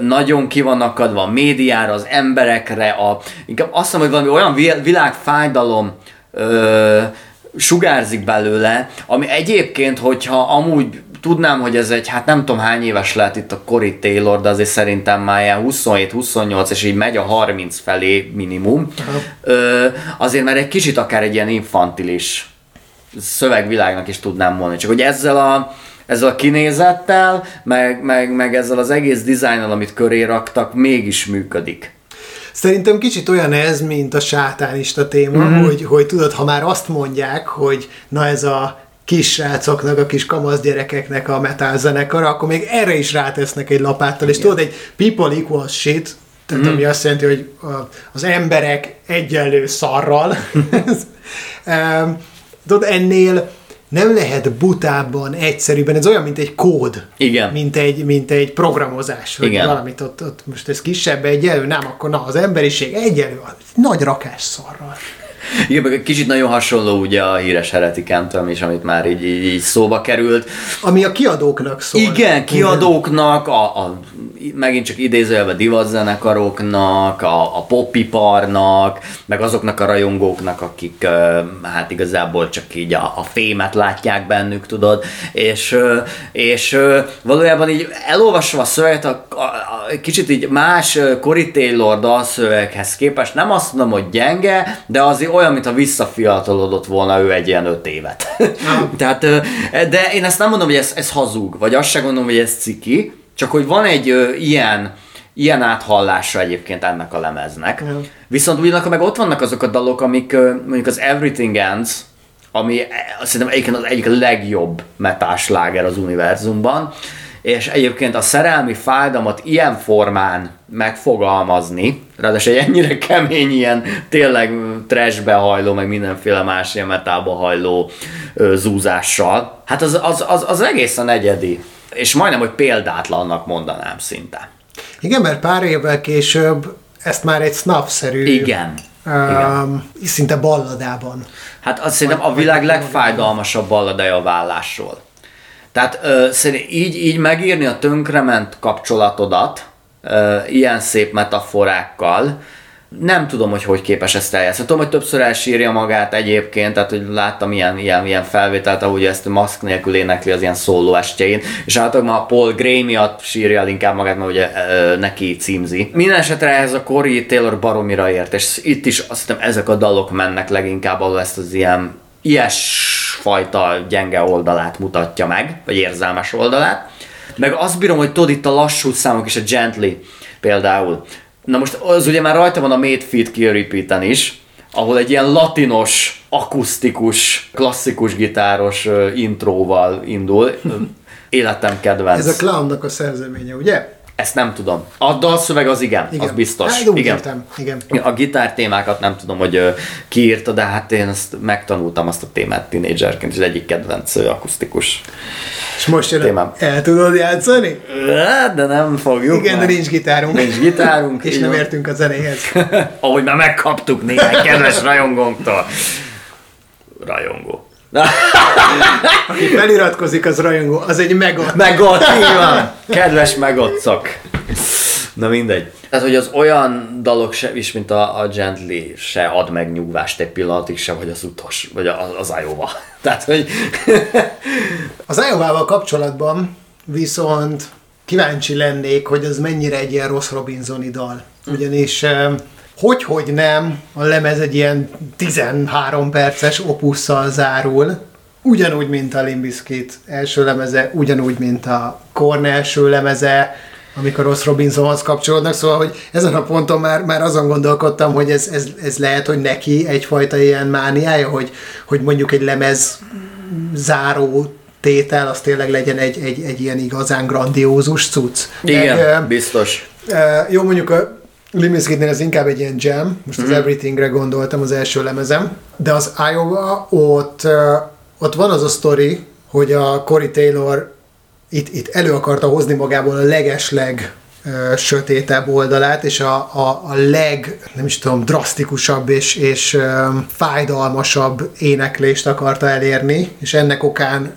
nagyon ki vannak adva a médiára, az emberekre, inkább azt hiszem, hogy valami olyan világfájdalom sugárzik belőle, ami egyébként, hogyha amúgy tudnám, hogy ez egy, hát nem tudom hány éves lehet itt a Corey Taylor, de azért szerintem már ilyen 27-28, és így megy a 30 felé minimum. Azért már egy kicsit akár egy ilyen infantilis szövegvilágnak is tudnám mondani. Csak hogy ezzel a kinézettel, meg ezzel az egész dizájnnal, amit köré raktak, mégis működik. Szerintem kicsit olyan ez, mint a sátánista téma, hogy tudod, ha már azt mondják, hogy na ez a kis srácoknak, a kis kamasz gyerekeknek a metal zenekar, akkor még erre is rátesznek egy lapáttal, és tudod, egy people equals shit, tehát ami azt jelenti, hogy az emberek egyenlő szarral. Tudod, ennél nem lehet butábban, egyszerűbben, ez olyan, mint egy kód, mint egy programozás, hogy valamit ott most ez kisebb egyenlő, nem, akkor na, az emberiség egyenlő, nagy rakás szarral. Igen, kicsit nagyon hasonló ugye a híres Heretikantől is, amit már így szóba került. Ami a kiadóknak szól. Igen, kiadóknak, megint csak idézőjelben divatzenekaroknak, a popiparnak, meg azoknak a rajongóknak, akik hát igazából csak így a fémet látják bennük, tudod. És valójában így elolvasva a szöveget, kicsit így más Corey Taylor dalszöveghez képest, nem azt mondom, hogy gyenge, de azért olyan, mintha visszafiatalodott volna ő egy ilyen 5 évet. Tehát, de én ezt nem mondom, hogy ez hazug, vagy azt sem gondolom, hogy ez ciki, csak hogy van egy ilyen áthallása egyébként ennek a lemeznek. Viszont ugyanakkor meg ott vannak azok a dalok, amik mondjuk az Everything Ends, ami szerintem egyébként az egyik legjobb metal sláger az univerzumban, és egyébként a szerelmi fájdalmat ilyen formán megfogalmazni, ráadásul egy ennyire kemény, ilyen tényleg trashbe hajló, meg mindenféle más ilyen metalba hajló zúzással, hát az egészen egyedi, és majdnem, hogy példátlannak mondanám szinte. Igen, mert pár évvel később ezt már egy snuff-szerű... Igen. Szinte balladában. Hát azt szerintem a világ legfájdalmasabb balladája a vállásról. Tehát szerintem így megírni a tönkrement kapcsolatodat ilyen szép metaforákkal, nem tudom, hogy képes ezt eljátszani. Tudom, hogy többször elsírja magát egyébként, tehát hogy láttam ilyen felvételt, ahogy ezt maszk nélkül énekli az ilyen szóló estjein, és általában a Paul Gray miatt sírja inkább magát, mert ugye neki címzi. Minden esetre ez a Corey Taylor baromira ért, és itt is azt hiszem ezek a dalok mennek leginkább, ahol ezt az ilyen ilyesfajta gyenge oldalát mutatja meg, vagy érzelmes oldalát. Meg azt bírom, hogy tudod, itt a lassú számok és a Gently például. Na most az ugye már rajta van a Made Fit Kill Repeat-en is, ahol egy ilyen latinos, akusztikus, klasszikus gitáros intróval indul. Életem kedvenc. Ez a Clownnak a szerzeménye, ugye? Ezt nem tudom. A dalszöveg az igen. Az biztos. Hát, igen. A gitártémákat nem tudom, hogy kiírta, de hát én ezt megtanultam azt a témát tínédzserként, és egyik kedvenc akusztikus. És most jön témám. El tudod játszani? De nem fogjuk. Igen, de nincs gitárunk. És nem értünk a zenéhez. Ahogy már megkaptuk néhány kedves rajongónktól. Rajongó. Aki feliratkozik, az rajongó, az egy megott. Megott, így van. Kedves megottszak. Na mindegy. Tehát, hogy az olyan dalok se, is, mint a Gently, se ad meg nyugvást egy pillanatig sem, vagy az utolsó, vagy az Iowa. Tehát, hogy... Az Iowával kapcsolatban viszont kíváncsi lennék, hogy ez mennyire egy ilyen Ross Robinson-i dal. Ugyanis... Hogyhogy nem, a lemez egy ilyen 13 perces opusszal zárul, ugyanúgy, mint a Limp Bizkit első lemeze, ugyanúgy, mint a Korn első lemeze, amikor Ross Robinsonhoz kapcsolódnak, szóval, hogy ezen a ponton már azon gondolkodtam, hogy ez lehet, hogy neki egyfajta ilyen mániája, hogy mondjuk egy lemez záró tétel, az tényleg legyen egy ilyen igazán grandiózus cucc. Igen, biztos. Jó, mondjuk a Limp Bizkitnél ez inkább egy ilyen jam, most az Everythingre gondoltam, az első lemezem, de az Iowa, ott van az a sztori, hogy a Corey Taylor itt elő akarta hozni magából a legesleg sötétebb oldalát, és a nem is tudom, drasztikusabb és fájdalmasabb éneklést akarta elérni, és ennek okán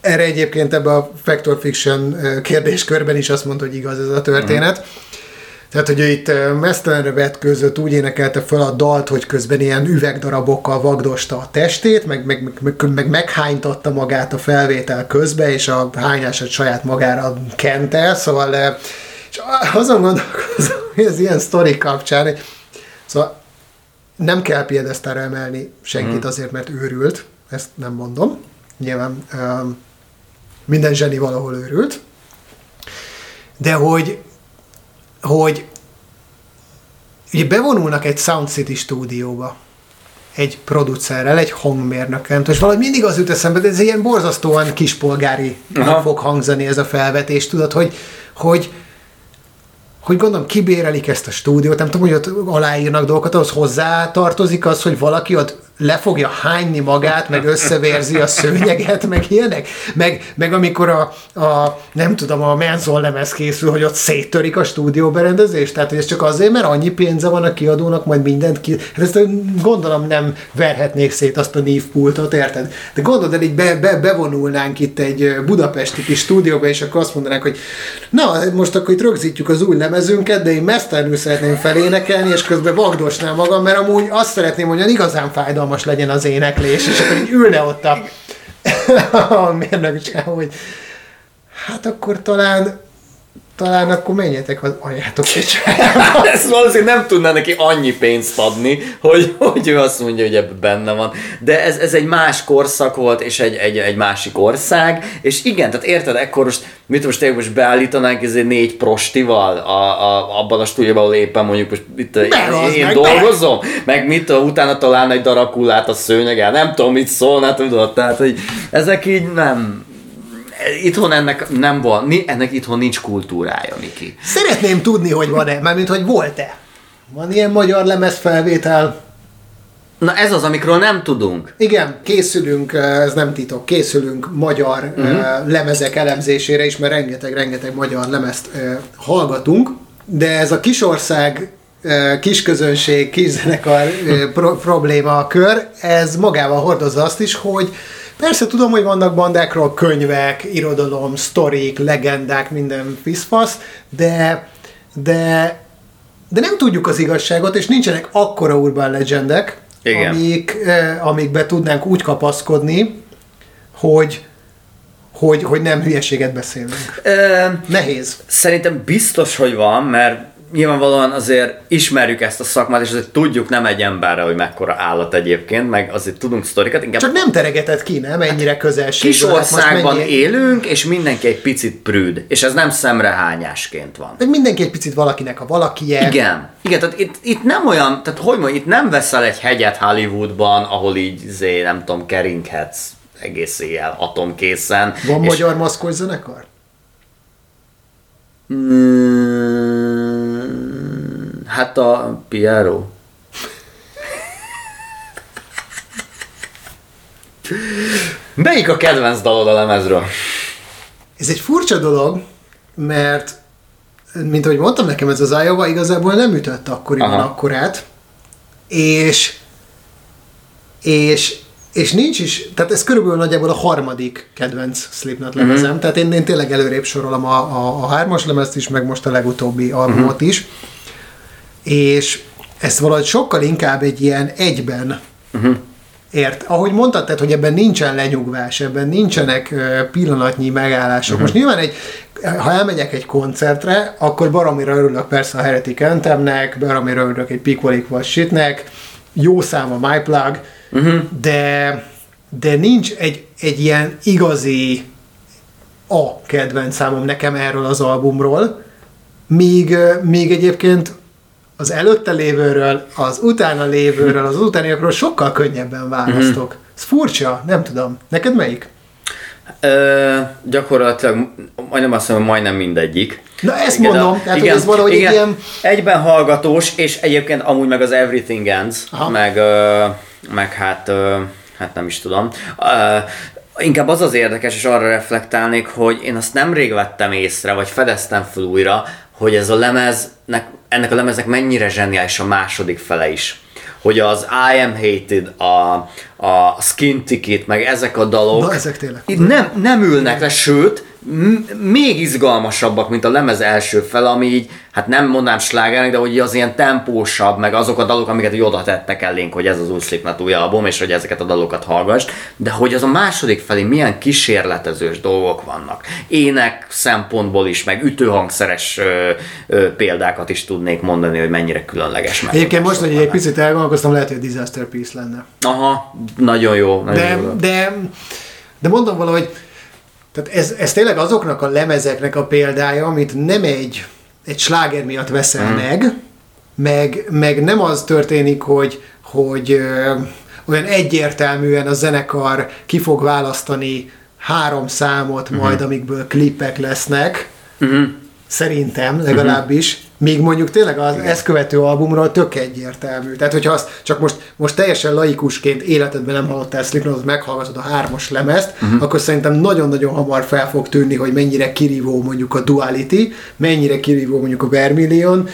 erre egyébként ebbe a Factor Fiction kérdéskörben is azt mondta, hogy igaz ez a történet. Tehát, hogy itt mesztelenre vetkőzött, úgy énekelte fel a dalt, hogy közben ilyen üvegdarabokkal vagdosta a testét, meg meghánytatta magát a felvétel közben, és a hányását saját magára kente, szóval és azon gondolkozom, hogy ez ilyen sztori kapcsán, szóval nem kell piedesztára emelni senkit azért, mert őrült, ezt nem mondom, nyilván minden zseni valahol őrült, de hogy ugye bevonulnak egy Sound City stúdióba, egy producerrel, egy hangmérnökkel, és valahogy mindig az jut eszembe, de ez ilyen borzasztóan kispolgári fog hangzani ez a felvetés, tudod, hogy gondolom kibérelik ezt a stúdiót, nem tudom, hogy ott aláírnak dolgokat, ahhoz hozzá tartozik az, hogy valaki ott le fogja hányni magát, meg összevérzi a szőnyeget, meg ilyenek. Meg amikor nem tudom, a Manson lemez készül, hogy ott széttörik a stúdióberendezést. Tehát, hogy ez csak azért, mert annyi pénze van a kiadónak, majd mindent ezt gondolom nem verhetnék szét azt a névpultot, érted? De gondolod el, így bevonulnánk itt egy budapesti kis stúdióba, és akkor azt mondanánk, hogy na, most akkor itt rögzítjük az új lemezünket, de én mesztelenül szeretném felénekelni, és közben vagdosnám magam, mert amúgy azt szeretném, hogy igazán fájdalmas legyen az éneklés, és akkor így ülne ott a mérnökcsel, hogy hát akkor talán akkor menjetek az anyátokért. Ezt valószínűleg nem tudná neki annyi pénzt adni, hogy ő azt mondja, hogy ebben benne van. De ez egy más korszak volt, és egy másik ország, és igen, tehát érted, ekkor most beállítanánk ezért 4 prostival abban a stúdióban, ahol éppen mondjuk most itt én dolgozom, meg mit utána találna egy darab kullát a szőnyegen, nem tudom mit szólna, tudod, tehát hogy ezek így nem... Itthon ennek nem van, ennek itthon nincs kultúrája, Miki. Szeretném tudni, hogy van-e, mármint, hogy volt-e. Van ilyen magyar lemezfelvétel? Na ez az, amikről nem tudunk. Igen, készülünk, ez nem titok, készülünk magyar lemezek elemzésére is, mert rengeteg magyar lemezt hallgatunk, de ez a kisország, kisközönség, kiszenekar problémakör, ez magával hordozza azt is, hogy persze tudom, hogy vannak bandákról könyvek, irodalom, sztorik, legendák, minden fiszfasz, de nem tudjuk az igazságot, és nincsenek akkora urban legendek, amikbe tudnánk úgy kapaszkodni, hogy nem hülyeséget beszélünk. Nehéz. Szerintem biztos, hogy van, mert nyilvánvalóan azért ismerjük ezt a szakmát, és azért tudjuk nem egy emberre, hogy mekkora állat egyébként, meg azért tudunk sztorikat. Inkább csak nem teregetett ki, nem? Ennyire közelség. Kis országban élünk, és mindenki egy picit prűd, és ez nem szemrehányásként van. Meg mindenki egy picit valakinek a valakije. Igen, tehát itt nem olyan, tehát hogy mondjam, itt nem veszel egy hegyet Hollywoodban, ahol így, nem tudom, keringhetsz egész éjjel atomkészen. Van magyar maszkos zenekar? Hát a Piero. Melyik a kedvenc dalod a lemezről? Ez egy furcsa dolog, mert, mint ahogy mondtam, nekem ez az Iowa igazából nem ütött akkoriban akkorát, és És nincs is, tehát ez körülbelül nagyjából a harmadik kedvenc Slipknot lemezem, tehát én tényleg előrébb sorolom a hármas lemezt is, meg most a legutóbbi albumot is. És ezt valahogy sokkal inkább egy ilyen egyben ért. Ahogy mondtad, tehát, hogy ebben nincsen lenyugvás, ebben nincsenek pillanatnyi megállások. Most nyilván ha elmegyek egy koncertre, akkor baromira örülök persze a Heretic Anthemnek, baromira örülök egy Pickwick Wash Shitnek, jó szám a My Plug, de nincs egy ilyen igazi a kedvenc számom nekem erről az albumról, míg egyébként az előtte lévőről, az utána lévőről, az utániakról sokkal könnyebben választok. Ez furcsa, nem tudom. Neked melyik? Gyakorlatilag majdnem azt mondom, majdnem mindegyik. Na ezt igen, mondom, tehát igen, hogy ez valahogy igen, ilyen... Egyben hallgatós, és egyébként amúgy meg az Everything Ends, meg hát nem is tudom. Inkább az érdekes, és arra reflektálnék, hogy én azt nemrég vettem észre, vagy fedeztem fel újra, hogy ez a lemeznek, ennek a lemeznek mennyire zseniális a második fele is. Hogy az I Am Hated, a Skin Ticket, meg ezek a dalok. Na, ezek tényleg. Nem ülnek le, sőt, még izgalmasabbak, mint a lemez első fele, ami így, hát nem mondanám slágernek, de hogy az ilyen tempósabb, meg azok a dalok, amiket így oda tettek elénk, hogy ez az új Slipknot új album, és hogy ezeket a dalokat hallgass, de hogy az a második felé milyen kísérletezős dolgok vannak. Ének szempontból is, meg ütőhangszeres példákat is tudnék mondani, hogy mennyire különleges. Egyébként most, hogy egy picit elgondolkoztam, lehet, hogy a Disaster Piece lenne. Aha, nagyon jó. De mondom valahogy, tehát ez tényleg azoknak a lemezeknek a példája, amit nem egy sláger miatt veszel meg, meg nem az történik, hogy olyan egyértelműen a zenekar ki fog választani 3 számot majd, amikből klipek lesznek, szerintem legalábbis, míg mondjuk tényleg az ezt követő albumról tök egyértelmű. Tehát, hogyha azt csak most teljesen laikusként életedben nem hallottál Slipknotot, meghallgatod a 3-as lemezt, akkor szerintem nagyon-nagyon hamar fel fog tűnni, hogy mennyire kirívó mondjuk a Duality, mennyire kirívó mondjuk a Vermilion,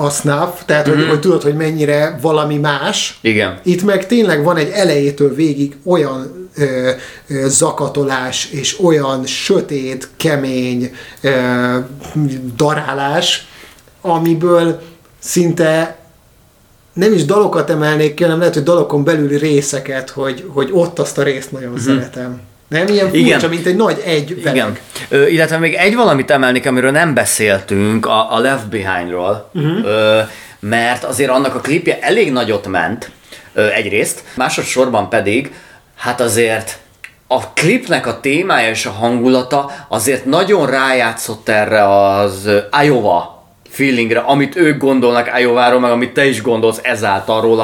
a Snuff, tehát hogy tudod, hogy mennyire valami más. Igen. Itt meg tényleg van egy elejétől végig olyan zakatolás és olyan sötét, kemény darálás, amiből szinte nem is dalokat emelnék ki, hanem lehet, hogy dalokon belüli részeket, hogy ott azt a részt nagyon szeretem. Nem ilyen furcsa, mint egy nagy egy velük. Igen. Illetve még egy valamit emelnék, amiről nem beszéltünk, a Left Behind-ról, mert azért annak a klipje elég nagyot ment, egyrészt, másodszorban pedig, hát azért a klipnek a témája és a hangulata azért nagyon rájátszott erre az Iowa feelingre, amit ők gondolnak Iowa-ról, meg amit te is gondolsz ezáltal róla,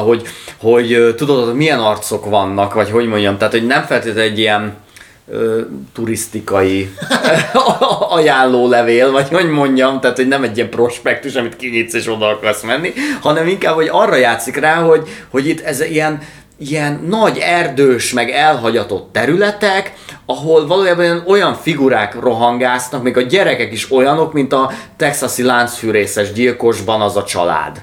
hogy tudod, hogy milyen arcok vannak, vagy hogy mondjam, tehát hogy nem feltétlenül egy ilyen turisztikai ajánlólevél, vagy hogy mondjam, tehát hogy nem egy ilyen prospektus, amit kinyitsz és oda akarsz menni, hanem inkább, hogy arra játszik rá, hogy itt ez ilyen nagy erdős, meg elhagyatott területek, ahol valójában olyan figurák rohangásznak, még a gyerekek is olyanok, mint a texasi láncfűrészes gyilkosban az a család.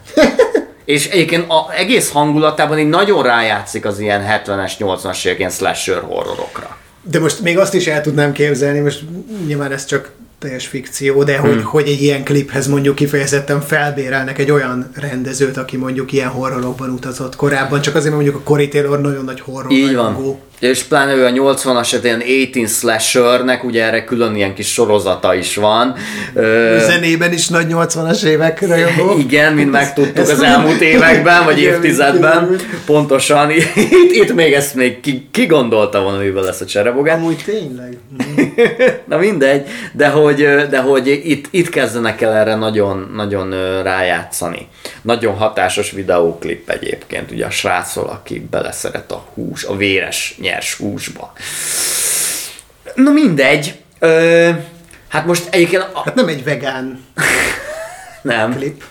És egyébként az egész hangulatában így nagyon rájátszik az ilyen 70-es, 80-as évek ilyen slasher horrorokra. De most még azt is el tudnám képzelni, most nyilván ez csak teljes fikció, de hogy egy ilyen kliphez mondjuk kifejezetten felbérelnek egy olyan rendezőt, aki mondjuk ilyen horrorokban utazott korábban, csak azért, mondjuk a Corey Taylor nagyon nagy horror. Így van. És pláne ő a 80-as ilyen 18 slashernek, ugye erre külön ilyen kis sorozata is van. Zenében is nagy 80-as évek rajongó. Igen, mint megtudtuk az elmúlt években, vagy évtizedben. Pontosan. Itt még ezt még ki gondolta volna, mivel lesz a cserebogán. Amúgy tényleg. Na mindegy, de hogy itt kezdenek el erre nagyon, nagyon rájátszani. Nagyon hatásos videóklip egyébként, ugye a srácról, aki beleszeret a hús, a véres nyers húsba. Na mindegy. Hát most egyébként... Hát nem egy vegán nem. klip.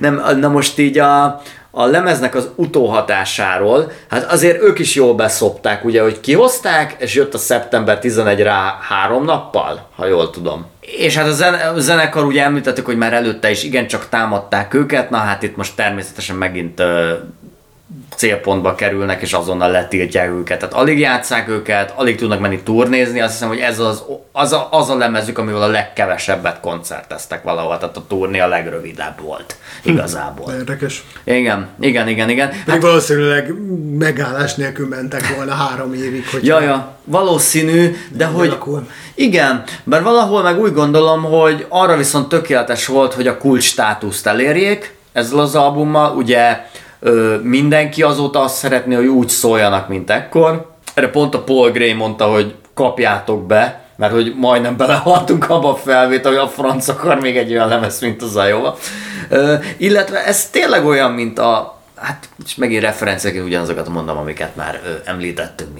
Nem. Na most így a lemeznek az utóhatásáról, hát azért ők is jól beszopták, ugye, hogy kihozták, és jött a szeptember 11 rá 3 nappal, ha jól tudom. És hát a zenekar ugye említettük, hogy már előtte is igencsak támadták őket, na hát itt most természetesen megint célpontba kerülnek, és azonnal letiltják őket. Tehát alig játsszák őket, alig tudnak menni turnézni, azt hiszem, hogy ez az a lemezük, amivel a legkevesebbet koncerteztek valahol, tehát a turné a legrövidebb volt igazából. Érdekes. Igen. Még hát, valószínűleg megállás nélkül mentek volna 3 évig, hogy... Ja, valószínű, de hogy... Alakul. Igen, bár valahol meg úgy gondolom, hogy arra viszont tökéletes volt, hogy a kulcs státuszt elérjék ezzel az albummal, ugye... mindenki azóta azt szeretné, hogy úgy szóljanak, mint ekkor. Erre pont a Paul Gray mondta, hogy kapjátok be, mert hogy majdnem belehaltunk abba a felvétel, hogy a franc akar még egy olyan lemez, mint az Iowa. Illetve ez tényleg olyan, mint a, hát és megint referenciákat ugyanazokat mondom, amiket már említettünk,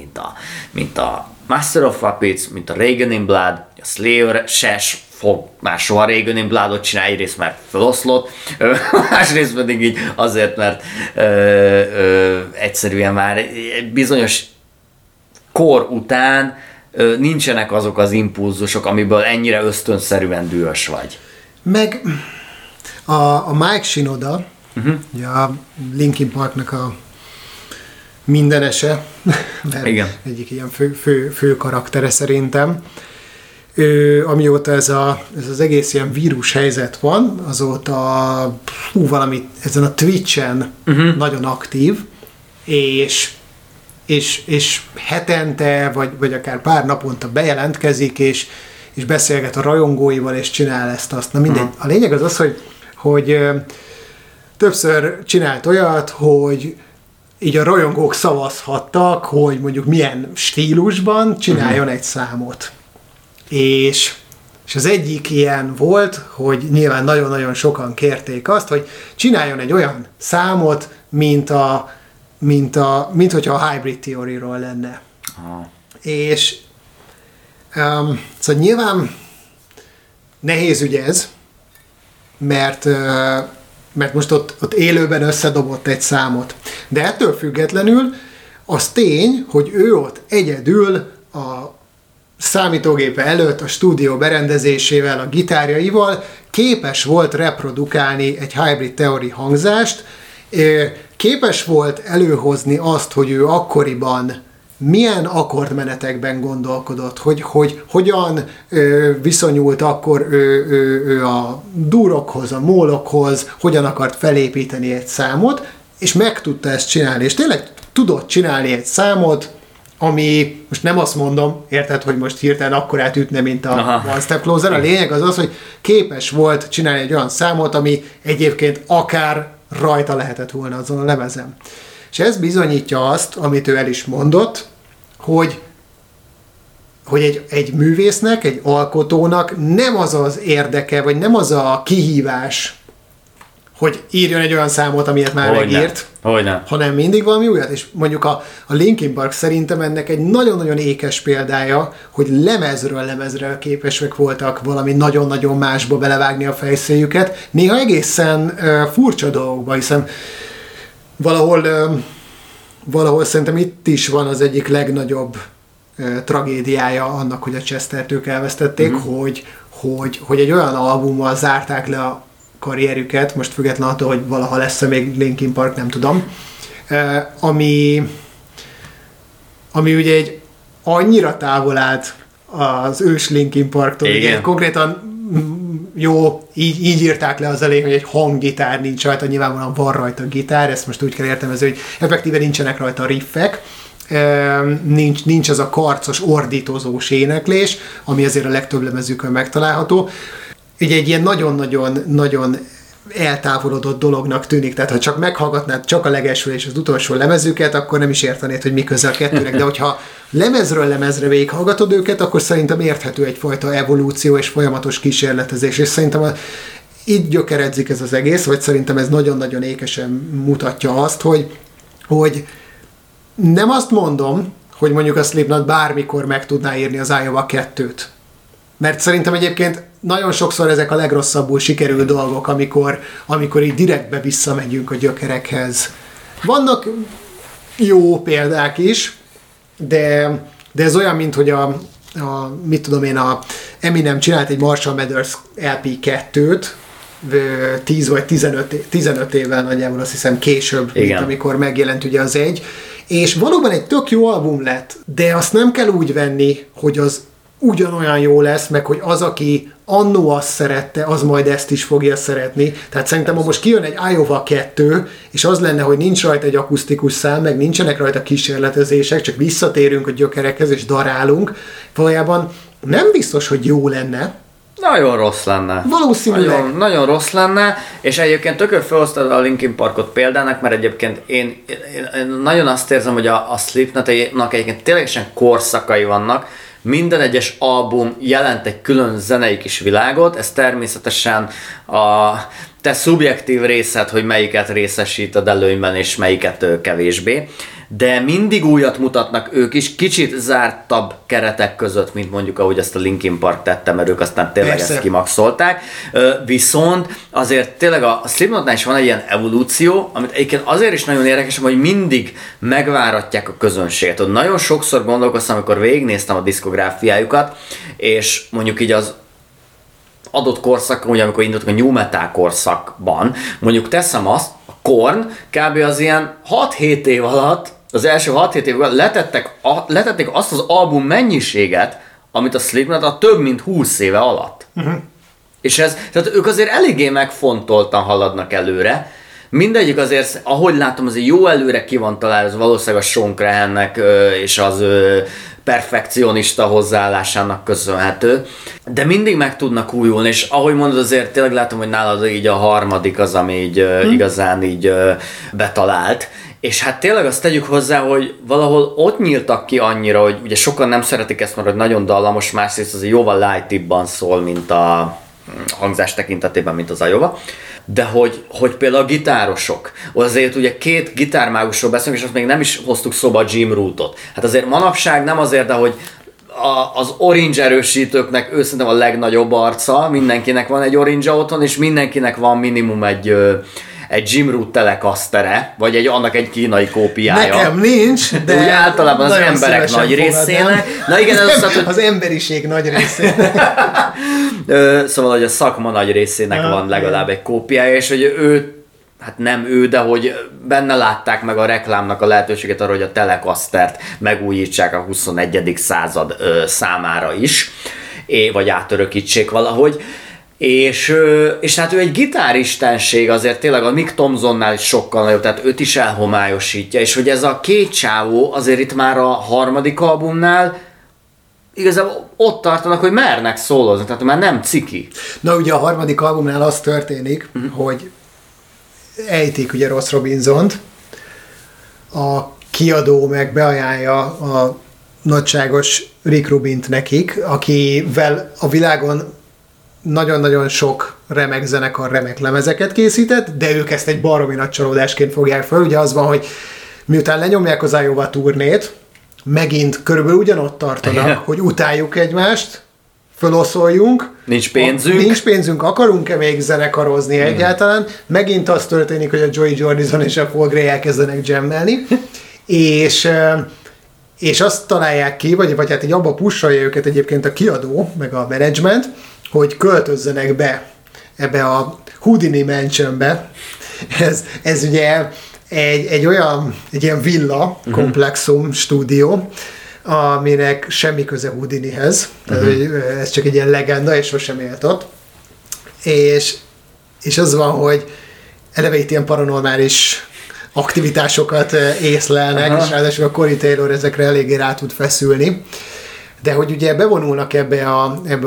mint a Master of Puppets, mint a Reagan in Blood, a Slayer, Sesh, fog már soha Reagan in Bloodot csinálni, egyrészt mert feloszlott, másrészt pedig így azért, mert egyszerűen már bizonyos kor után nincsenek azok az impulzusok, amiből ennyire ösztönszerűen dühös vagy. Meg a Mike Shinoda, a Linkin Parknak a mindenese, egyik ilyen fő karaktere szerintem, amióta ez az egész ilyen vírus helyzet van, azóta valami ezen a Twitch-en nagyon aktív, és hetente, vagy akár pár naponta bejelentkezik, és beszélget a rajongóival, és csinál ezt-azt. Na mindegy. A lényeg az az, hogy többször csinált olyat, hogy így a rajongók szavazhattak, hogy mondjuk milyen stílusban csináljon egy számot. És az egyik ilyen volt, hogy nyilván nagyon-nagyon sokan kérték azt, hogy csináljon egy olyan számot, mint hogyha a Hybrid Theory-ról lenne. Aha. És szóval nyilván nehéz ügy ez, mert most ott élőben összedobott egy számot. De ettől függetlenül az tény, hogy ő ott egyedül a számítógépe előtt a stúdió berendezésével, a gitárjaival képes volt reprodukálni egy Hybrid Theory hangzást, képes volt előhozni azt, hogy ő akkoriban milyen akkordmenetekben gondolkodott, hogy hogyan viszonyult akkor ő a durokhoz, a mólokhoz, hogyan akart felépíteni egy számot, és meg tudta ezt csinálni, és tényleg tudott csinálni egy számot, ami, most nem azt mondom, érted, hogy most hirtelen akkorát ütne, mint a One Step Closer, a lényeg az az, hogy képes volt csinálni egy olyan számot, ami egyébként akár rajta lehetett volna azon a lemezen. És ez bizonyítja azt, amit ő el is mondott, hogy egy művésznek, egy alkotónak nem az az érdeke, vagy nem az a kihívás, hogy írjon egy olyan számot, amilyet már megírt, hanem mindig valami újat. És mondjuk a Linkin Park szerintem ennek egy nagyon-nagyon ékes példája, hogy lemezről lemezre képesek voltak valami nagyon-nagyon másba belevágni a fejszéjüket. Néha egészen furcsa dolgokba, hiszen valahol szerintem itt is van az egyik legnagyobb tragédiája annak, hogy a Chestert elvesztették, hogy egy olyan albummal zárták le a karrierüket, most független attól, hogy valaha lesz-e még Linkin Park, nem tudom, ami ugye egy annyira távol állt az ős Linkin Parktól, ugye konkrétan jó, így írták le az elején, hogy egy hanggitár nincs rajta, nyilvánvalóan van rajta gitár, ezt most úgy kell értelmezni, hogy effektíve nincsenek rajta riffek, nincs ez a karcos, ordítozós éneklés, ami azért a legtöbb lemezükön megtalálható. Ugye egy ilyen nagyon-nagyon-nagyon eltávolodott dolognak tűnik, tehát ha csak meghallgatnád csak a legelső és az utolsó lemezüket, akkor nem is értenéd, hogy mi köze a kettőnek, de hogyha lemezről lemezre végighallgatod őket, akkor szerintem érthető egyfajta evolúció és folyamatos kísérletezés, és szerintem itt gyökeredzik ez az egész, vagy szerintem ez nagyon-nagyon ékesen mutatja azt, hogy nem azt mondom, hogy mondjuk a Slipknot bármikor meg tudná írni az Iowa 2-t, mert szerintem egyébként nagyon sokszor ezek a legrosszabbul sikerül dolgok, amikor így direktbe visszamegyünk a gyökerekhez. Vannak jó példák is, de ez olyan, mint hogy a Eminem csinált egy Marshall Mathers LP2-t, 10 vagy 15 évvel nagyjából, azt hiszem, később, mint amikor megjelent ugye az egy. És valóban egy tök jó album lett, de azt nem kell úgy venni, hogy az ugyanolyan jó lesz, meg hogy az, aki annó azt szerette, az majd ezt is fogja szeretni. Tehát szerintem, ha most kijön egy Iowa 2, és az lenne, hogy nincs rajta egy akusztikus szám, meg nincsenek rajta kísérletezések, csak visszatérünk a gyökerekhez, és darálunk, valójában nem biztos, hogy jó lenne. Nagyon rossz lenne. Valószínűleg. Nagyon rossz lenne, és egyébként tökül felhoztad a Linkin Parkot példának, mert egyébként én nagyon azt érzem, hogy a Slipknotnak egyébként ténylegesen korszakai vannak. Minden egyes album jelent egy külön zenei kis világot, ez természetesen a te szubjektív részed, hogy melyiket részesíted előnyben és melyiket kevésbé, de mindig újat mutatnak ők is, kicsit zártabb keretek között, mint mondjuk ahogy ezt a Linkin Park tette, mert ők aztán tényleg persze ezt kimaxolták. Viszont azért tényleg a Slipknotnál is van egy ilyen evolúció, amit egyébként azért is nagyon érdekes, hogy mindig megváratják a közönséget. Nagyon sokszor gondolkoztam, amikor végignéztem a diszkográfiájukat, és mondjuk így az adott korszakon, ugye amikor indultunk a new metal korszakban, mondjuk teszem azt, a Korn kb. Az ilyen 6-7 év alatt, az első 6-7 év alatt letették azt az album mennyiséget, amit a Slipknot a több mint 20 éve alatt. Uh-huh. És ez, tehát ők azért eléggé megfontoltan haladnak előre. Mindegyik azért, ahogy látom, azért jó előre ki van találva, valószínűleg a Sean Crahannek és az perfekcionista hozzáállásának köszönhető, de mindig meg tudnak újulni, és ahogy mondod, azért tényleg látom, hogy nálad így a harmadik az, ami így igazán így betalált, és hát tényleg azt tegyük hozzá, hogy valahol ott nyíltak ki annyira, hogy ugye sokan nem szeretik ezt, mert nagyon dallamos, másrészt azért jóval light-ibban szól, mint a hangzás tekintetében, mint az Iowa, de hogy például a gitárosok, azért ugye két gitármágusról beszélünk, és azt még nem is hoztuk szóba, a Jim Rootot. Hát azért manapság nem azért, de hogy az Orange erősítőknek ő szerintem a legnagyobb arca, mindenkinek van egy Orange otthon, és mindenkinek van minimum egy Jim Root telekasztere, vagy annak egy kínai kópiája. Nekem nincs, de ugye általában az emberek nagy részének. Na igen, az emberiség nagy részének. Szóval, hogy a szakma nagy részének van legalább egy kópiája, és hogy ő, hát nem ő, de hogy benne látták meg a reklámnak a lehetőséget arra, hogy a telekasztert megújítsák a 21. század számára is, vagy átörökítsék valahogy. És hát ő egy gitáristenség azért tényleg, a Mick Thompsonnál is sokkal nagyobb, tehát őt is elhomályosítja, és hogy ez a két csávó azért itt már a harmadik albumnál igazából ott tartanak, hogy mernek szólozni, tehát már nem ciki. Na ugye a harmadik albumnál az történik, hogy ejtik ugye Ross Robinsont, a kiadó meg beajánlja a nagyságos Rick Rubint nekik, akivel a világon nagyon-nagyon sok remek zenekar remek lemezeket készített, de ők ezt egy baromi nagy csalódásként fogják fel. Ugye az van, hogy miután lenyomják az Iowa turnét, megint körülbelül ugyanott tartanak, hogy utáljuk egymást, fölosszoljunk. Nincs pénzünk. Nincs pénzünk, akarunk-e még zenekarozni egyáltalán. Megint az történik, hogy a Joey Jordison és a Paul Gray elkezdenek jammelni, és azt találják ki, vagy hát így abba pusolja őket egyébként a kiadó, meg a menedzsment, hogy költözzenek be ebbe a Houdini Mansionbe. Ez ugye egy ilyen villa komplexum, stúdió, aminek semmi köze Houdinihez. Ez csak egy ilyen legenda, és sosem élt ott. És az van, hogy eleve itt ilyen paranormális aktivitásokat észlelnek, és ráadásul a Corey Taylor ezekre eléggé rá tud feszülni. De hogy ugye bevonulnak ebbe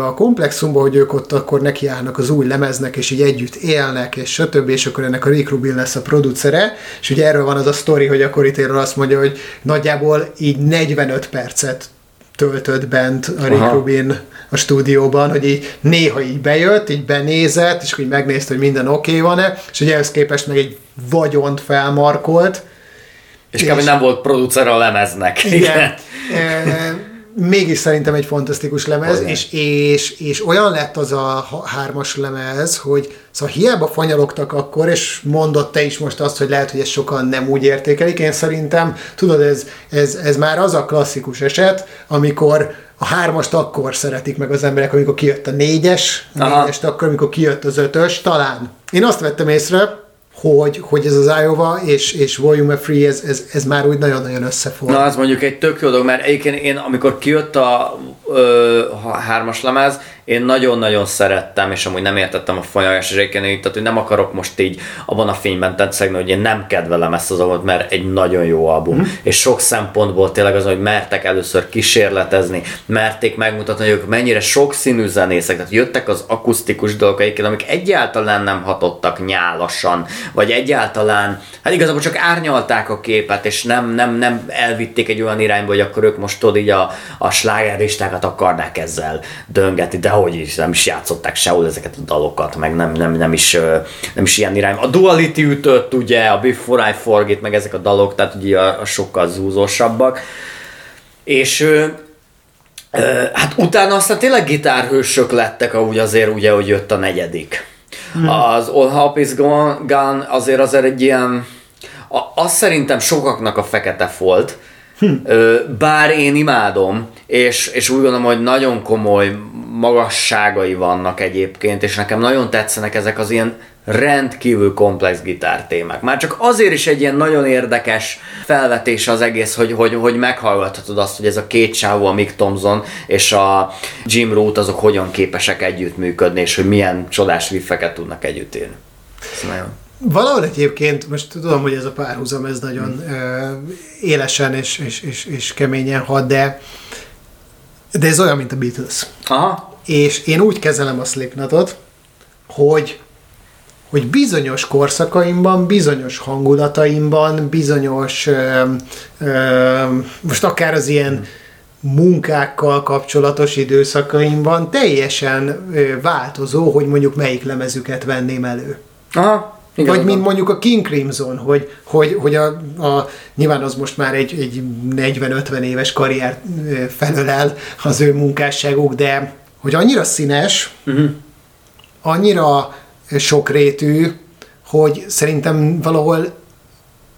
a komplexumba, hogy ők ott akkor nekiállnak az új lemeznek, és így együtt élnek, és stb. És akkor ennek a Rick Rubin lesz a producere, és ugye erről van az a sztori, hogy a Corey Taylor azt mondja, hogy nagyjából így 45 percet töltött bent a Rick Rubin a stúdióban, hogy így néha így bejött, így benézett, és így megnézte, hogy minden oké van-e, és ugye ehhez képest meg egy vagyont felmarkolt. És nem volt producere a lemeznek. Igen. mégis szerintem egy fantasztikus lemez, és olyan lett az a hármas lemez, hogy szóval hiába fanyalogtak akkor, és mondott te is most azt, hogy lehet, hogy ezt sokan nem úgy értékelik. Én szerintem, tudod, ez már az a klasszikus eset, amikor a hármast akkor szeretik meg az emberek, amikor kijött a négyes, négyest akkor, amikor kijött az ötös, talán. Én azt vettem észre, hogy ez az Iowa és Volume 3, ez már úgy nagyon-nagyon összefog. Na, az mondjuk egy tök jó dolog, mert egyébként én, amikor kijött a hármas lemez, én nagyon-nagyon szerettem, és amúgy nem értettem a folyamás, és egyébként tehát, hogy nem akarok most így abban a fényben tetszegni, hogy én nem kedvelem ezt az albumot, mert egy nagyon jó album. Mm. És sok szempontból tényleg az, hogy mertek először kísérletezni, merték megmutatni, hogy ők mennyire sokszínű zenészek, tehát jöttek az akusztikus dolgok, amik egyáltalán nem hatottak nyálasan, vagy egyáltalán, hát igazából csak árnyalták a képet, és nem elvitték egy olyan irányba, hogy akkor ők most tudod így a slágerlistákat akarnák ezzel döngetni, de hogy is, nem is játszották sehol ezeket a dalokat, meg nem is ilyen irányba. A Duality ütött ugye, a Before I Forget, meg ezek a dalok, tehát ugye a sokkal zúzósabbak, és hát utána aztán tényleg gitárhősök lettek, ahogy azért ugye, hogy jött a negyedik. Az All Hope Is Gone azért egy ilyen, az szerintem sokaknak a fekete folt, bár én imádom, és úgy gondolom, hogy nagyon komoly magasságai vannak egyébként, és nekem nagyon tetszenek ezek az ilyen rendkívül komplex gitártémák. Már csak azért is egy ilyen nagyon érdekes felvetés az egész, hogy meghallgathatod azt, hogy ez a két csávó, a Mick Thompson és a Jim Root, azok hogyan képesek együttműködni, és hogy milyen csodás riffeket tudnak együtt írni. Valahol egyébként, most tudom, hogy ez a párhuzam, ez nagyon élesen és keményen hat, de ez olyan, mint a Beatles. Aha. És én úgy kezelem a Slipknotot, hogy bizonyos korszakaimban, bizonyos hangulataimban, bizonyos, most akár az ilyen munkákkal kapcsolatos időszakaimban teljesen változó, hogy mondjuk melyik lemezüket venném elő. Aha. Igen, vagy mint mondjuk a King Crimson, hogy nyilván az most már egy 40-50 éves karrier felől el az ő munkásságuk, de hogy annyira színes, annyira sokrétű, hogy szerintem valahol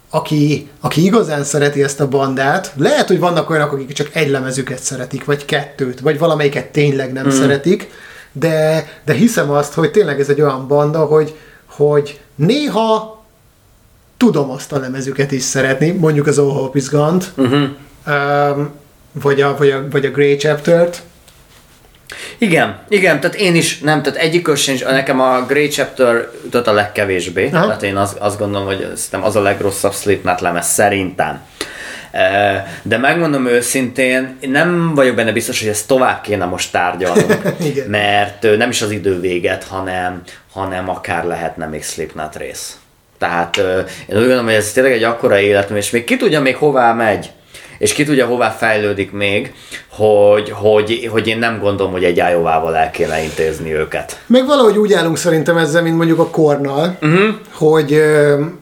aki igazán szereti ezt a bandát, lehet, hogy vannak olyanok, akik csak egy lemezüket szeretik, vagy kettőt, vagy valamelyiket tényleg nem szeretik, de hiszem azt, hogy tényleg ez egy olyan banda, hogy néha tudom azt a lemezüket is szeretni, mondjuk az All Hope Is Gone-t, vagy a Grey Chapter-t. Igen, tehát én is nem, tehát egyikől sincs, nekem a Grey Chapter a legkevésbé, tehát én azt gondolom, hogy az a legrosszabb Slipknot lemez szerintem. De megmondom őszintén, nem vagyok benne biztos, hogy ezt tovább kéne most tárgyalnunk, mert nem is az idő véget, hanem akár lehetne még Slipknot rész. Tehát én úgy gondolom, hogy ez tényleg egy akkora életmű, és még ki tudja még hová megy, és ki tudja hová fejlődik még, hogy én nem gondolom, hogy egy Iovával el kéne intézni őket. Meg valahogy úgy állunk szerintem ezzel, mint mondjuk a Kornal, hogy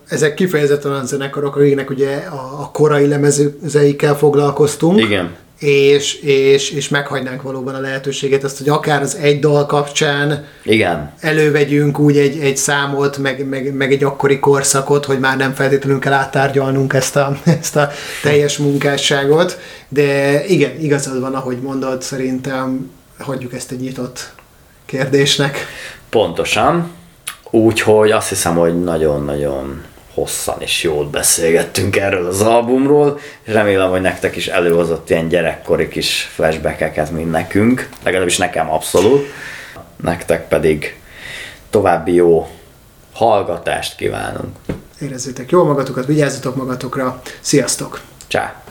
ezek kifejezetten olyan zenekarok, akiknek ugye a korai lemezeikkel foglalkoztunk. Igen. És meghagynánk valóban a lehetőséget azt, hogy akár az egy dal kapcsán elővegyünk úgy egy számot, meg egy akkori korszakot, hogy már nem feltétlenül kell áttárgyalnunk ezt a teljes munkásságot, de igen, igazad van, ahogy mondod, szerintem hagyjuk ezt egy nyitott kérdésnek. Pontosan, úgyhogy azt hiszem, hogy nagyon-nagyon hosszan és jót beszélgettünk erről az albumról, és remélem, hogy nektek is előhozott ilyen gyerekkori kis flashbackeket, mint nekünk, legalábbis nekem abszolút. Nektek pedig további jó hallgatást kívánunk. Érezzétek jól magatokat, vigyázzatok magatokra, sziasztok! Csá!